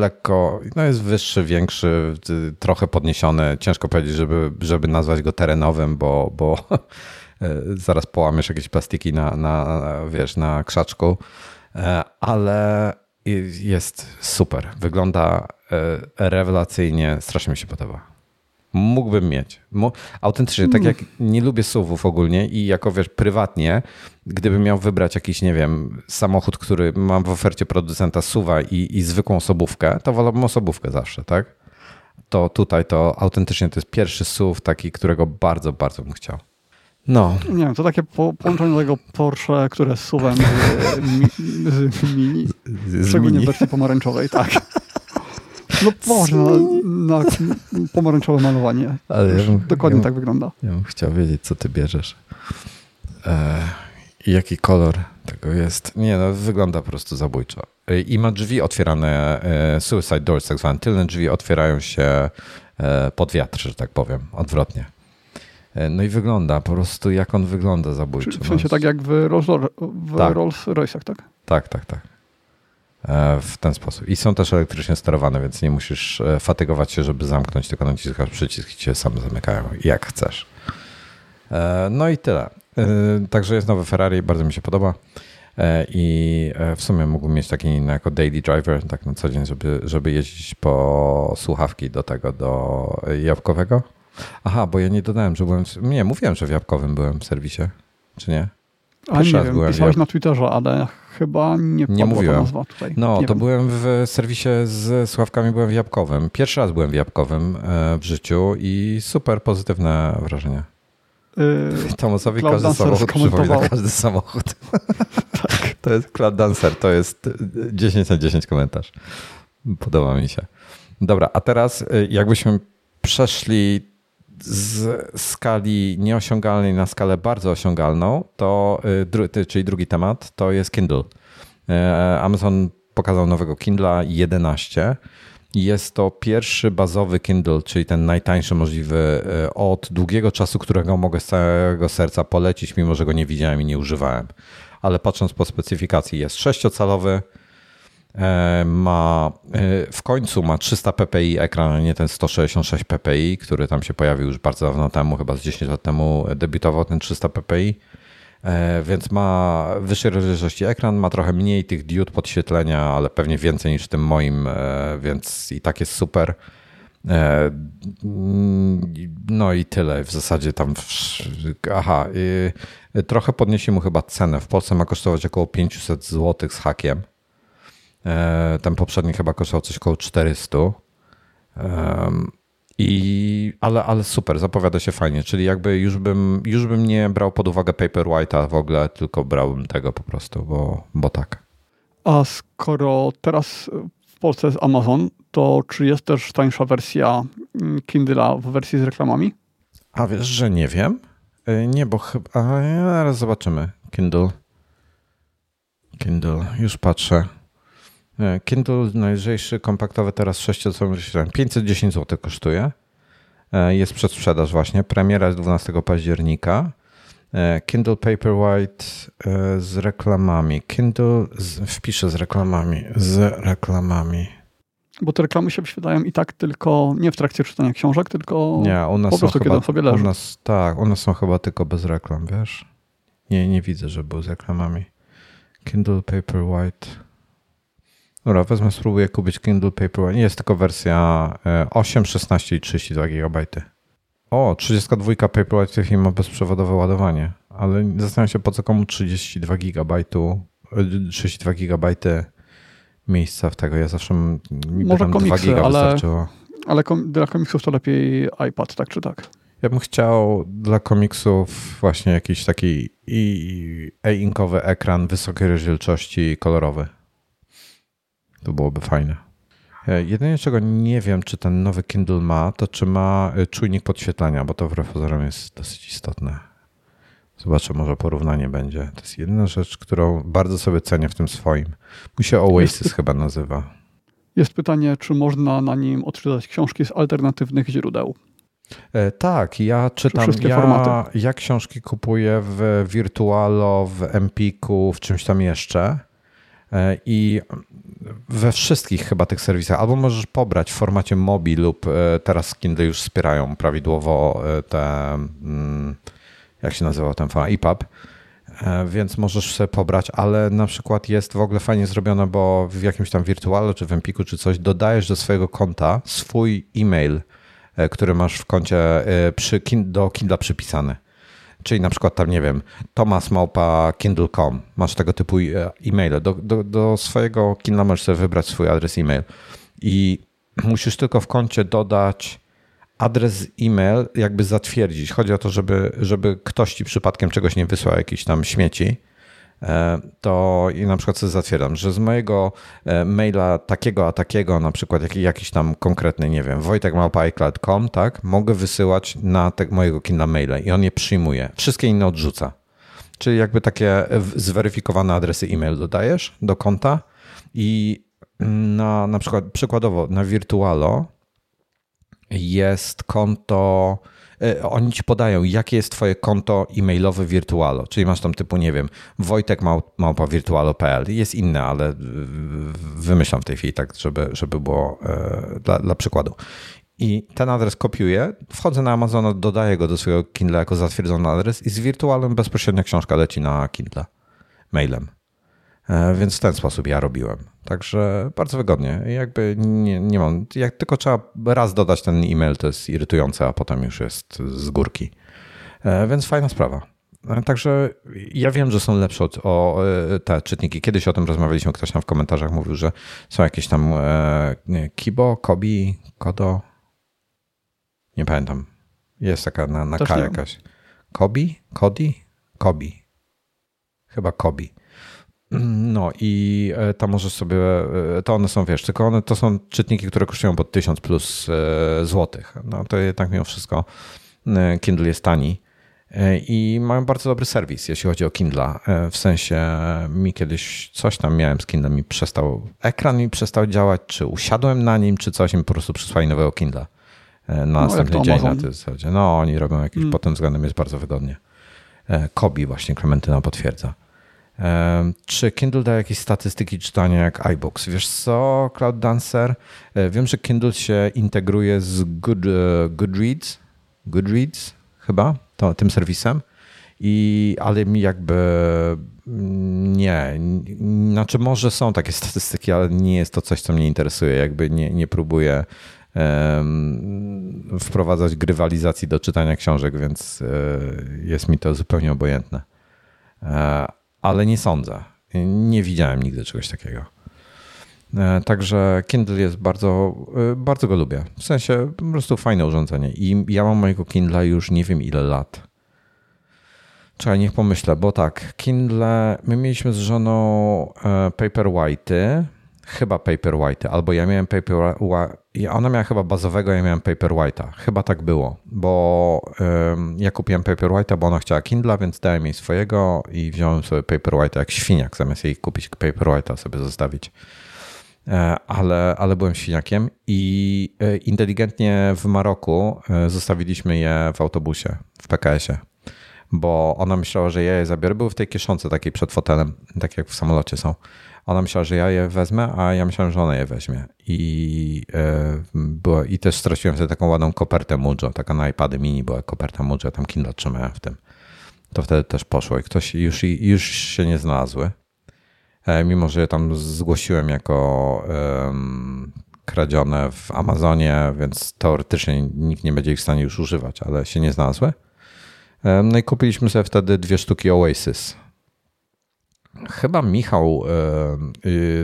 lekko, jest wyższy, większy, trochę podniesiony. Ciężko powiedzieć, żeby nazwać go terenowym, bo zaraz połamiesz jakieś plastiki na krzaczku, ale jest super. Wygląda rewelacyjnie, strasznie mi się podoba. Mógłbym mieć. Autentycznie, tak jak nie lubię SUV-ów ogólnie i jako prywatnie, gdybym miał wybrać jakiś, samochód, który mam w ofercie producenta SUV-a i zwykłą osobówkę, to wolałbym osobówkę zawsze, tak? To tutaj to autentycznie to jest pierwszy SUV taki, którego bardzo, bardzo bym chciał. No. Nie wiem, to takie połączenie tego Porsche, które z SUV-em z Mini, szczególnie w wersji pomarańczowej, tak. No Boże, na pomarańczowe malowanie. Ale dokładnie tak wygląda. Ja bym chciał wiedzieć, co ty bierzesz. Jaki kolor tego jest. Nie no, wygląda po prostu zabójczo. I ma drzwi otwierane, suicide doors tak zwane. Tylne drzwi otwierają się pod wiatr, że tak powiem, odwrotnie. No i wygląda po prostu, jak on wygląda zabójczo. W sensie tak jak w Rolls Royce'ach, tak? Tak. W ten sposób. I są też elektrycznie sterowane, więc nie musisz fatygować się, żeby zamknąć, tylko naciskasz przycisk i cię sam zamykają, jak chcesz. No i tyle. Także jest nowy Ferrari, bardzo mi się podoba i w sumie mógłbym mieć taki jako daily driver, tak na co dzień, żeby jeździć po słuchawki do jabłkowego. Aha, bo ja nie dodałem, że byłem... Nie, mówiłem, że w jabłkowym byłem w serwisie, czy nie? Pierwszy raz byłem. Pisałeś na Twitterze, ale chyba nie mówiłem. Nazwa tutaj. No, nie to wiem. Byłem w serwisie z słuchawkami, byłem w jabłkowym. Pierwszy raz byłem w jabłkowym w życiu i super pozytywne wrażenia. Tomasowi każdy samochód. Tak. To jest Cloud Dancer, to jest 10 na 10 komentarz. Podoba mi się. Dobra, a teraz jakbyśmy przeszli z skali nieosiągalnej na skalę bardzo osiągalną, to, czyli drugi temat, to jest Kindle. Amazon pokazał nowego Kindla 11. Jest to pierwszy bazowy Kindle, czyli ten najtańszy możliwy od długiego czasu, którego mogę z całego serca polecić, mimo że go nie widziałem i nie używałem. Ale patrząc po specyfikacji, jest 6-calowy, w końcu ma 300 ppi ekran, a nie ten 166 ppi, który tam się pojawił już bardzo dawno temu, chyba z 10 lat temu debiutował ten 300 ppi. Więc ma wyższej rozdzielczości ekran, ma trochę mniej tych diod podświetlenia, ale pewnie więcej niż w tym moim, więc i tak jest super. No i tyle w zasadzie tam. Aha, trochę podniesie mu chyba cenę. W Polsce ma kosztować około 500 zł z hakiem. Ten poprzedni chyba kosztował coś około 400. Ale super, zapowiada się fajnie, czyli jakby już bym nie brał pod uwagę Paperwhite'a w ogóle, tylko brałbym tego po prostu, bo tak. A skoro teraz w Polsce jest Amazon, to czy jest też tańsza wersja Kindle'a w wersji z reklamami? A wiesz, że nie wiem. Nie, bo chyba... Zaraz zobaczymy. Kindle, już patrzę. Kindle najlżejszy, kompaktowy, teraz 6-calowy, 510 zł kosztuje. Jest przedsprzedaż właśnie, premiera jest 12 października. Kindle Paperwhite z reklamami. Wpiszę z reklamami. Bo te reklamy się wyświetlają i tak tylko nie w trakcie czytania książek, tylko nie, u nas po prostu kiedy on sobie leży. U nas są chyba tylko bez reklam, wiesz? Nie widzę, że był z reklamami. Kindle Paperwhite... Dobra, spróbuję kupić Kindle Paperwhite. Jest tylko wersja 8, 16 i 32 GB. 32 Paperwhite w tej chwili ma bezprzewodowe ładowanie, ale zastanawiam się, po co komu 32 GB miejsca w tego. Ja zawsze mi może komiksy, 2 GB wystarczyło. Ale dla komiksów to lepiej iPad, tak czy tak? Ja bym chciał dla komiksów właśnie jakiś taki e-inkowy ekran wysokiej rozdzielczości, kolorowy. To byłoby fajne. Jedynie czego nie wiem, czy ten nowy Kindle ma, to czy ma czujnik podświetlenia, bo to wbrew pozorom jest dosyć istotne. Zobaczę, może porównanie będzie. To jest jedyna rzecz, którą bardzo sobie cenię w tym swoim. Mu się Oasis chyba nazywa. Jest pytanie, czy można na nim odczytać książki z alternatywnych źródeł. Tak, ja czytam. Ja książki kupuję w Virtualo, w Empiku, w czymś tam jeszcze. I we wszystkich chyba tych serwisach, albo możesz pobrać w formacie mobi lub teraz Kindle już wspierają prawidłowo te, jak się nazywa ten format, EPUB, więc możesz sobie pobrać, ale na przykład jest w ogóle fajnie zrobione, bo w jakimś tam Virtualu czy w Empiku czy coś dodajesz do swojego konta swój e-mail, który masz w koncie do Kindla przypisany. Czyli na przykład tam, nie wiem, tomas@kindle.com, masz tego typu e-maile. Do swojego Kindla możesz sobie wybrać swój adres e-mail i musisz tylko w koncie dodać adres e-mail, jakby zatwierdzić. Chodzi o to, żeby ktoś ci przypadkiem czegoś nie wysłał, jakichś tam śmieci, to i na przykład sobie zatwierdzam, że z mojego maila takiego a takiego, na przykład jakiś tam konkretny, nie wiem, wojtek@iCloud.com, tak, mogę wysyłać na mojego Kindle maile i on je przyjmuje. Wszystkie inne odrzuca. Czyli jakby takie zweryfikowane adresy e-mail dodajesz do konta i na przykład, przykładowo na Virtualo jest konto. Oni ci podają, jakie jest twoje konto e-mailowe Virtualo, czyli masz tam typu, nie wiem, wojtek@virtualo.pl, jest inne, ale wymyślam w tej chwili tak, żeby było dla przykładu. I ten adres kopiuję, wchodzę na Amazon, dodaję go do swojego Kindla jako zatwierdzony adres i z Virtualem bezpośrednio książka leci na Kindla mailem. Więc w ten sposób ja robiłem. Także bardzo wygodnie. Jakby nie mam. Jak tylko trzeba raz dodać ten e-mail, to jest irytujące, a potem już jest z górki. Więc fajna sprawa. Także ja wiem, że są lepsze te czytniki. Kiedyś o tym rozmawialiśmy. Ktoś tam w komentarzach mówił, że są jakieś tam Kibo, Kobi, Kodo. Nie pamiętam. Jest taka na K jakaś. Kobi? Kodi? Kobi. Chyba Kobi. No i tam możesz sobie, to one są, wiesz, tylko one to są czytniki, które kosztują pod 1000+ złotych. No to jednak mimo wszystko Kindle jest tani i mają bardzo dobry serwis, jeśli chodzi o Kindla. W sensie mi kiedyś coś tam miałem z Kindlem i ekran mi przestał działać, czy usiadłem na nim, czy coś, mi po prostu przysłali nowego Kindla na następny dzień Amazon. Na tej zasadzie. No oni robią jakieś, pod tym względem jest bardzo wygodnie. Kobi właśnie, Klementyna potwierdza. Czy Kindle da jakieś statystyki czytania jak iBooks? Wiesz co, Cloud Dancer? Wiem, że Kindle się integruje z Goodreads chyba, tym serwisem, ale mi jakby nie. Znaczy może są takie statystyki, ale nie jest to coś, co mnie interesuje. Jakby nie próbuję wprowadzać grywalizacji do czytania książek, więc jest mi to zupełnie obojętne. Ale nie sądzę. Nie widziałem nigdy czegoś takiego. Także Kindle jest bardzo, bardzo go lubię. W sensie po prostu fajne urządzenie. I ja mam mojego Kindla już nie wiem ile lat. Czekaj, niech pomyślę, bo tak, Kindle, my mieliśmy z żoną Paperwhite'y, chyba Paperwhite'y, albo ja miałem Paperwhite'a, ona miała chyba bazowego, ja miałem Paperwhite'a. Chyba tak było, bo ja kupiłem Paperwhite'a, bo ona chciała Kindla, więc dałem jej swojego i wziąłem sobie Paperwhite'a jak świniak, zamiast jej kupić Paperwhite'a sobie zostawić. Ale byłem świniakiem i inteligentnie w Maroku zostawiliśmy je w autobusie, w PKS-ie, bo ona myślała, że ja je zabiorę. Były w tej kieszonce takiej przed fotelem, tak jak w samolocie są. Ona myślała, że ja je wezmę, a ja myślałem, że ona je weźmie. I też straciłem sobie taką ładną kopertę Mujo, taka na iPady mini była koperta Mujo, tam Kindle trzymałem w tym. To wtedy też poszło i ktoś już się nie znalazły. Mimo, że je tam zgłosiłem jako kradzione w Amazonie, więc teoretycznie nikt nie będzie ich w stanie już używać, ale się nie znalazły. No i kupiliśmy sobie wtedy 2 sztuki Oasis. Chyba Michał,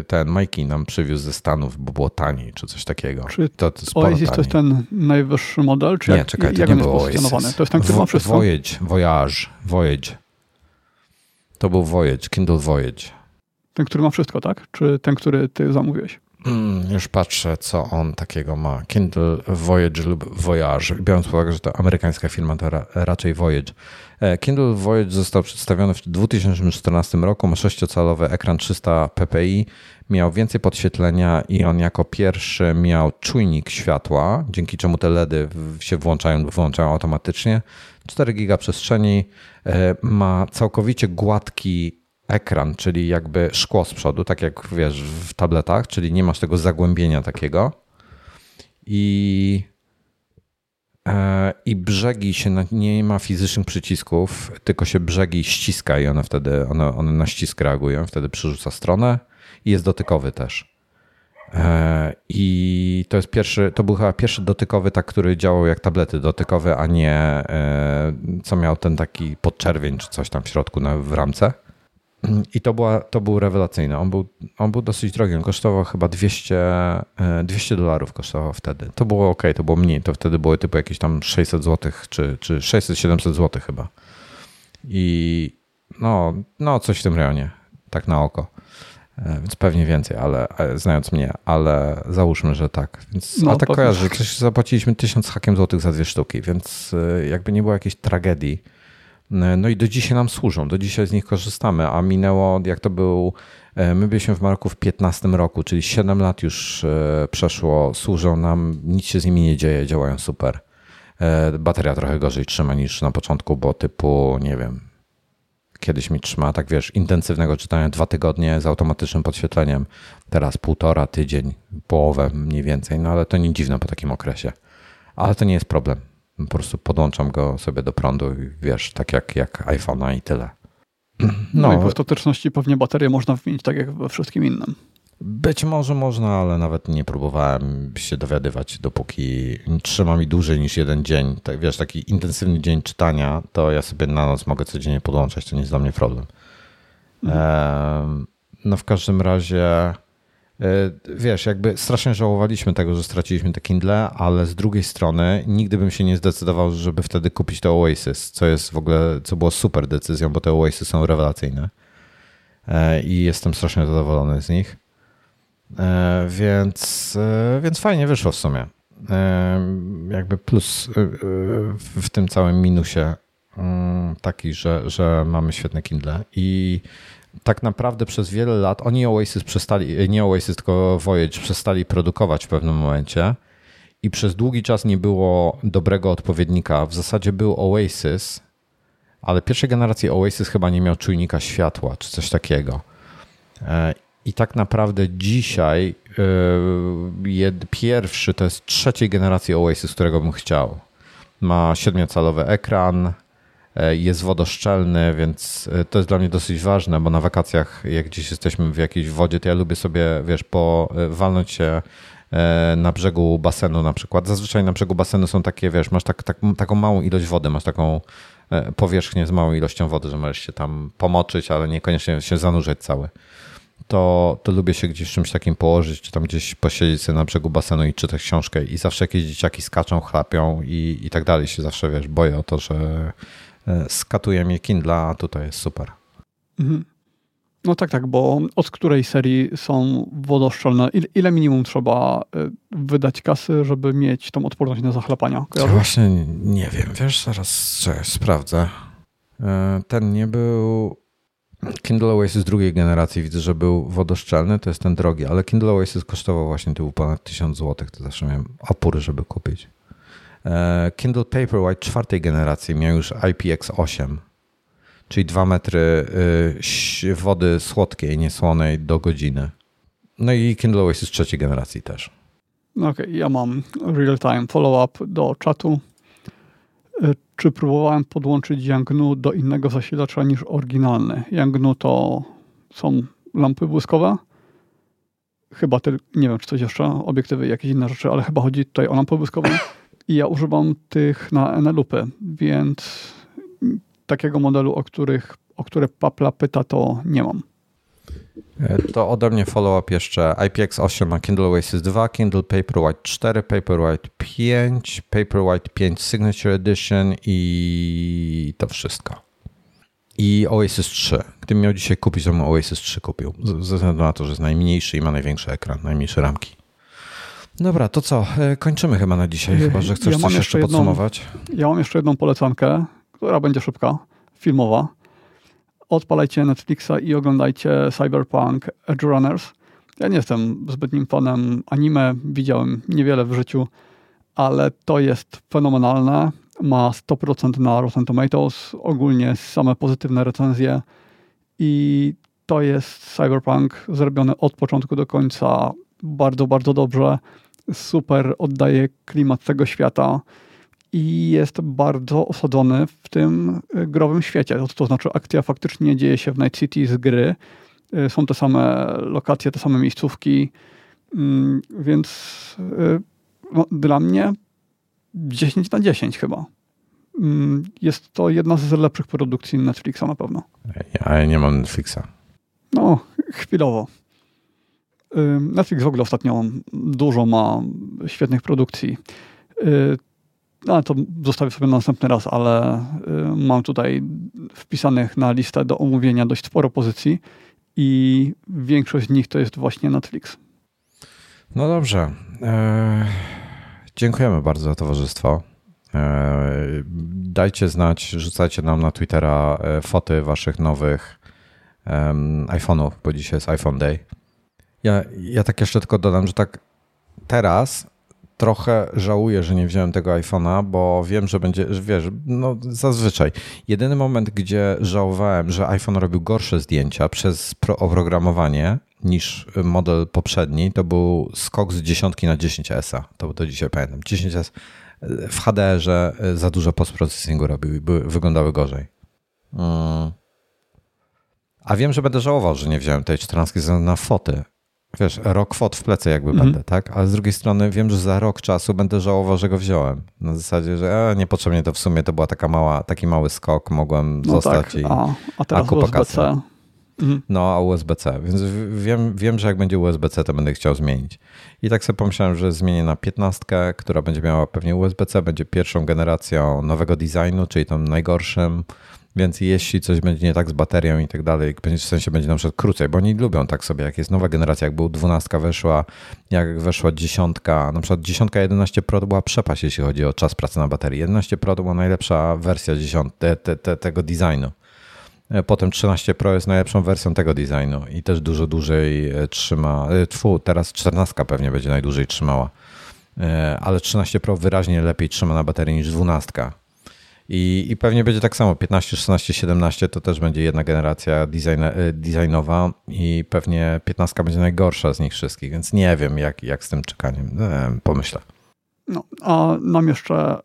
ten Mikey nam przywiózł ze Stanów, bo było taniej, czy coś takiego. Czy to Oasis to jest ten najwyższy model? Czy nie, czekaj, to nie było Oasis. To jest ten, który ma wszystko? Voyage. To był Voyage, Kindle Voyage. Ten, który ma wszystko, tak? Czy ten, który ty zamówiłeś? Już patrzę, co on takiego ma. Kindle Voyage lub Voyage. Biorąc pod uwagę, że to amerykańska firma, to raczej Voyage. Kindle Voyage został przedstawiony w 2014 roku. Ma 6-calowy ekran 300 ppi. Miał więcej podświetlenia i on jako pierwszy miał czujnik światła, dzięki czemu te LEDy się włączają lub wyłączają automatycznie. 4 giga przestrzeni. Ma całkowicie gładki ekran, czyli jakby szkło z przodu, tak jak wiesz w tabletach, czyli nie masz tego zagłębienia takiego i brzegi się, nie ma fizycznych przycisków, tylko się brzegi ściska i one wtedy one na ścisk reagują, wtedy przerzuca stronę i jest dotykowy też. I to jest to był chyba pierwszy dotykowy, tak, który działał jak tablety dotykowe, a nie co miał ten taki podczerwień czy coś tam w środku w ramce. I to był rewelacyjny. On był dosyć drogi. On kosztował chyba $200 kosztował wtedy. To było okej, to było mniej. To wtedy były typu jakieś tam 600 zł czy 600-700 zł chyba. I no coś w tym rejonie. Tak na oko. Więc pewnie więcej, ale znając mnie, ale załóżmy, że tak. Więc, no, a tak kojarzę, że coś zapłaciliśmy 1000 hakiem złotych za 2 sztuki, więc jakby nie było jakiejś tragedii. No i do dzisiaj nam służą, do dzisiaj z nich korzystamy, a minęło, jak to był, my byliśmy w Maroku w 2015 roku, czyli 7 lat już przeszło, służą nam, nic się z nimi nie dzieje, działają super. Bateria trochę gorzej trzyma niż na początku, bo typu, nie wiem, kiedyś mi trzyma, tak wiesz, intensywnego czytania 2 tygodnie z automatycznym podświetleniem, teraz 1,5 tygodnia, połowę mniej więcej, no ale to nie dziwne po takim okresie, ale to nie jest problem. Po prostu podłączam go sobie do prądu i wiesz, tak jak iPhone'a i tyle. No i w ostateczności pewnie baterię można wymienić tak jak we wszystkim innym. Być może można, ale nawet nie próbowałem się dowiadywać, dopóki trzyma mi dłużej niż 1 dzień. Tak, wiesz, taki intensywny dzień czytania, to ja sobie na noc mogę codziennie podłączać, to nie jest dla mnie problem. No w każdym razie... Wiesz, jakby strasznie żałowaliśmy tego, że straciliśmy te Kindle, ale z drugiej strony nigdy bym się nie zdecydował, żeby wtedy kupić to Oasis, co jest w ogóle, co było super decyzją, bo te Oasis są rewelacyjne i jestem strasznie zadowolony z nich, więc fajnie wyszło w sumie. jakby plus w tym całym minusie taki, że mamy świetne Kindle i tak naprawdę przez wiele lat oni Oasis przestali, nie Oasis tylko Voyage, przestali produkować w pewnym momencie i przez długi czas nie było dobrego odpowiednika. W zasadzie był Oasis, ale pierwszej generacji Oasis chyba nie miał czujnika światła czy coś takiego. I tak naprawdę dzisiaj pierwszy to jest trzeciej generacji Oasis, którego bym chciał. Ma 7-calowy ekran, jest wodoszczelny, więc to jest dla mnie dosyć ważne, bo na wakacjach, jak gdzieś jesteśmy w jakiejś wodzie, to ja lubię sobie, wiesz, powalnąć się na brzegu basenu na przykład. Zazwyczaj na brzegu basenu są takie, wiesz, masz taką małą ilość wody, masz taką powierzchnię z małą ilością wody, że możesz się tam pomoczyć, ale niekoniecznie się zanurzać cały. To lubię się gdzieś czymś takim położyć, czy tam gdzieś posiedzieć sobie na brzegu basenu i czytać książkę i zawsze jakieś dzieciaki skaczą, chlapią i tak dalej. Się zawsze, wiesz, boję o to, że skatuje mnie Kindle, a tutaj jest super. Mhm. No tak, bo od której serii są wodoszczelne? Ile minimum trzeba wydać kasy, żeby mieć tą odporność na zachlapania? Kojarzysz? Właśnie nie wiem, wiesz, zaraz sprawdzę. Ten nie był... Kindle Oasis drugiej generacji widzę, że był wodoszczelny, to jest ten drogi, ale Kindle Oasis kosztował właśnie typu ponad 1000 zł, to zawsze miałem opór, żeby kupić. Kindle Paperwhite czwartej generacji miał już IPX8, czyli 2 metry wody słodkiej, niesłonej do godziny. No i Kindle Oasis trzeciej generacji też. Okej, ja mam real-time follow-up do czatu. Czy próbowałem podłączyć Yangnu do innego zasilacza niż oryginalny? Yangnu to są lampy błyskowe. Chyba tylko, nie wiem, czy coś jeszcze, obiektywy, jakieś inne rzeczy, ale chyba chodzi tutaj o lampy błyskowe. I ja używam tych na enelupy, więc takiego modelu, o które Papla pyta, to nie mam. To ode mnie follow-up jeszcze. IPX8 ma Kindle Oasis 2, Kindle Paperwhite 4, Paperwhite 5, Paperwhite 5 Signature Edition i to wszystko. I Oasis 3. Gdybym miał dzisiaj kupić, to bym Oasis 3 kupił. Ze względu na to, że jest najmniejszy i ma największy ekran, najmniejsze ramki. Dobra, to co? Kończymy chyba na dzisiaj, chyba że chcesz coś jeszcze podsumować. Ja mam jeszcze jedną polecankę, która będzie szybka, filmowa. Odpalajcie Netflixa i oglądajcie Cyberpunk Edgerunners. Ja nie jestem zbytnim fanem anime, widziałem niewiele w życiu, ale to jest fenomenalne. Ma 100% na Rotten Tomatoes, ogólnie same pozytywne recenzje i to jest Cyberpunk zrobiony od początku do końca bardzo, bardzo dobrze. Super oddaje klimat tego świata. I jest bardzo osadzony w tym growym świecie. To znaczy akcja faktycznie dzieje się w Night City z gry. Są te same lokacje, te same miejscówki. Więc no, dla mnie 10 na 10 chyba. Jest to jedna z lepszych produkcji Netflixa na pewno. Ja nie mam Netflixa. No, chwilowo. Netflix w ogóle ostatnio dużo ma świetnych produkcji. No, to zostawię sobie na następny raz, ale mam tutaj wpisanych na listę do omówienia dość sporo pozycji i większość z nich to jest właśnie Netflix. No dobrze. Dziękujemy bardzo za towarzystwo. Dajcie znać, rzucajcie nam na Twittera foty waszych nowych iPhone'ów, bo dzisiaj jest iPhone Day. Ja tak jeszcze tylko dodam, że tak teraz trochę żałuję, że nie wziąłem tego iPhone'a, bo wiem, że będzie, wiesz, no zazwyczaj. Jedyny moment, gdzie żałowałem, że iPhone robił gorsze zdjęcia przez oprogramowanie niż model poprzedni, to był skok z 10 na 10S. To dzisiaj pamiętam. 10S w HDR-ze za dużo postprocesingu robił i wyglądały gorzej. A wiem, że będę żałował, że nie wziąłem tej 14 na foty. Wiesz, rok fot w plecy jakby będę, tak? Ale z drugiej strony wiem, że za rok czasu będę żałował, że go wziąłem. Na zasadzie, że niepotrzebnie to w sumie to była taki mały skok, mogłem zostać tak, i a kupa kasy. No, a USB-C. Więc wiem, że jak będzie USB-C, to będę chciał zmienić. I tak sobie pomyślałem, że zmienię na 15, która będzie miała pewnie USB-C, będzie pierwszą generacją nowego designu, czyli tą najgorszym. Więc jeśli coś będzie nie tak z baterią i tak dalej, w sensie będzie na przykład krócej, bo oni lubią tak sobie, jak jest nowa generacja, jak był 12 weszła, jak weszła 10, na przykład 10, 11 Pro to była przepaść, jeśli chodzi o czas pracy na baterii. 11 Pro to była najlepsza wersja 10, tego designu. Potem 13 Pro jest najlepszą wersją tego designu i też dużo dłużej trzyma. Teraz 14 pewnie będzie najdłużej trzymała, ale 13 Pro wyraźnie lepiej trzyma na baterii niż 12. I pewnie będzie tak samo, 15, 16, 17 to też będzie jedna generacja designowa i pewnie 15 będzie najgorsza z nich wszystkich, więc nie wiem jak z tym czekaniem, pomyślę. No, a nam jeszcze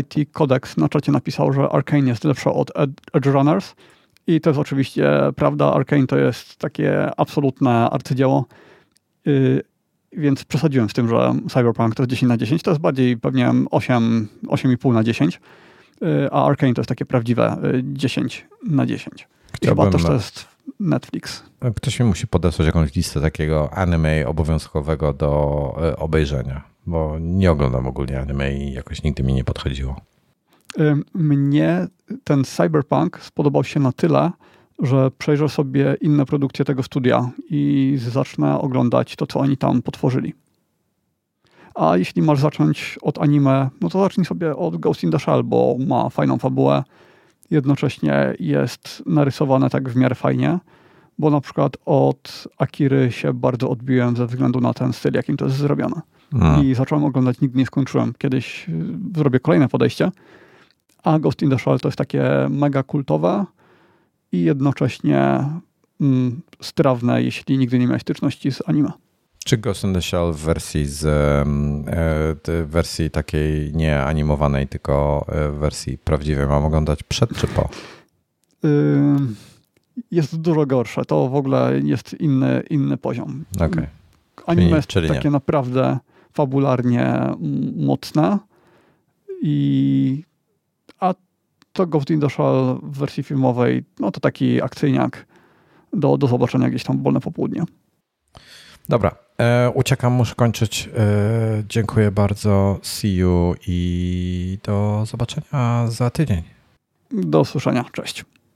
IT Codex na czacie napisał, że Arkane jest lepsze od Edge Runners i to jest oczywiście prawda, Arkane to jest takie absolutne arcydzieło, więc przesadziłem z tym, że Cyberpunk to jest 10 na 10, to jest bardziej pewnie 8,5 na 10. A Arkane to jest takie prawdziwe 10 na 10. Chyba też to jest Netflix. Ktoś mi musi podesłać jakąś listę takiego anime obowiązkowego do obejrzenia, bo nie oglądam ogólnie anime i jakoś nigdy mi nie podchodziło. Mnie ten Cyberpunk spodobał się na tyle, że przejrzę sobie inne produkcje tego studia i zacznę oglądać to, co oni tam potworzyli. A jeśli masz zacząć od anime, no to zacznij sobie od Ghost in the Shell, bo ma fajną fabułę. Jednocześnie jest narysowane tak w miarę fajnie, bo na przykład od Akiry się bardzo odbiłem ze względu na ten styl, jakim to jest zrobione. I zacząłem oglądać, nigdy nie skończyłem. Kiedyś zrobię kolejne podejście. A Ghost in the Shell to jest takie mega kultowe i jednocześnie strawne, jeśli nigdy nie miałeś styczności z anime. Czy Ghost in the Shell w wersji, wersji takiej nie animowanej, tylko w wersji prawdziwej mam oglądać przed czy po? Jest dużo gorsze. To w ogóle jest inny poziom. Okay. Anime czyli, jest takie naprawdę fabularnie mocne. A to Ghost in the Shell w wersji filmowej, no to taki akcyjniak do zobaczenia gdzieś tam w wolne popołudnie. Dobra, uciekam, muszę kończyć. Dziękuję bardzo, see you i do zobaczenia za tydzień. Do usłyszenia, cześć.